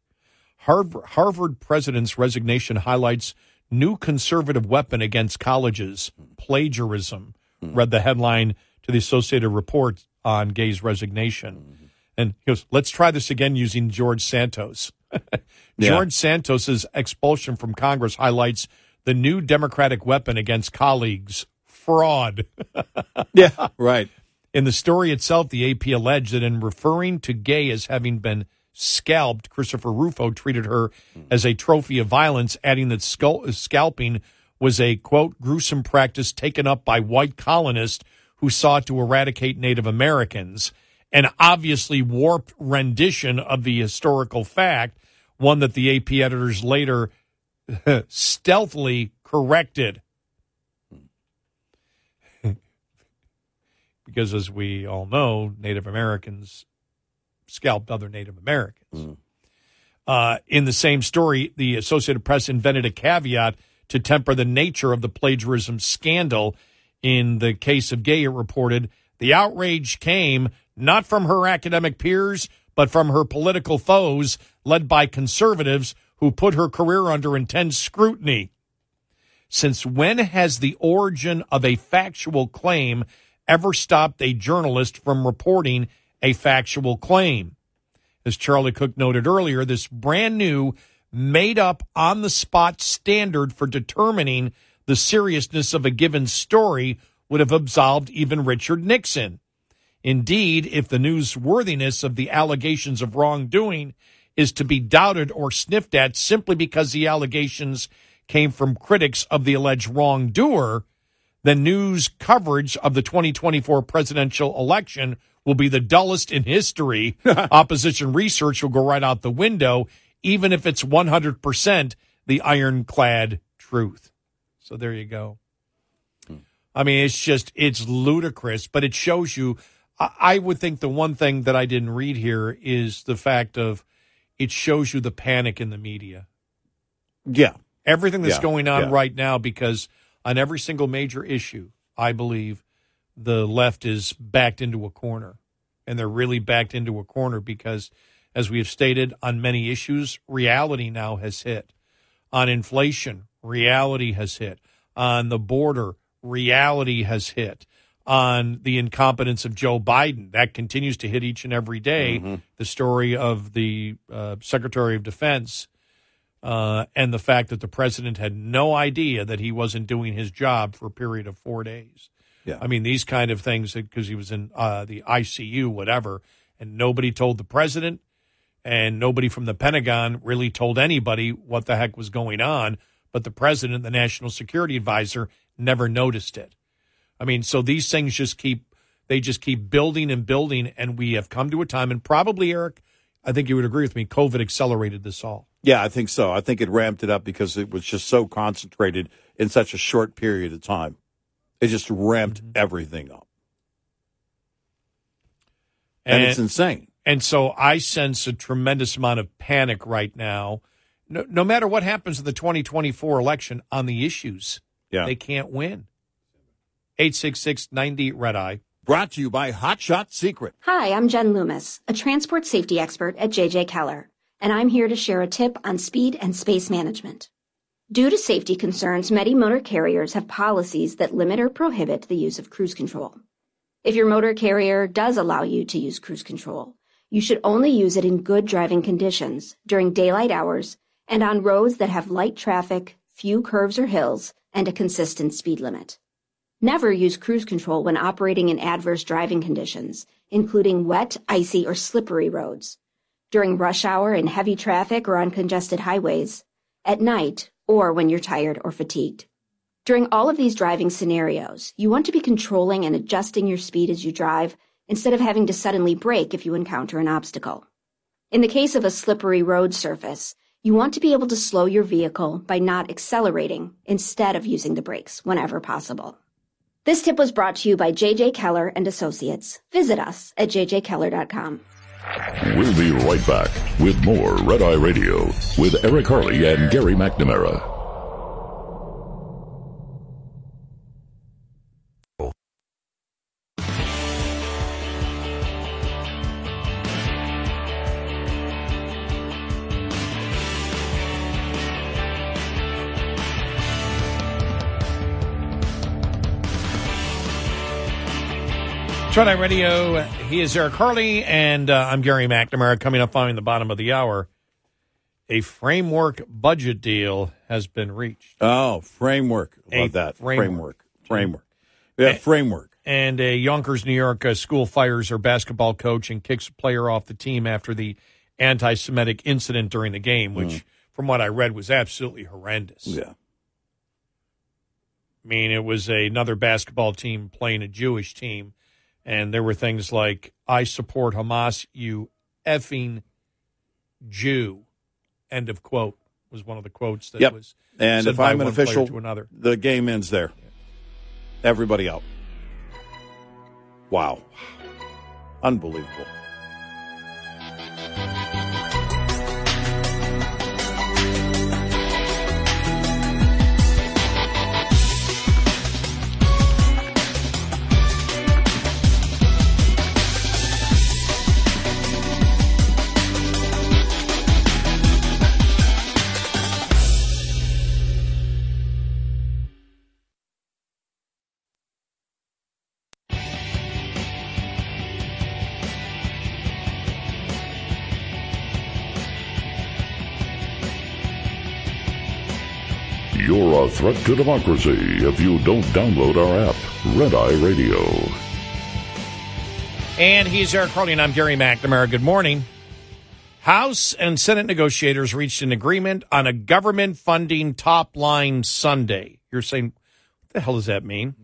Harvard president's resignation highlights new conservative weapon against colleges, plagiarism. Read the headline to the Associated report on Gay's resignation. And he goes, let's try this again using George Santos. George Santos's expulsion from Congress highlights the new Democratic weapon against colleagues, fraud. Yeah, right. In the story itself, the AP alleged that in referring to Gay as having been scalped, Christopher Rufo treated her as a trophy of violence, adding that scalping was a, quote, gruesome practice taken up by white colonists who sought to eradicate Native Americans. An obviously warped rendition of the historical fact, one that the AP editors later stealthily corrected. Because as we all know, Native Americans scalped other Native Americans. In the same story, the Associated Press invented a caveat to temper the nature of the plagiarism scandal. In the case of Gay, it reported, the outrage came not from her academic peers, but from her political foes, led by conservatives who put her career under intense scrutiny. Since when has the origin of a factual claim ever stopped a journalist from reporting a factual claim? As Charlie Cook noted earlier, this brand new, made-up, on-the-spot standard for determining the seriousness of a given story would have absolved even Richard Nixon. Indeed, if the newsworthiness of the allegations of wrongdoing is to be doubted or sniffed at simply because the allegations came from critics of the alleged wrongdoer, then news coverage of the 2024 presidential election will be the dullest in history. Opposition research will go right out the window, even if it's 100% the ironclad truth. So there you go. I mean, it's just, it's ludicrous, but it shows you. I would think the one thing that I didn't read here is the fact of it shows you the panic in the media. Yeah. Everything that's going on right now, because on every single major issue, I believe the left is backed into a corner. And they're really backed into a corner because, as we have stated, on many issues, reality now has hit. On inflation, reality has hit. On the border, reality has hit. On the incompetence of Joe Biden. That continues to hit each and every day. The story of the Secretary of Defense and the fact that the president had no idea that he wasn't doing his job for a period of 4 days. Yeah. I mean, these kind of things, because he was in the ICU, whatever, and nobody told the president and nobody from the Pentagon really told anybody what the heck was going on. But the president, the national security advisor, never noticed it. I mean, so these things just keep building and building, and we have come to a time, and probably, Eric, I think you would agree with me, COVID accelerated this all. Yeah, I think so. I think it ramped it up because it was just so concentrated in such a short period of time. It just ramped everything up. And it's insane. And so I sense a tremendous amount of panic right now. No matter what happens in the 2024 election on the issues, they can't win. 866-90 Red Eye. Brought to you by Hot Shot Secret. Hi, I'm Jen Loomis, a transport safety expert at JJ Keller, and I'm here to share a tip on speed and space management. Due to safety concerns, many motor carriers have policies that limit or prohibit the use of cruise control. If your motor carrier does allow you to use cruise control, you should only use it in good driving conditions, during daylight hours, and on roads that have light traffic, few curves or hills, and a consistent speed limit. Never use cruise control when operating in adverse driving conditions, including wet, icy, or slippery roads, during rush hour in heavy traffic or on congested highways, at night, or when you're tired or fatigued. During all of these driving scenarios, you want to be controlling and adjusting your speed as you drive instead of having to suddenly brake if you encounter an obstacle. In the case of a slippery road surface, you want to be able to slow your vehicle by not accelerating instead of using the brakes whenever possible. This tip was brought to you by J.J. Keller and Associates. Visit us at jjkeller.com. We'll be right back with more Red Eye Radio with Eric Harley and Gary McNamara. Red Eye Radio, he is Eric Harley, and I'm Gary McNamara. Coming up following the bottom of the hour, a framework budget deal has been reached. Oh, framework. Love that. Framework. Yeah, framework. And a Yonkers, New York school fires her basketball coach and kicks a player off the team after the anti-Semitic incident during the game, which, from what I read, was absolutely horrendous. Yeah. I mean, it was another basketball team playing a Jewish team. And there were things like, I support Hamas, you effing Jew, end of quote, was one of the quotes that was and said if by I'm an official, to another. The game ends there. Everybody out. Wow. Unbelievable. You're a threat to democracy if you don't download our app, Red Eye Radio. And he's Eric Crowley, and I'm Gary McNamara. Good morning. House and Senate negotiators reached an agreement on a government funding top line Sunday. You're saying, what the hell does that mean?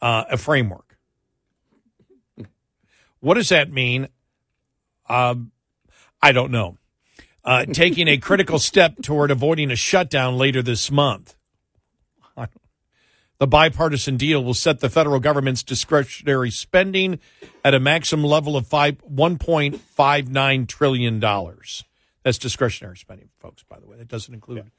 A framework. What does that mean? I don't know. Taking a critical step toward avoiding a shutdown later this month. The bipartisan deal will set the federal government's discretionary spending at a maximum level of $1.59 trillion. That's discretionary spending, folks, by the way. That doesn't include,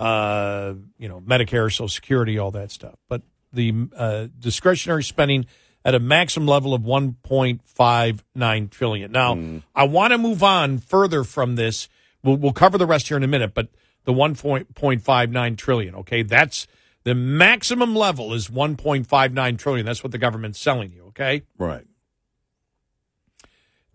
Medicare, Social Security, all that stuff. But the discretionary spending at a maximum level of $1.59 trillion. Now, I want to move on further from this. We'll cover the rest here in a minute, but the $1.59 trillion, okay? That's the maximum level is $1.59 trillion. That's what the government's selling you, okay? Right.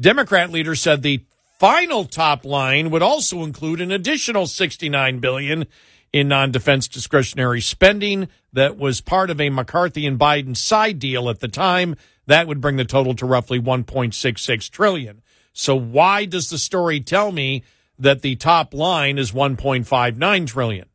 Democrat leaders said the final top line would also include an additional $69 billion in non-defense discretionary spending that was part of a McCarthy and Biden side deal at the time. That would bring the total to roughly $1.66 trillion. So why does the story tell me that the top line is $1.59 trillion?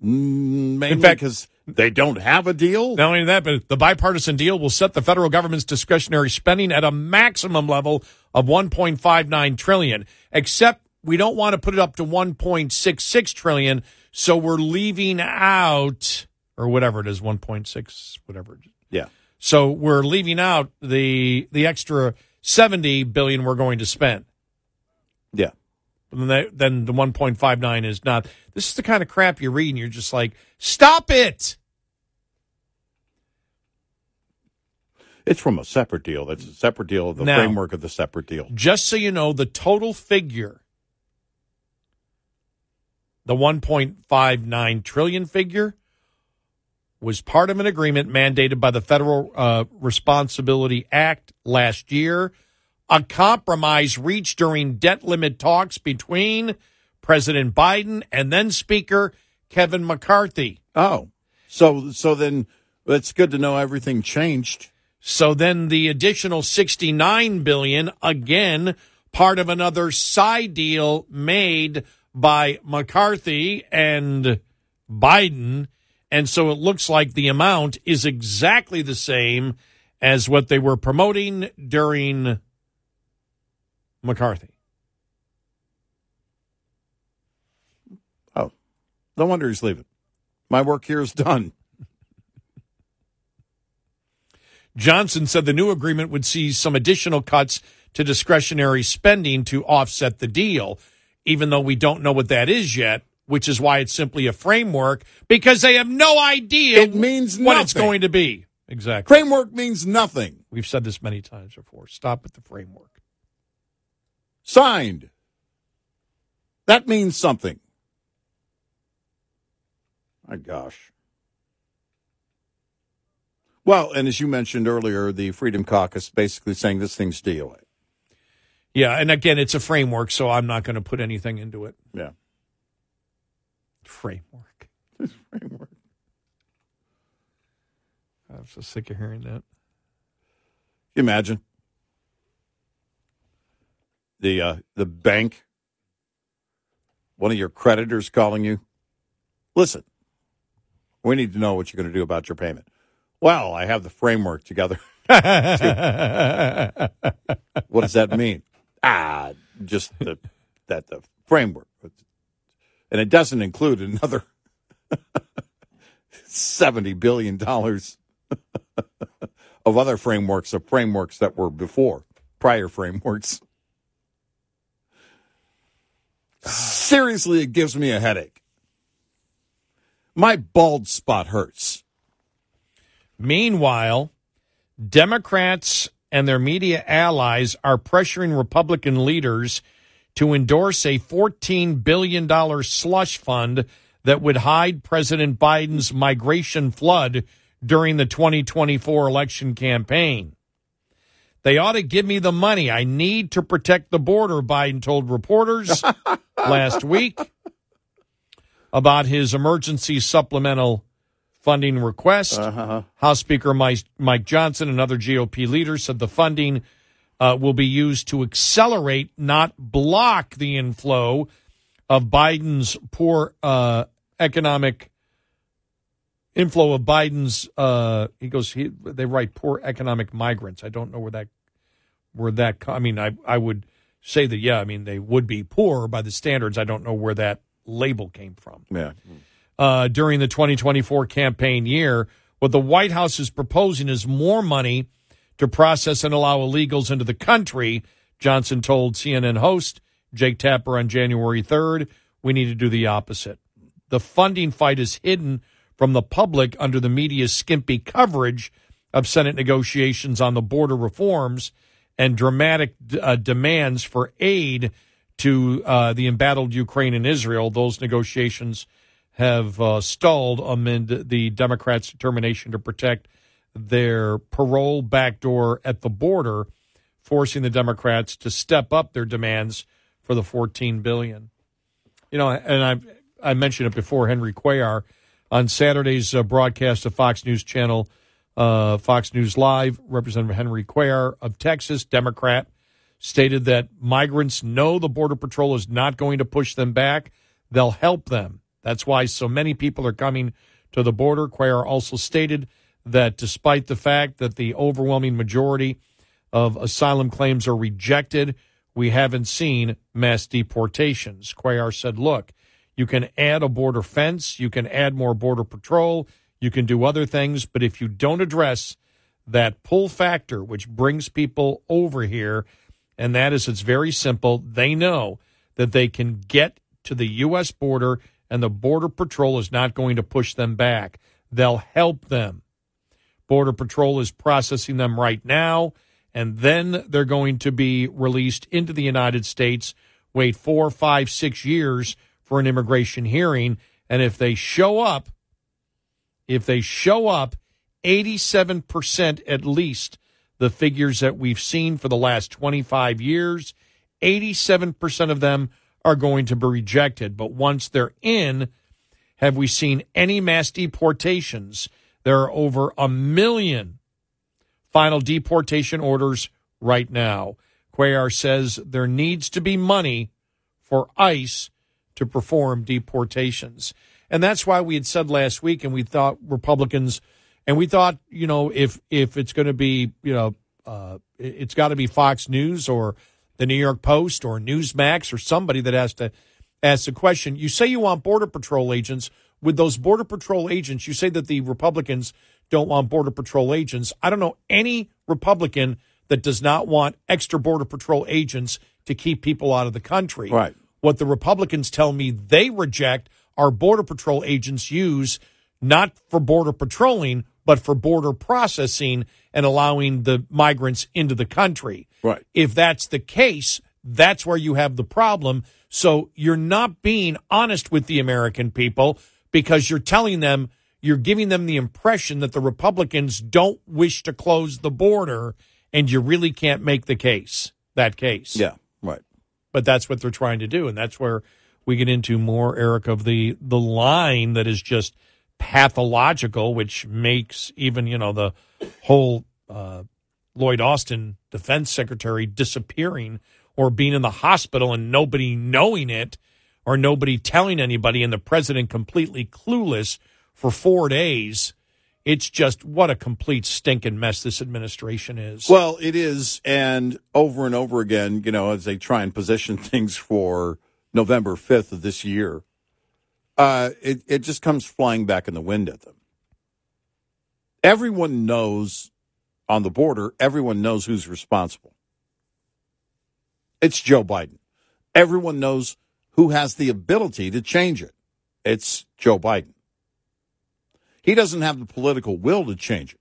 Maybe because they don't have a deal? Not only that, but the bipartisan deal will set the federal government's discretionary spending at a maximum level of $1.59 trillion, except we don't want to put it up to $1.66 trillion, so we're leaving out, or whatever it is, 1.6, whatever. Yeah. So we're leaving out the extra $70 billion we're going to spend. Yeah. Then the 1.59 is not. This is the kind of crap you read, and you're just like, stop it. It's from a separate deal. That's a separate deal, the framework of the separate deal. Just so you know, the total figure, the $1.59 trillion figure, was part of an agreement mandated by the Federal Responsibility Act last year a compromise reached during debt limit talks between President Biden and then Speaker Kevin McCarthy. Oh, so then it's good to know everything changed. So then the additional $69 billion, again, part of another side deal made by McCarthy and Biden. And so it looks like the amount is exactly the same as what they were promoting during McCarthy. Oh, no wonder he's leaving. My work here is done. Johnson said the new agreement would see some additional cuts to discretionary spending to offset the deal, even though we don't know what that is yet, which is why it's simply a framework, because they have no idea it means what it's going to be. Exactly. Framework means nothing. We've said this many times before. Stop with the framework. Signed. That means something. My gosh. Well, and as you mentioned earlier, the Freedom Caucus basically saying this thing's DOA. Yeah, and again, it's a framework, so I'm not going to put anything into it. Yeah. Framework. It's framework. I'm so sick of hearing that. Imagine. The bank, one of your creditors calling you. Listen, we need to know what you're going to do about your payment. Well, I have the framework together. What does that mean? Just the framework. And it doesn't include another $70 billion of other frameworks, of frameworks that were before, prior frameworks. Seriously, it gives me a headache. My bald spot hurts. Meanwhile, Democrats and their media allies are pressuring Republican leaders to endorse a $14 billion slush fund that would hide President Biden's migration flood during the 2024 election campaign. They ought to give me the money. I need to protect the border, Biden told reporters last week about his emergency supplemental funding request. House Speaker Mike Johnson and other GOP leaders said the funding will be used to accelerate, not block, the inflow of poor economic migrants. I don't know where that. I mean, I would say that, yeah, I mean, they would be poor by the standards. I don't know where that label came from. Yeah. During the 2024 campaign year, what the White House is proposing is more money to process and allow illegals into the country. Johnson told CNN host Jake Tapper on January 3rd, we need to do the opposite. The funding fight is hidden from the public under the media's skimpy coverage of Senate negotiations on the border reforms and dramatic demands for aid to the embattled Ukraine and Israel. Those negotiations have stalled amid the Democrats' determination to protect their parole backdoor at the border, forcing the Democrats to step up their demands for the $14 billion. You know, and I mentioned it before, Henry Cuellar, on Saturday's broadcast of Fox News Channel, Fox News Live, Representative Henry Cuellar of Texas, Democrat, stated that migrants know the Border Patrol is not going to push them back. They'll help them. That's why so many people are coming to the border. Cuellar also stated that despite the fact that the overwhelming majority of asylum claims are rejected, we haven't seen mass deportations. Cuellar said, look, you can add a border fence, you can add more border patrol, you can do other things, but if you don't address that pull factor, which brings people over here, and that is, it's very simple, they know that they can get to the U.S. border and the Border Patrol is not going to push them back. They'll help them. Border Patrol is processing them right now, and then they're going to be released into the United States, wait 4, 5, 6 years for an immigration hearing, and if they show up, 87% at least the figures that we've seen for the last 25 years. 87% of them are going to be rejected. But once they're in, have we seen any mass deportations? There are over 1 million final deportation orders right now. Cuellar says there needs to be money for ICE to perform deportations. And that's why we had said last week, and we thought Republicans, and we thought, you know, if it's going to be, you know, it's got to be Fox News or the New York Post or Newsmax or somebody that has to ask the question. You say you want Border Patrol agents. With those Border Patrol agents, you say that the Republicans don't want Border Patrol agents. I don't know any Republican that does not want extra Border Patrol agents to keep people out of the country. Right. What the Republicans tell me they reject are Border Patrol agents use not for border patrolling, but for border processing and allowing the migrants into the country. Right. If that's the case, that's where you have the problem. So you're not being honest with the American people because you're telling them, you're giving them the impression that the Republicans don't wish to close the border, and you really can't make the case, that case. Yeah, right. But that's what they're trying to do, and that's where we get into more, Eric, of the line that is just pathological, which makes even, you know, the whole Lloyd Austin defense secretary disappearing or being in the hospital and nobody knowing it or nobody telling anybody and the president completely clueless for 4 days. It's just what a complete stinking mess this administration is. Well, it is. And over again, you know, as they try and position things for November 5th of this year, it just comes flying back in the wind at them. Everyone knows on the border, everyone knows who's responsible. It's Joe Biden. Everyone knows who has the ability to change it. It's Joe Biden. He doesn't have the political will to change it.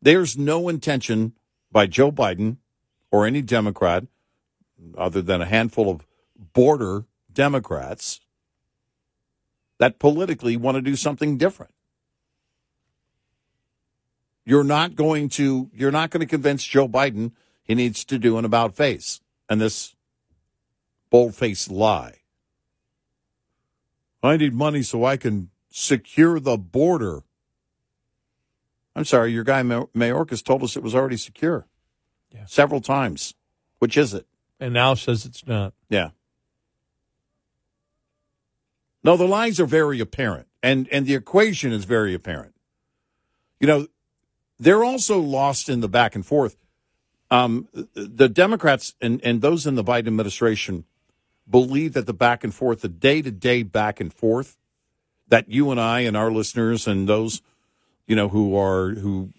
There's no intention by Joe Biden or any Democrat, other than a handful of border Democrats, that politically want to do something different. You're not going to convince Joe Biden he needs to do an about face and this bold-faced lie. I need money so I can secure the border. I'm sorry, your guy Mayorkas told us it was already secure several times. Which is it? And now says it's not. Yeah. No, the lines are very apparent, and the equation is very apparent. You know, they're also lost in the back and forth. The Democrats and those in the Biden administration Bleav that the back and forth, the day-to-day back and forth that you and I and our listeners and those, you know, who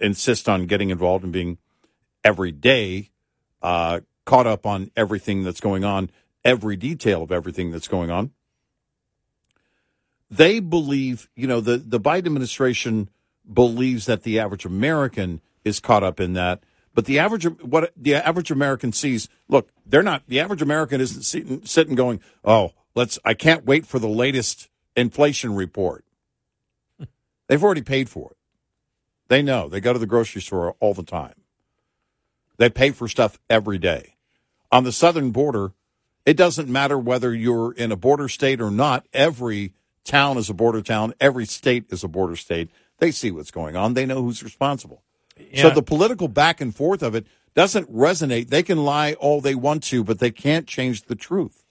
insist on getting involved and being every day caught up on everything that's going on, every detail of everything that's going on. They Bleav, you know, the Biden administration Bleaves that the average American is caught up in that. But the average American sees, look, they're not, the average American isn't sitting going, oh, I can't wait for the latest inflation report. They've already paid for it. They know. They go to the grocery store all the time. They pay for stuff every day. On the southern border, it doesn't matter whether you're in a border state or not. Every town is a border town. Every state is a border state. They see what's going on. They know who's responsible. Yeah. So the political back and forth of it doesn't resonate. They can lie all they want to, but they can't change the truth.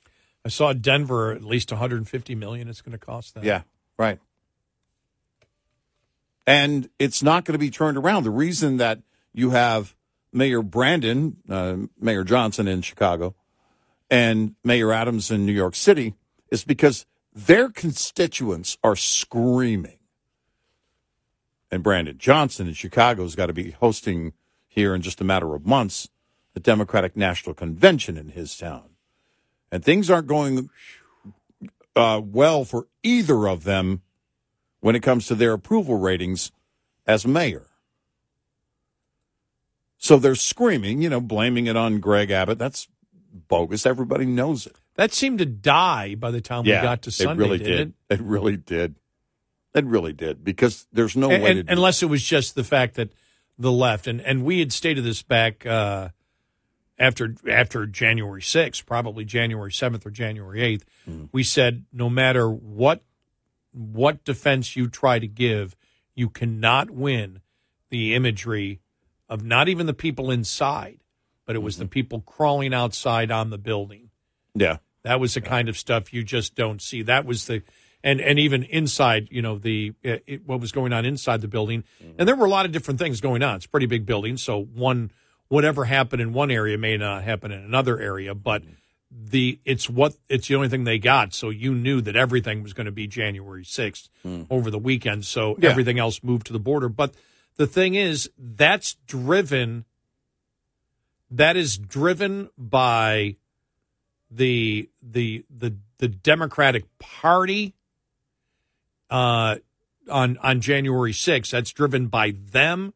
I saw Denver, at least $150 million it's going to cost them. Yeah, right. And it's not going to be turned around. The reason that you have Mayor Brandon, Mayor Johnson in Chicago, and Mayor Adams in New York City is because their constituents are screaming. And Brandon Johnson in Chicago has got to be hosting here in just a matter of months the Democratic National Convention in his town. And things aren't going well for either of them when it comes to their approval ratings as mayor. So they're screaming, you know, blaming it on Greg Abbott. That's bogus. Everybody knows it. That seemed to die by the time we got to Sunday, didn't it? It really did. It really did, because there's no way to do unless it was just the fact that the left, and we had stated this back after January 6th, probably January 7th or January 8th, we said no matter what defense you try to give, you cannot win the imagery of not even the people inside, but it was the people crawling outside on the building. Yeah. That was the kind of stuff you just don't see. That was the and even inside, you know, what was going on inside the building. And there were a lot of different things going on. It's a pretty big building, so whatever happened in one area may not happen in another area, but it's the only thing they got, so you knew that everything was going to be January 6th over the weekend, so everything else moved to the border. But the thing is, that is driven by the Democratic Party on January 6th. That's driven by them,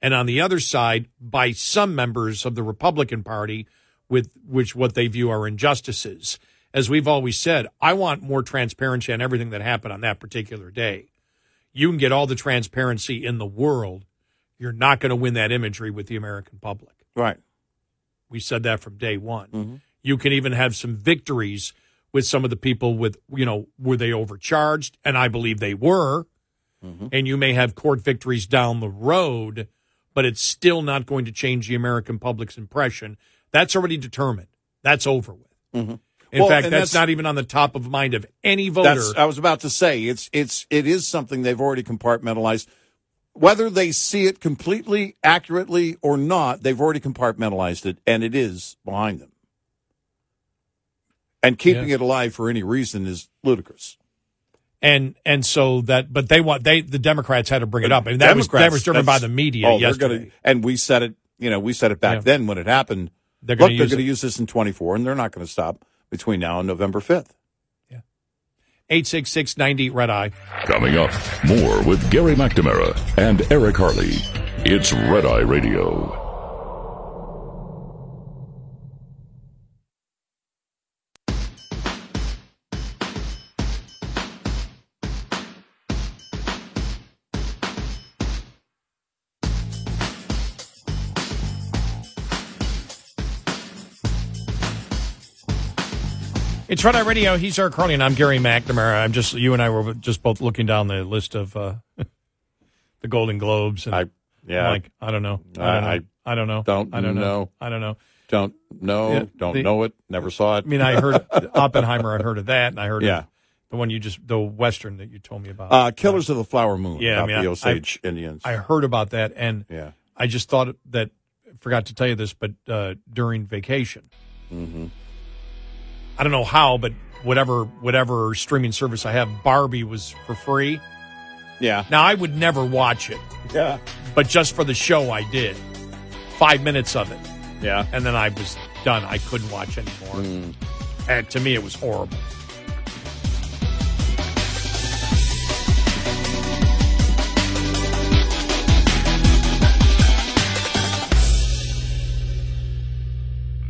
and on the other side by some members of the Republican Party, what they view are injustices. As we've always said, I want more transparency on everything that happened on that particular day. You can get all the transparency in the world. You're not going to win that imagery with the American public. Right. We said that from day one. Mm-hmm. You can even have some victories with some of the people with, you know, were they overcharged? And I Bleav they were. Mm-hmm. And you may have court victories down the road, but it's still not going to change the American public's impression. That's already determined. That's over with. Mm-hmm. In fact, that's not even on the top of mind of any voter. I was about to say, it is something they've already compartmentalized. Whether they see it completely accurately or not, they've already compartmentalized it, and it is behind them. And keeping it alive for any reason is ludicrous. And so that, but the Democrats had to bring it up. I mean, that was driven by the media yesterday. We said it, back then when it happened. They're going to use this in 24, and they're not going to stop between now and November 5th. 866-90 Red Eye. Coming up, more with Gary McNamara and Eric Harley. It's Red Eye Radio. It's Red Eye Radio. He's Eric Carly, and I'm Gary McNamara. You and I were just both looking down the list of the Golden Globes. And I don't know. I don't know. Never saw it. I mean, I heard Oppenheimer. I heard of that, and I heard of the one the Western that you told me about, Killers of the Flower Moon. Yeah, the Osage Indians. I heard about that, and I just thought that forgot to tell you this, but during vacation. Mm-hmm. I don't know how, but whatever streaming service I have, Barbie was for free. Yeah. Now, I would never watch it. Yeah. But just for the show, I did. 5 minutes of it. Yeah. And then I was done. I couldn't watch anymore. And to me, it was horrible.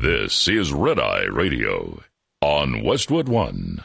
This is Red Eye Radio. On Westwood One.